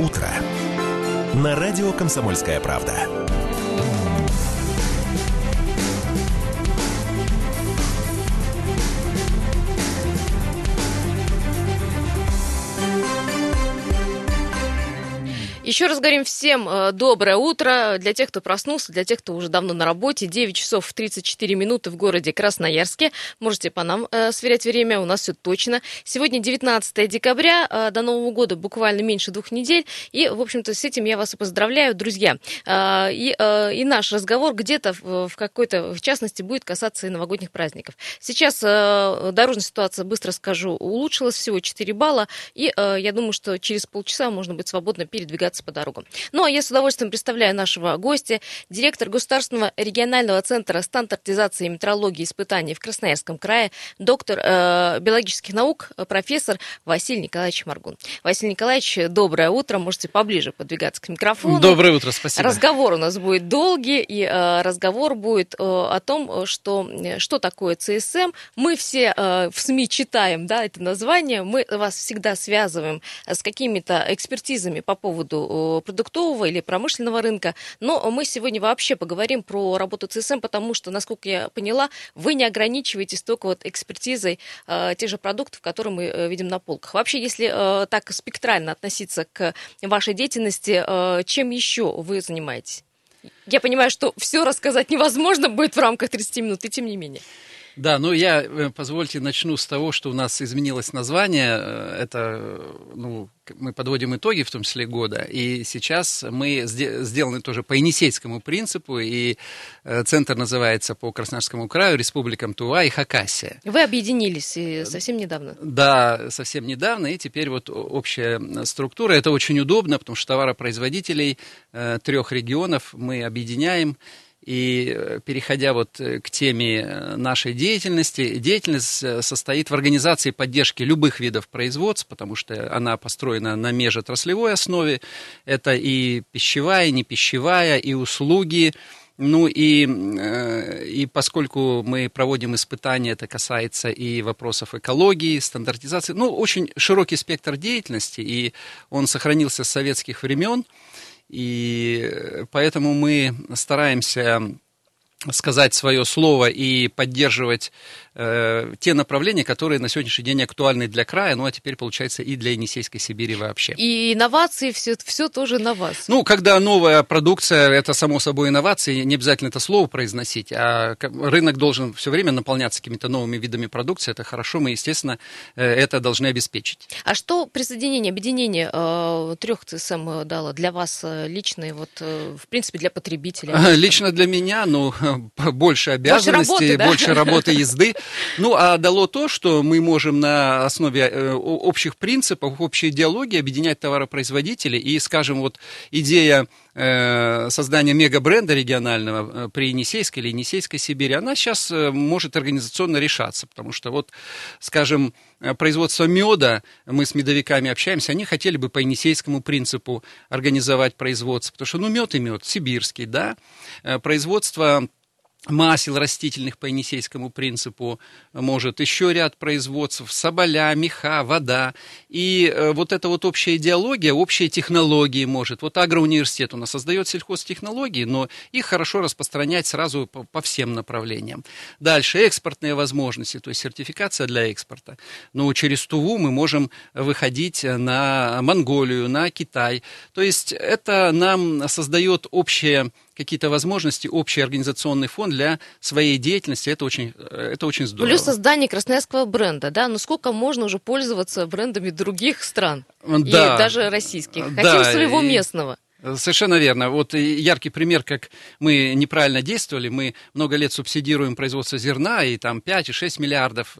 Утро. На радио «Комсомольская правда». Еще раз говорим всем доброе утро. Для тех, кто проснулся, для тех, кто уже давно на работе. 9 часов 34 минуты в городе Красноярске. Можете по нам сверять время, у нас все точно. Сегодня 19 декабря, до Нового года буквально меньше 2 недель. И, в общем-то, с этим я вас и поздравляю, друзья. И наш разговор где-то в какой-то, в частности, будет касаться и новогодних праздников. Сейчас дорожная ситуация, быстро скажу, улучшилась, всего 4 балла. И я думаю, что через полчаса можно будет свободно передвигаться по дорогам. Ну, а я с удовольствием представляю нашего гостя, директор Государственного регионального центра стандартизации и метрологии испытаний в Красноярском крае, доктор биологических наук, профессор Василий Николаевич Маргун. Василий Николаевич, доброе утро. Можете поближе подвигаться к микрофону. Доброе утро, спасибо. Разговор у нас будет долгий, и разговор будет о том, что такое ЦСМ. Мы все в СМИ читаем, да, это название, мы вас всегда связываем с какими-то экспертизами по поводу продуктового или промышленного рынка. Но мы сегодня вообще поговорим про работу ЦСМ, потому что, насколько я поняла, вы не ограничиваетесь только вот экспертизой тех же продуктов, которые мы видим на полках. Вообще, если так спектрально относиться к вашей деятельности, чем еще вы занимаетесь? Я понимаю, что все рассказать невозможно будет в рамках 30 минут, и тем не менее. Да, ну я, позвольте, начну с того, что у нас изменилось название. Это, ну, мы подводим итоги, в том числе года, и сейчас мы сделаны тоже по енисейскому принципу, и центр называется по Красноярскому краю, республикам Туа и Хакасия. Вы объединились совсем недавно. Да, совсем недавно, и теперь вот общая структура. Это очень удобно, потому что товаропроизводителей 3 регионов мы объединяем. И переходя вот к теме нашей деятельности, деятельность состоит в организации поддержки любых видов производств, потому что она построена на межотраслевой основе. Это и пищевая, и непищевая, и услуги. Ну и поскольку мы проводим испытания, это касается и вопросов экологии, стандартизации. Ну, очень широкий спектр деятельности, и он сохранился с советских времен. И поэтому мы стараемся сказать свое слово и поддерживать те направления, которые на сегодняшний день актуальны для края, ну а теперь, получается, и для Енисейской Сибири вообще. И инновации, все тоже на вас. Ну, когда новая продукция, это само собой инновации, не обязательно это слово произносить, а рынок должен все время наполняться какими-то новыми видами продукции, это хорошо, мы, естественно, это должны обеспечить. А что присоединение, объединение 3 ЦСМ дало для вас лично, вот, в принципе, для потребителя? Лично для меня, ну, больше обязанностей, больше работы, езды. Ну, а дало то, что мы можем на основе общих принципов, общей идеологии объединять товаропроизводителей. И, скажем, вот идея создания мегабренда регионального при Енисейской или Енисейской Сибири, она сейчас может организационно решаться, потому что вот, скажем, производство меда, мы с медовиками общаемся, они хотели бы по енисейскому принципу организовать производство, потому что, ну, мед и мед, сибирский, да, производство масел растительных по енисейскому принципу, может, еще ряд производств, соболя, меха, вода. И вот эта вот общая идеология, общие технологии может. Вот агроуниверситет у нас создает сельхозтехнологии, но их хорошо распространять сразу по всем направлениям. Дальше экспортные возможности, то есть сертификация для экспорта. Но через Туву мы можем выходить на Монголию, на Китай. То есть это нам создает общее какие-то возможности, общий организационный фонд для своей деятельности, это очень здорово. Плюс создание красноярского бренда, да, но сколько можно уже пользоваться брендами других стран, да, и даже российских, хотим своего местного. Совершенно верно. Вот яркий пример, как мы неправильно действовали. Мы много лет субсидируем производство зерна, и там 5 и 6 миллиардов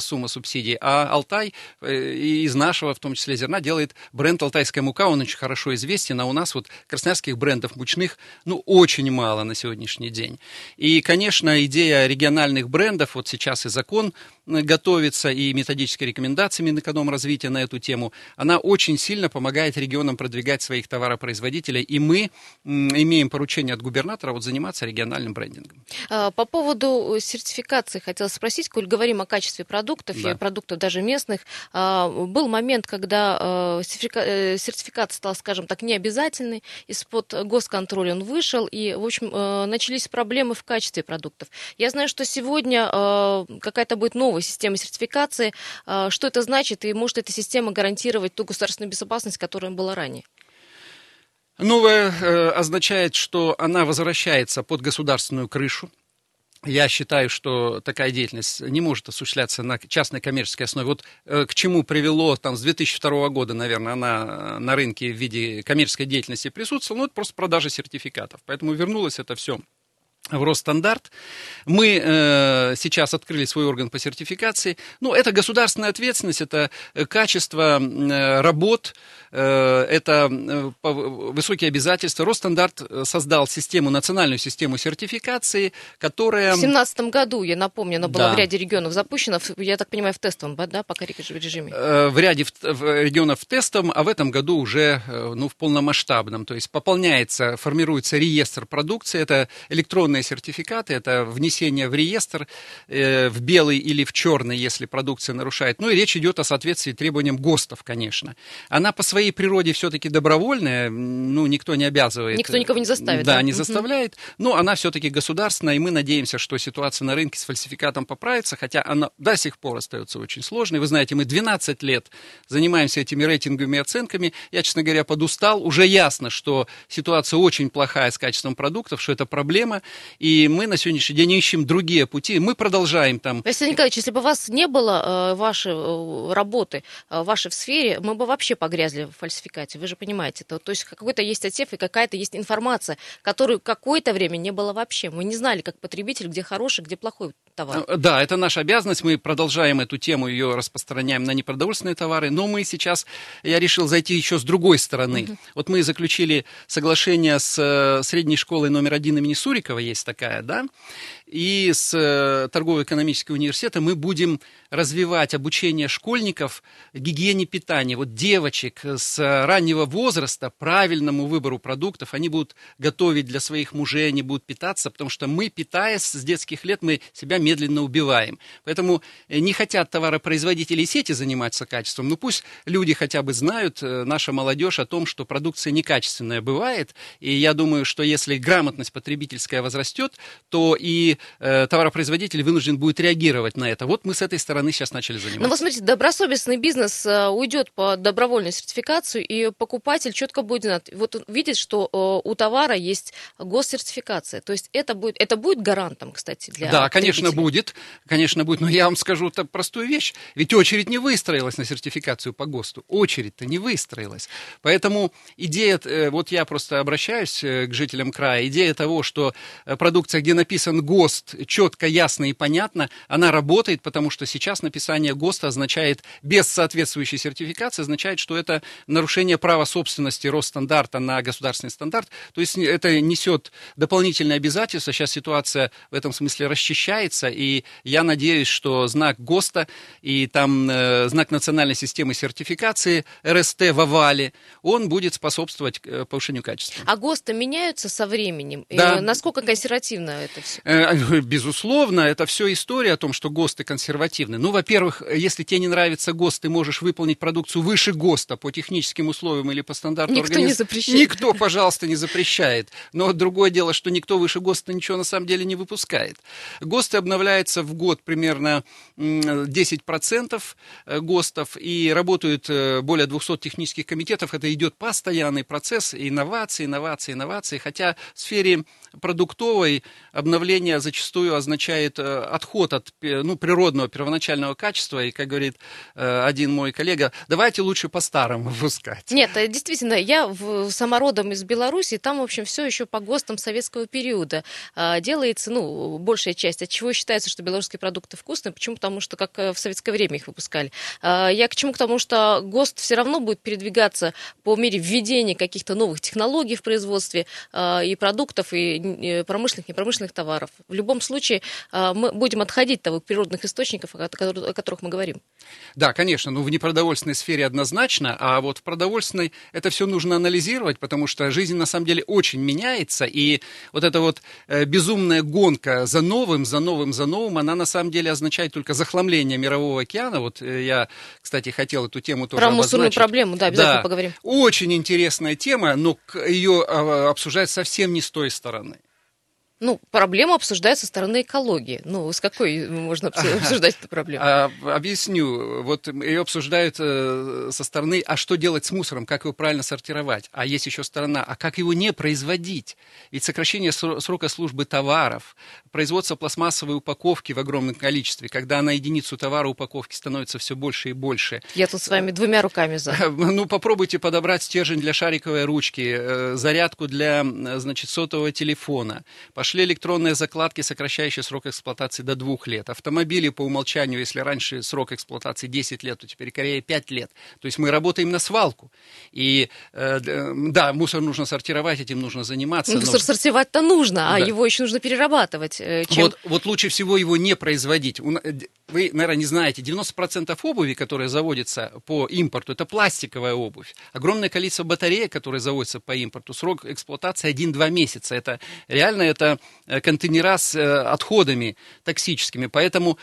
сумма субсидий. А Алтай из нашего, в том числе, зерна делает бренд «Алтайская мука». Он очень хорошо известен, а у нас вот красноярских брендов мучных, ну, очень мало на сегодняшний день. И, конечно, идея региональных брендов, вот сейчас и закон готовится, и методические рекомендации Минэкономразвития на эту тему, она очень сильно помогает регионам продвигать своих товаропроизводителей, и мы имеем поручение от губернатора вот заниматься региональным брендингом. По поводу сертификации хотела спросить, коль говорим о качестве продуктов, да, и продуктов даже местных, был момент, когда сертификация стала, скажем так, необязательной, из-под госконтроля он вышел, и, в общем, начались проблемы в качестве продуктов. Я знаю, что сегодня какая-то будет новая система сертификации. Что это значит, и может эта система гарантировать ту государственную безопасность, которая была ранее? Новая означает, что она возвращается под государственную крышу. Я считаю, что такая деятельность не может осуществляться на частной коммерческой основе. Вот к чему привело там, с 2002 года, наверное, она на рынке в виде коммерческой деятельности присутствовала, ну, это просто продажа сертификатов. Поэтому вернулось это все в Росстандарт. Мы сейчас открыли свой орган по сертификации. Ну, это государственная ответственность, это качество работ, это высокие обязательства. Росстандарт создал систему, национальную систему сертификации, которая... В 2017 году, я напомню, она была в ряде регионов запущена, я так понимаю, в тестовом, да, пока режиме? В ряде регионов в тестовом, а в этом году уже в полномасштабном. То есть пополняется, формируется реестр продукции, это электронный сертификаты, это внесение в реестр, в белый или в черный, если продукция нарушает. Ну и речь идет о соответствии требованиям ГОСТов, конечно. Она по своей природе все-таки добровольная, ну, никто не обязывает. Никто никого не заставит. Да, не заставляет, но она все-таки государственная, и мы надеемся, что ситуация на рынке с фальсификатом поправится, хотя она до сих пор остается очень сложной. Вы знаете, мы 12 лет занимаемся этими рейтингами и оценками. Я, честно говоря, подустал. Уже ясно, что ситуация очень плохая с качеством продуктов, что это проблема. И мы на сегодняшний день ищем другие пути. Мы продолжаем там... Василий Николаевич, если бы вас не было, ваши работы, ваши в сфере, мы бы вообще погрязли в фальсификате. Вы же понимаете. То есть какой-то есть отсев и какая-то есть информация, которую какое-то время не было вообще. Мы не знали, как потребитель, где хороший, где плохой товар. Да, это наша обязанность. Мы продолжаем эту тему, ее распространяем на непродовольственные товары. Но мы сейчас, я решил зайти еще с другой стороны. Вот мы заключили соглашение с средней школой номер 1 имени Сурикова, есть такая, да, и с торгово-экономического университета мы будем развивать обучение школьников гигиене питания. Вот девочек с раннего возраста правильному выбору продуктов, они будут готовить для своих мужей, они будут питаться, потому что мы, питаясь с детских лет, мы себя медленно убиваем. Поэтому не хотят товаропроизводители и сети заниматься качеством, но пусть люди хотя бы знают, наша молодежь, о том, что продукция некачественная бывает, и я думаю, что если грамотность потребительская возрастет, то и товаропроизводитель вынужден будет реагировать на это. Вот мы с этой стороны сейчас начали заниматься. Ну, вот смотрите, добросовестный бизнес уйдет по добровольную сертификацию, и покупатель четко будет знать. Вот он видит, что у товара есть госсертификация. То есть это будет гарантом, кстати, для потребителя? Да, конечно будет. Но я вам скажу простую вещь. Ведь очередь не выстроилась на сертификацию по ГОСТу. Очередь-то не выстроилась. Поэтому идея, вот я просто обращаюсь к жителям края, идея того, что продукция, где написан ГОСТ, четко, ясно и понятно, она работает, потому что сейчас написание ГОСТа означает, без соответствующей сертификации, означает, что это нарушение права собственности Росстандарта на государственный стандарт, то есть это несет дополнительные обязательства, сейчас ситуация в этом смысле расчищается, и я надеюсь, что знак ГОСТа и там знак национальной системы сертификации РСТ в овале, он будет способствовать повышению качества. А ГОСТы меняются со временем? Да. И насколько консервативно это все? Безусловно, это все история о том, что ГОСТы консервативны. Ну, во-первых, если тебе не нравится ГОСТ, ты можешь выполнить продукцию выше ГОСТа по техническим условиям или по стандарту организации. Никто не запрещает. Никто, пожалуйста, не запрещает. Но другое дело, что никто выше ГОСТа ничего на самом деле не выпускает. ГОСТы обновляются в год примерно 10% ГОСТов, и работают более 200 технических комитетов. Это идет постоянный процесс инноваций, хотя в сфере продуктовой обновление зачастую означает отход от природного первоначального качества. И, как говорит один мой коллега, давайте лучше по-старому выпускать. Нет, действительно, я сама родом из Беларуси, там, в общем, все еще по ГОСТам советского периода делается, большая часть. От чего считается, что белорусские продукты вкусные? Почему? Потому что как в советское время их выпускали. Я к чему? К тому, что ГОСТ все равно будет передвигаться по мере введения каких-то новых технологий в производстве и продуктов, и промышленных, непромышленных товаров. В любом случае мы будем отходить от того природных источников, о которых мы говорим. Да, конечно, в непродовольственной сфере однозначно, а вот в продовольственной это все нужно анализировать, потому что жизнь на самом деле очень меняется, и вот эта вот безумная гонка за новым, она на самом деле означает только захламление мирового океана. Вот я, кстати, хотел эту тему тоже обозначить. Про мусорную проблему, да, обязательно поговорим. Очень интересная тема, но ее обсуждать совсем не с той стороны. Проблема обсуждается со стороны экологии. С какой можно обсуждать эту проблему? Объясню. Ее обсуждают со стороны, а что делать с мусором, как его правильно сортировать. А есть еще сторона, а как его не производить? Ведь сокращение срока службы товаров, производство пластмассовой упаковки в огромном количестве, когда на единицу товара упаковки становится все больше и больше. Я тут с вами двумя руками за. Попробуйте подобрать стержень для шариковой ручки, зарядку для, сотового телефона, шли электронные закладки, сокращающие срок эксплуатации до 2 лет. Автомобили по умолчанию, если раньше срок эксплуатации 10 лет, то теперь Корея 5 лет. То есть мы работаем на свалку. И мусор нужно сортировать, этим нужно заниматься. Мусор сортировать-то нужно, а его еще нужно перерабатывать. Вот лучше всего его не производить. Вы, наверное, не знаете, 90% обуви, которая заводится по импорту, это пластиковая обувь. Огромное количество батареек, которые заводятся по импорту, срок эксплуатации 1-2 месяца. Это реально контейнера с отходами токсическими. Поэтому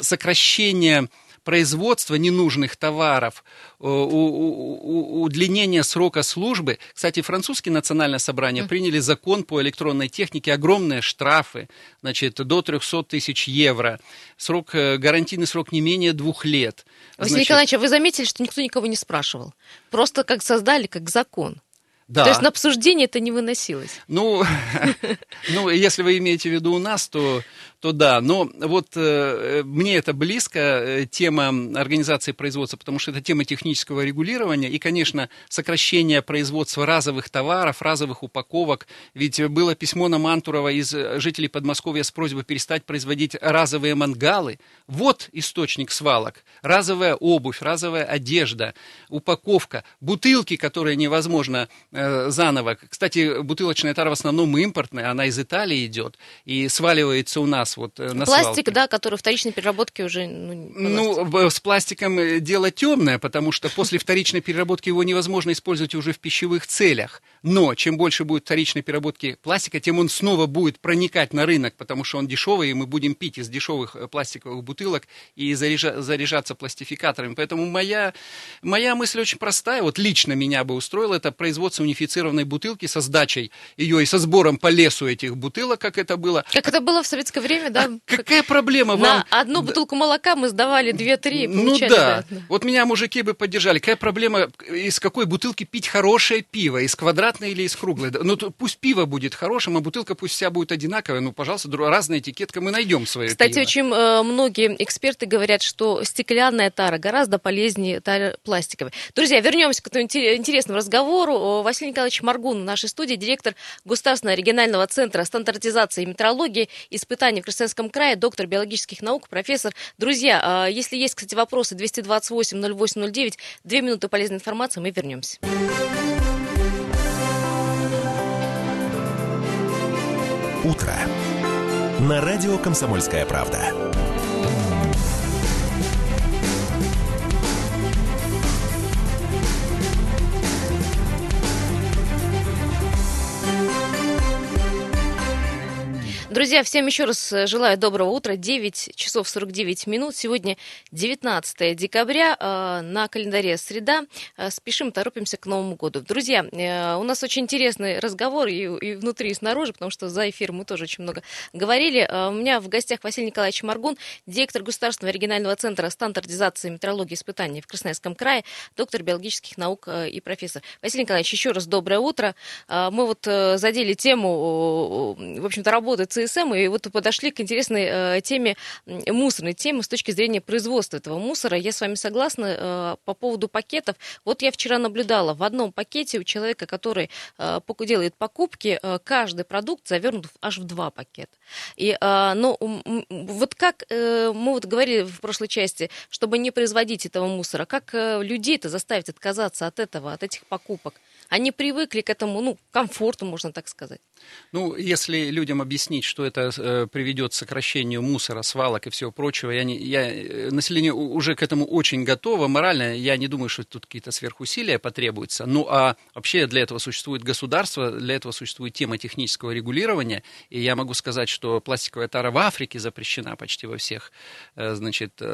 сокращение производства ненужных товаров, удлинение срока службы. Кстати, французские национальные собрания приняли закон по электронной технике, огромные штрафы, до 300 000 евро. Гарантийный срок не менее 2 лет. Василий Николаевич, вы заметили, что никто никого не спрашивал? Просто как создали, как закон. Да. То есть на обсуждение это не выносилось? Если вы имеете в виду у нас, то да. Но мне это близко, тема организации производства, потому что это тема технического регулирования и, конечно, сокращение производства разовых товаров, разовых упаковок. Ведь было письмо на Мантурова из жителей Подмосковья с просьбой перестать производить разовые мангалы. Вот источник свалок. Разовая обувь, разовая одежда, упаковка, бутылки, которые невозможно заново. Кстати, бутылочная тара в основном импортная, она из Италии идет и сваливается у нас на пластик, свалке. Пластик, да, который вторичной переработки уже... с пластиком дело темное, потому что после вторичной переработки его невозможно использовать уже в пищевых целях. Но чем больше будет вторичной переработки пластика, тем он снова будет проникать на рынок, потому что он дешевый, и мы будем пить из дешевых пластиковых бутылок и заряжаться пластификаторами. Поэтому моя мысль очень простая. Лично меня бы устроило это производство унифицированной бутылки со сдачей ее и со сбором по лесу этих бутылок, как это было. Как это было в советское время, да? Какая проблема вам? На одну бутылку молока мы сдавали 2-3. Меня мужики бы поддержали. Какая проблема, из какой бутылки пить хорошее пиво? Из квадратной или из круглой? Пусть пиво будет хорошим, а бутылка пусть вся будет одинаковая. Пожалуйста, разная этикетка, мы найдем свое пиво. Кстати, очень многие эксперты говорят, что стеклянная тара гораздо полезнее тары пластиковой. Друзья, вернемся к этому интересному разговору. Василий Николаевич Маргун в нашей студии, директор Государственного регионального центра стандартизации и метрологии испытаний в Красноярском крае, доктор биологических наук, профессор. Друзья, если есть, кстати, вопросы, 228-08-09, 2 минуты полезной информации, мы вернемся. Утро на радио «Комсомольская правда». Друзья, всем еще раз желаю доброго утра. 9 часов 49 минут. Сегодня 19 декабря. На календаре среда. Спешим, торопимся к Новому году. Друзья, у нас очень интересный разговор и внутри, и снаружи, потому что за эфир мы тоже очень много говорили. У меня в гостях Василий Николаевич Маргун, директор Государственного регионального центра стандартизации метрологии испытаний в Красноярском крае, доктор биологических наук и профессор. Василий Николаевич, еще раз доброе утро. Мы вот задели тему, в общем-то, работы ЦСМ, и вот подошли к интересной теме, мусорной теме с точки зрения производства этого мусора. Я с вами согласна по поводу пакетов. Вот я вчера наблюдала, в одном пакете у человека, который делает покупки, каждый продукт завернут аж в 2 пакета. И, но вот как мы вот говорили в прошлой части, чтобы не производить этого мусора, как людей-то заставить отказаться от этого, от этих покупок? Они привыкли к этому, комфорту, можно так сказать. Если людям объяснить, что это приведет к сокращению мусора, свалок и всего прочего, население уже к этому очень готово. Морально я не думаю, что тут какие-то сверхусилия потребуются. А вообще для этого существует государство, для этого существует тема технического регулирования. И я могу сказать, что пластиковая тара в Африке запрещена почти во всех,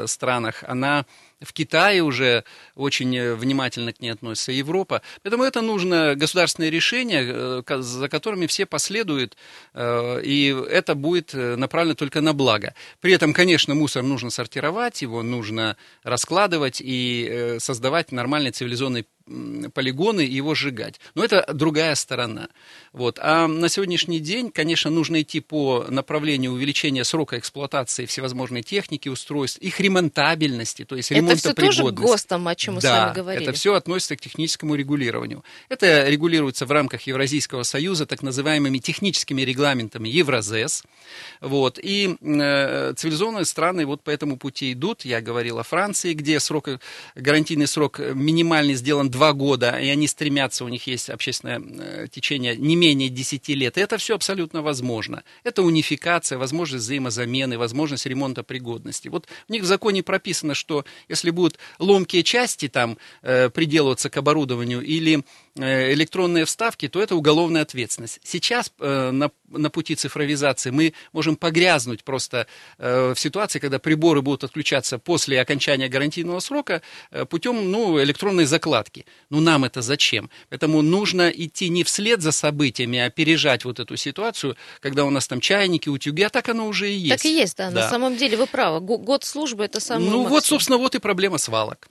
странах. Она в Китае уже очень внимательно к ней относится, Европа. Поэтому это нужно государственное решение, за которыми все последуют, и это будет направлено только на благо. При этом, конечно, мусор нужно сортировать, его нужно раскладывать и создавать нормальный цивилизованный полигоны и его сжигать. Но это другая сторона. А на сегодняшний день, конечно, нужно идти по направлению увеличения срока эксплуатации всевозможной техники, устройств, их ремонтабельности, то есть ремонтопригодности. Это все тоже ГОСТом, о чем мы с вами говорили. Да, это все относится к техническому регулированию. Это регулируется в рамках Евразийского союза так называемыми техническими регламентами Евразэс. И цивилизованные страны по этому пути идут. Я говорил о Франции, где гарантийный срок минимальный сделан 2 года, и они стремятся, у них есть общественное течение не менее 10 лет. И это все абсолютно возможно. Это унификация, возможность взаимозамены, возможность ремонта пригодности. У них в законе прописано, что если будут ломкие части приделываться к оборудованию или электронные вставки, то это уголовная ответственность. Сейчас на пути цифровизации мы можем погрязнуть просто в ситуации, когда приборы будут отключаться после окончания гарантийного срока путем электронной закладки. Нам это зачем? Поэтому нужно идти не вслед за событиями, а опережать эту ситуацию, когда у нас чайники, утюги, а так оно уже и есть. Так и есть, да. На самом деле вы правы. Год службы – это самое максимум. И проблема свалок.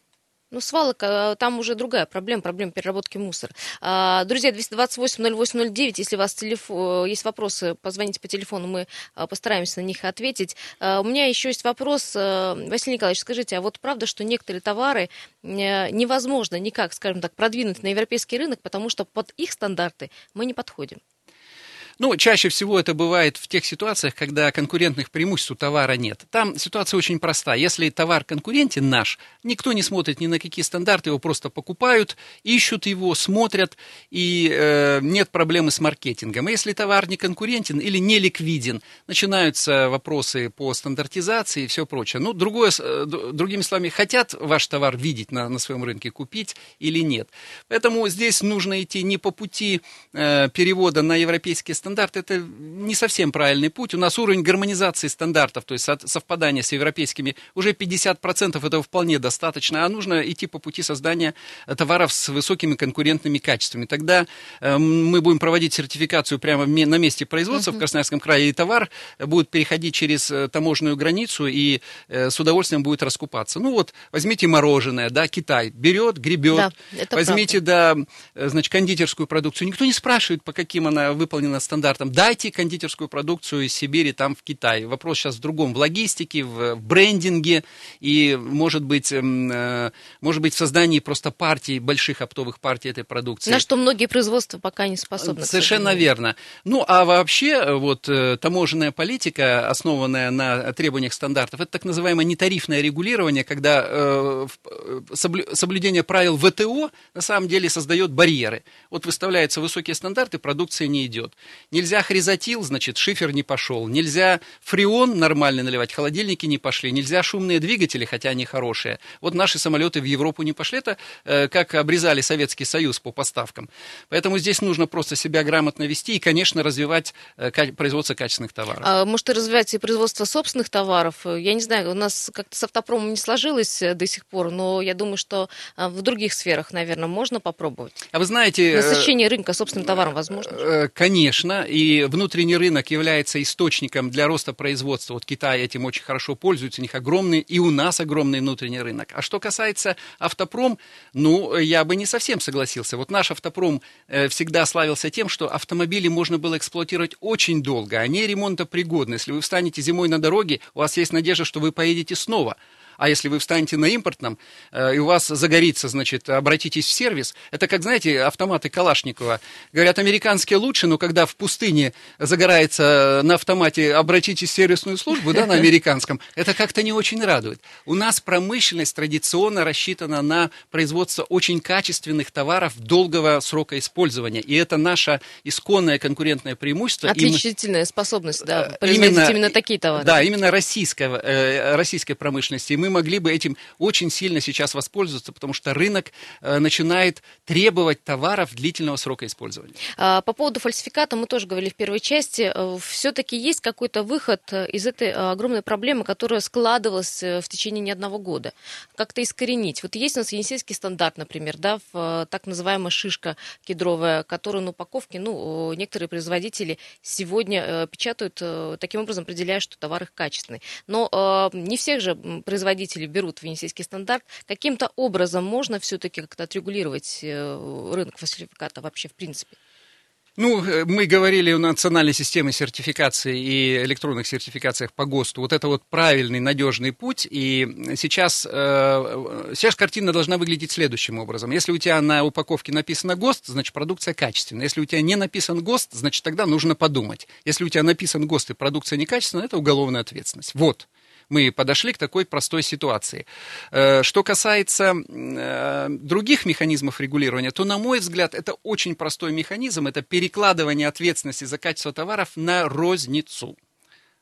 Свалок, там уже другая проблема переработки мусора. Друзья, 228-08-09, если у вас есть вопросы, позвоните по телефону, мы постараемся на них ответить. У меня еще есть вопрос, Василий Николаевич, скажите, а правда, что некоторые товары невозможно никак, скажем так, продвинуть на европейский рынок, потому что под их стандарты мы не подходим? Чаще всего это бывает в тех ситуациях, когда конкурентных преимуществ у товара нет. Там ситуация очень проста. Если товар конкурентен наш, никто не смотрит ни на какие стандарты, его просто покупают, ищут его, смотрят, и нет проблемы с маркетингом. А если товар не конкурентен или не ликвиден, начинаются вопросы по стандартизации и все прочее. Другими словами, хотят ваш товар видеть на своем рынке, купить или нет. Поэтому здесь нужно идти не по пути перевода на европейские стандарты. Стандарт – это не совсем правильный путь. У нас уровень гармонизации стандартов, то есть совпадания с европейскими, уже 50%, этого вполне достаточно. А нужно идти по пути создания товаров с высокими конкурентными качествами. Тогда мы будем проводить сертификацию прямо на месте производства в Красноярском крае, и товар будет переходить через таможенную границу и с удовольствием будет раскупаться. Возьмите мороженое, Китай берет, гребет. Да, возьмите, кондитерскую продукцию. Никто не спрашивает, по каким она выполнена стандартам. Дайте кондитерскую продукцию из Сибири, в Китай. Вопрос сейчас в другом, в логистике, в брендинге и, может быть, в создании просто партий, больших оптовых партий этой продукции. На что многие производства пока не способны. Совершенно верно. Вообще, таможенная политика, основанная на требованиях стандартов, это так называемое нетарифное регулирование, когда соблюдение правил ВТО на самом деле создает барьеры. Выставляются высокие стандарты, продукция не идет. Нельзя хризотил, значит, шифер не пошел. Нельзя фреон нормально наливать, холодильники не пошли. Нельзя шумные двигатели, хотя они хорошие. Вот наши самолеты в Европу не пошли. Это как обрезали Советский Союз по поставкам. Поэтому здесь нужно просто себя грамотно вести и, конечно, развивать производство качественных товаров. А, может, и развивать и производство собственных товаров? Я не знаю, у нас как-то с автопромом не сложилось до сих пор, но я думаю, что в других сферах, наверное, можно попробовать. А вы знаете... насыщение рынка собственным товаром возможно? Конечно, и внутренний рынок является источником для роста производства. Вот Китай этим очень хорошо пользуется, у них огромный, и у нас огромный внутренний рынок. А что касается автопром, ну, я бы не совсем согласился. Вот наш автопром всегда славился тем, что автомобили можно было эксплуатировать очень долго, они ремонтопригодны. Если вы встанете зимой на дороге, у вас есть надежда, что вы поедете снова. А если вы встанете на импортном, и у вас загорится, значит, обратитесь в сервис. Это как, знаете, автоматы Калашникова. Говорят, американские лучше, но когда в пустыне загорается на автомате «обратитесь в сервисную службу», да, на американском, это как-то не очень радует. У нас промышленность традиционно рассчитана на производство очень качественных товаров долгого срока использования. И это наше исконное конкурентное преимущество. Отличительная способность, да, производить именно такие товары. Да, именно российской промышленности. И мы могли бы этим очень сильно сейчас воспользоваться, потому что рынок начинает требовать товаров длительного срока использования. По поводу фальсификата мы тоже говорили в первой части. Все-таки есть какой-то выход из этой огромной проблемы, которая складывалась в течение не одного года. Как-то искоренить. Вот есть у нас енисейский стандарт, например, да, так называемая шишка кедровая, которую на упаковке, ну, некоторые производители сегодня печатают, таким образом определяя, что товар их качественный. Но не всех же производители берут венесийский стандарт. Каким-то образом можно все-таки как-то отрегулировать рынок фальсификата вообще в принципе? Ну, мы говорили о национальной системе сертификации и электронных сертификациях по ГОСТу. Вот это вот правильный, надежный путь. И сейчас картина должна выглядеть следующим образом. Если у тебя на упаковке написано ГОСТ, значит, продукция качественная. Если у тебя не написан ГОСТ, значит, тогда нужно подумать. Если у тебя написан ГОСТ и продукция некачественная, это уголовная ответственность. Вот. Мы подошли к такой простой ситуации. Что касается других механизмов регулирования, то, на мой взгляд, это очень простой механизм. Это перекладывание ответственности за качество товаров на розницу.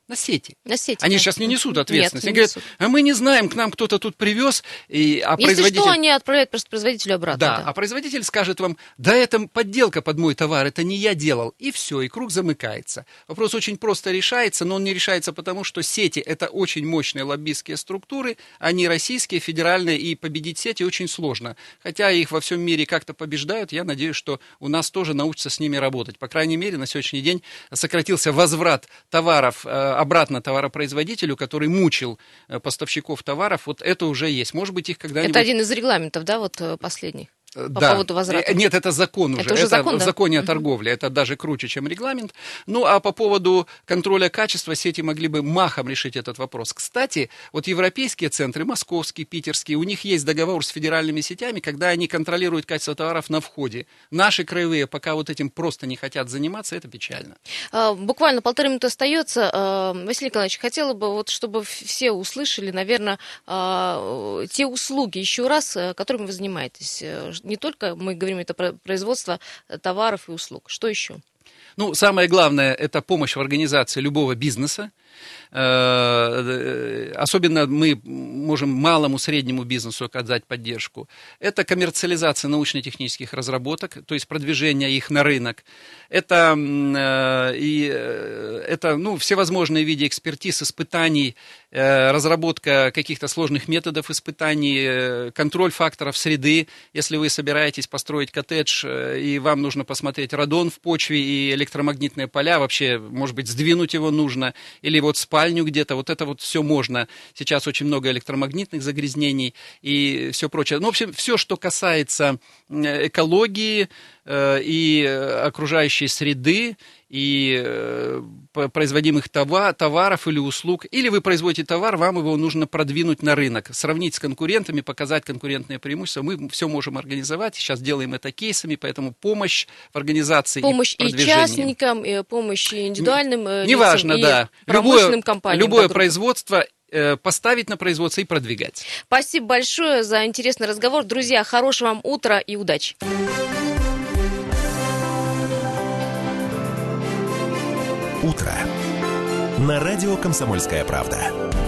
На сети. Они сейчас не несут ответственность. Они говорят, а мы не знаем, к нам кто-то тут привез. Если что, они отправляют просто производителю обратно. Да, а производитель скажет вам, да, это подделка под мой товар, это не я делал. И все, и круг замыкается. Вопрос очень просто решается, но он не решается потому, что сети – это очень мощные лоббистские структуры, они российские, федеральные, и победить сети очень сложно. Хотя их во всем мире как-то побеждают, я надеюсь, что у нас тоже научатся с ними работать. По крайней мере, на сегодняшний день сократился возврат товаров обратно товаропроизводителю, который мучил поставщиков товаров, вот это уже есть. Может быть, их когда-нибудь... Это один из регламентов, да, вот последний? По поводу возврата. Нет, это закон уже. Это закон, да? В законе о торговле. Это даже круче, чем регламент. Ну, а по поводу контроля качества сети могли бы махом решить этот вопрос. Кстати, вот европейские центры, московский, питерский, у них есть договор с федеральными сетями, когда они контролируют качество товаров на входе. Наши краевые пока вот этим просто не хотят заниматься, это печально. Буквально полторы минуты остается. Василий Николаевич, хотела бы, вот, чтобы все услышали, наверное, те услуги еще раз, которыми вы занимаетесь. Не только мы говорим это про производство товаров и услуг. Что еще? Ну, самое главное, это помощь в организации любого бизнеса. Особенно мы можем малому, среднему бизнесу оказать поддержку. Это коммерциализация научно-технических разработок, то есть продвижение их на рынок. Это всевозможные виды экспертиз, испытаний, разработка каких-то сложных методов испытаний, контроль факторов среды. Если вы собираетесь построить коттедж, и вам нужно посмотреть радон в почве и электромагнитные поля, вообще, может быть, сдвинуть его нужно, или вот спальню где-то, вот это вот все можно. Сейчас очень много электромагнитных загрязнений и все прочее. Ну, в общем, все, что касается экологии и окружающей среды, и производимых товаров или услуг. Или вы производите товар, вам его нужно продвинуть на рынок, сравнить с конкурентами, показать конкурентные преимущества. Мы все можем организовать, сейчас делаем это кейсами, поэтому помощь в организации и продвижении. Помощь и частникам, и помощь и индивидуальным лицам, да, и промышленным компаниям. Любое производство поставить на производство и продвигать. Спасибо большое за интересный разговор. Друзья, хорошего вам утра и удачи. утро» на радио «Комсомольская правда».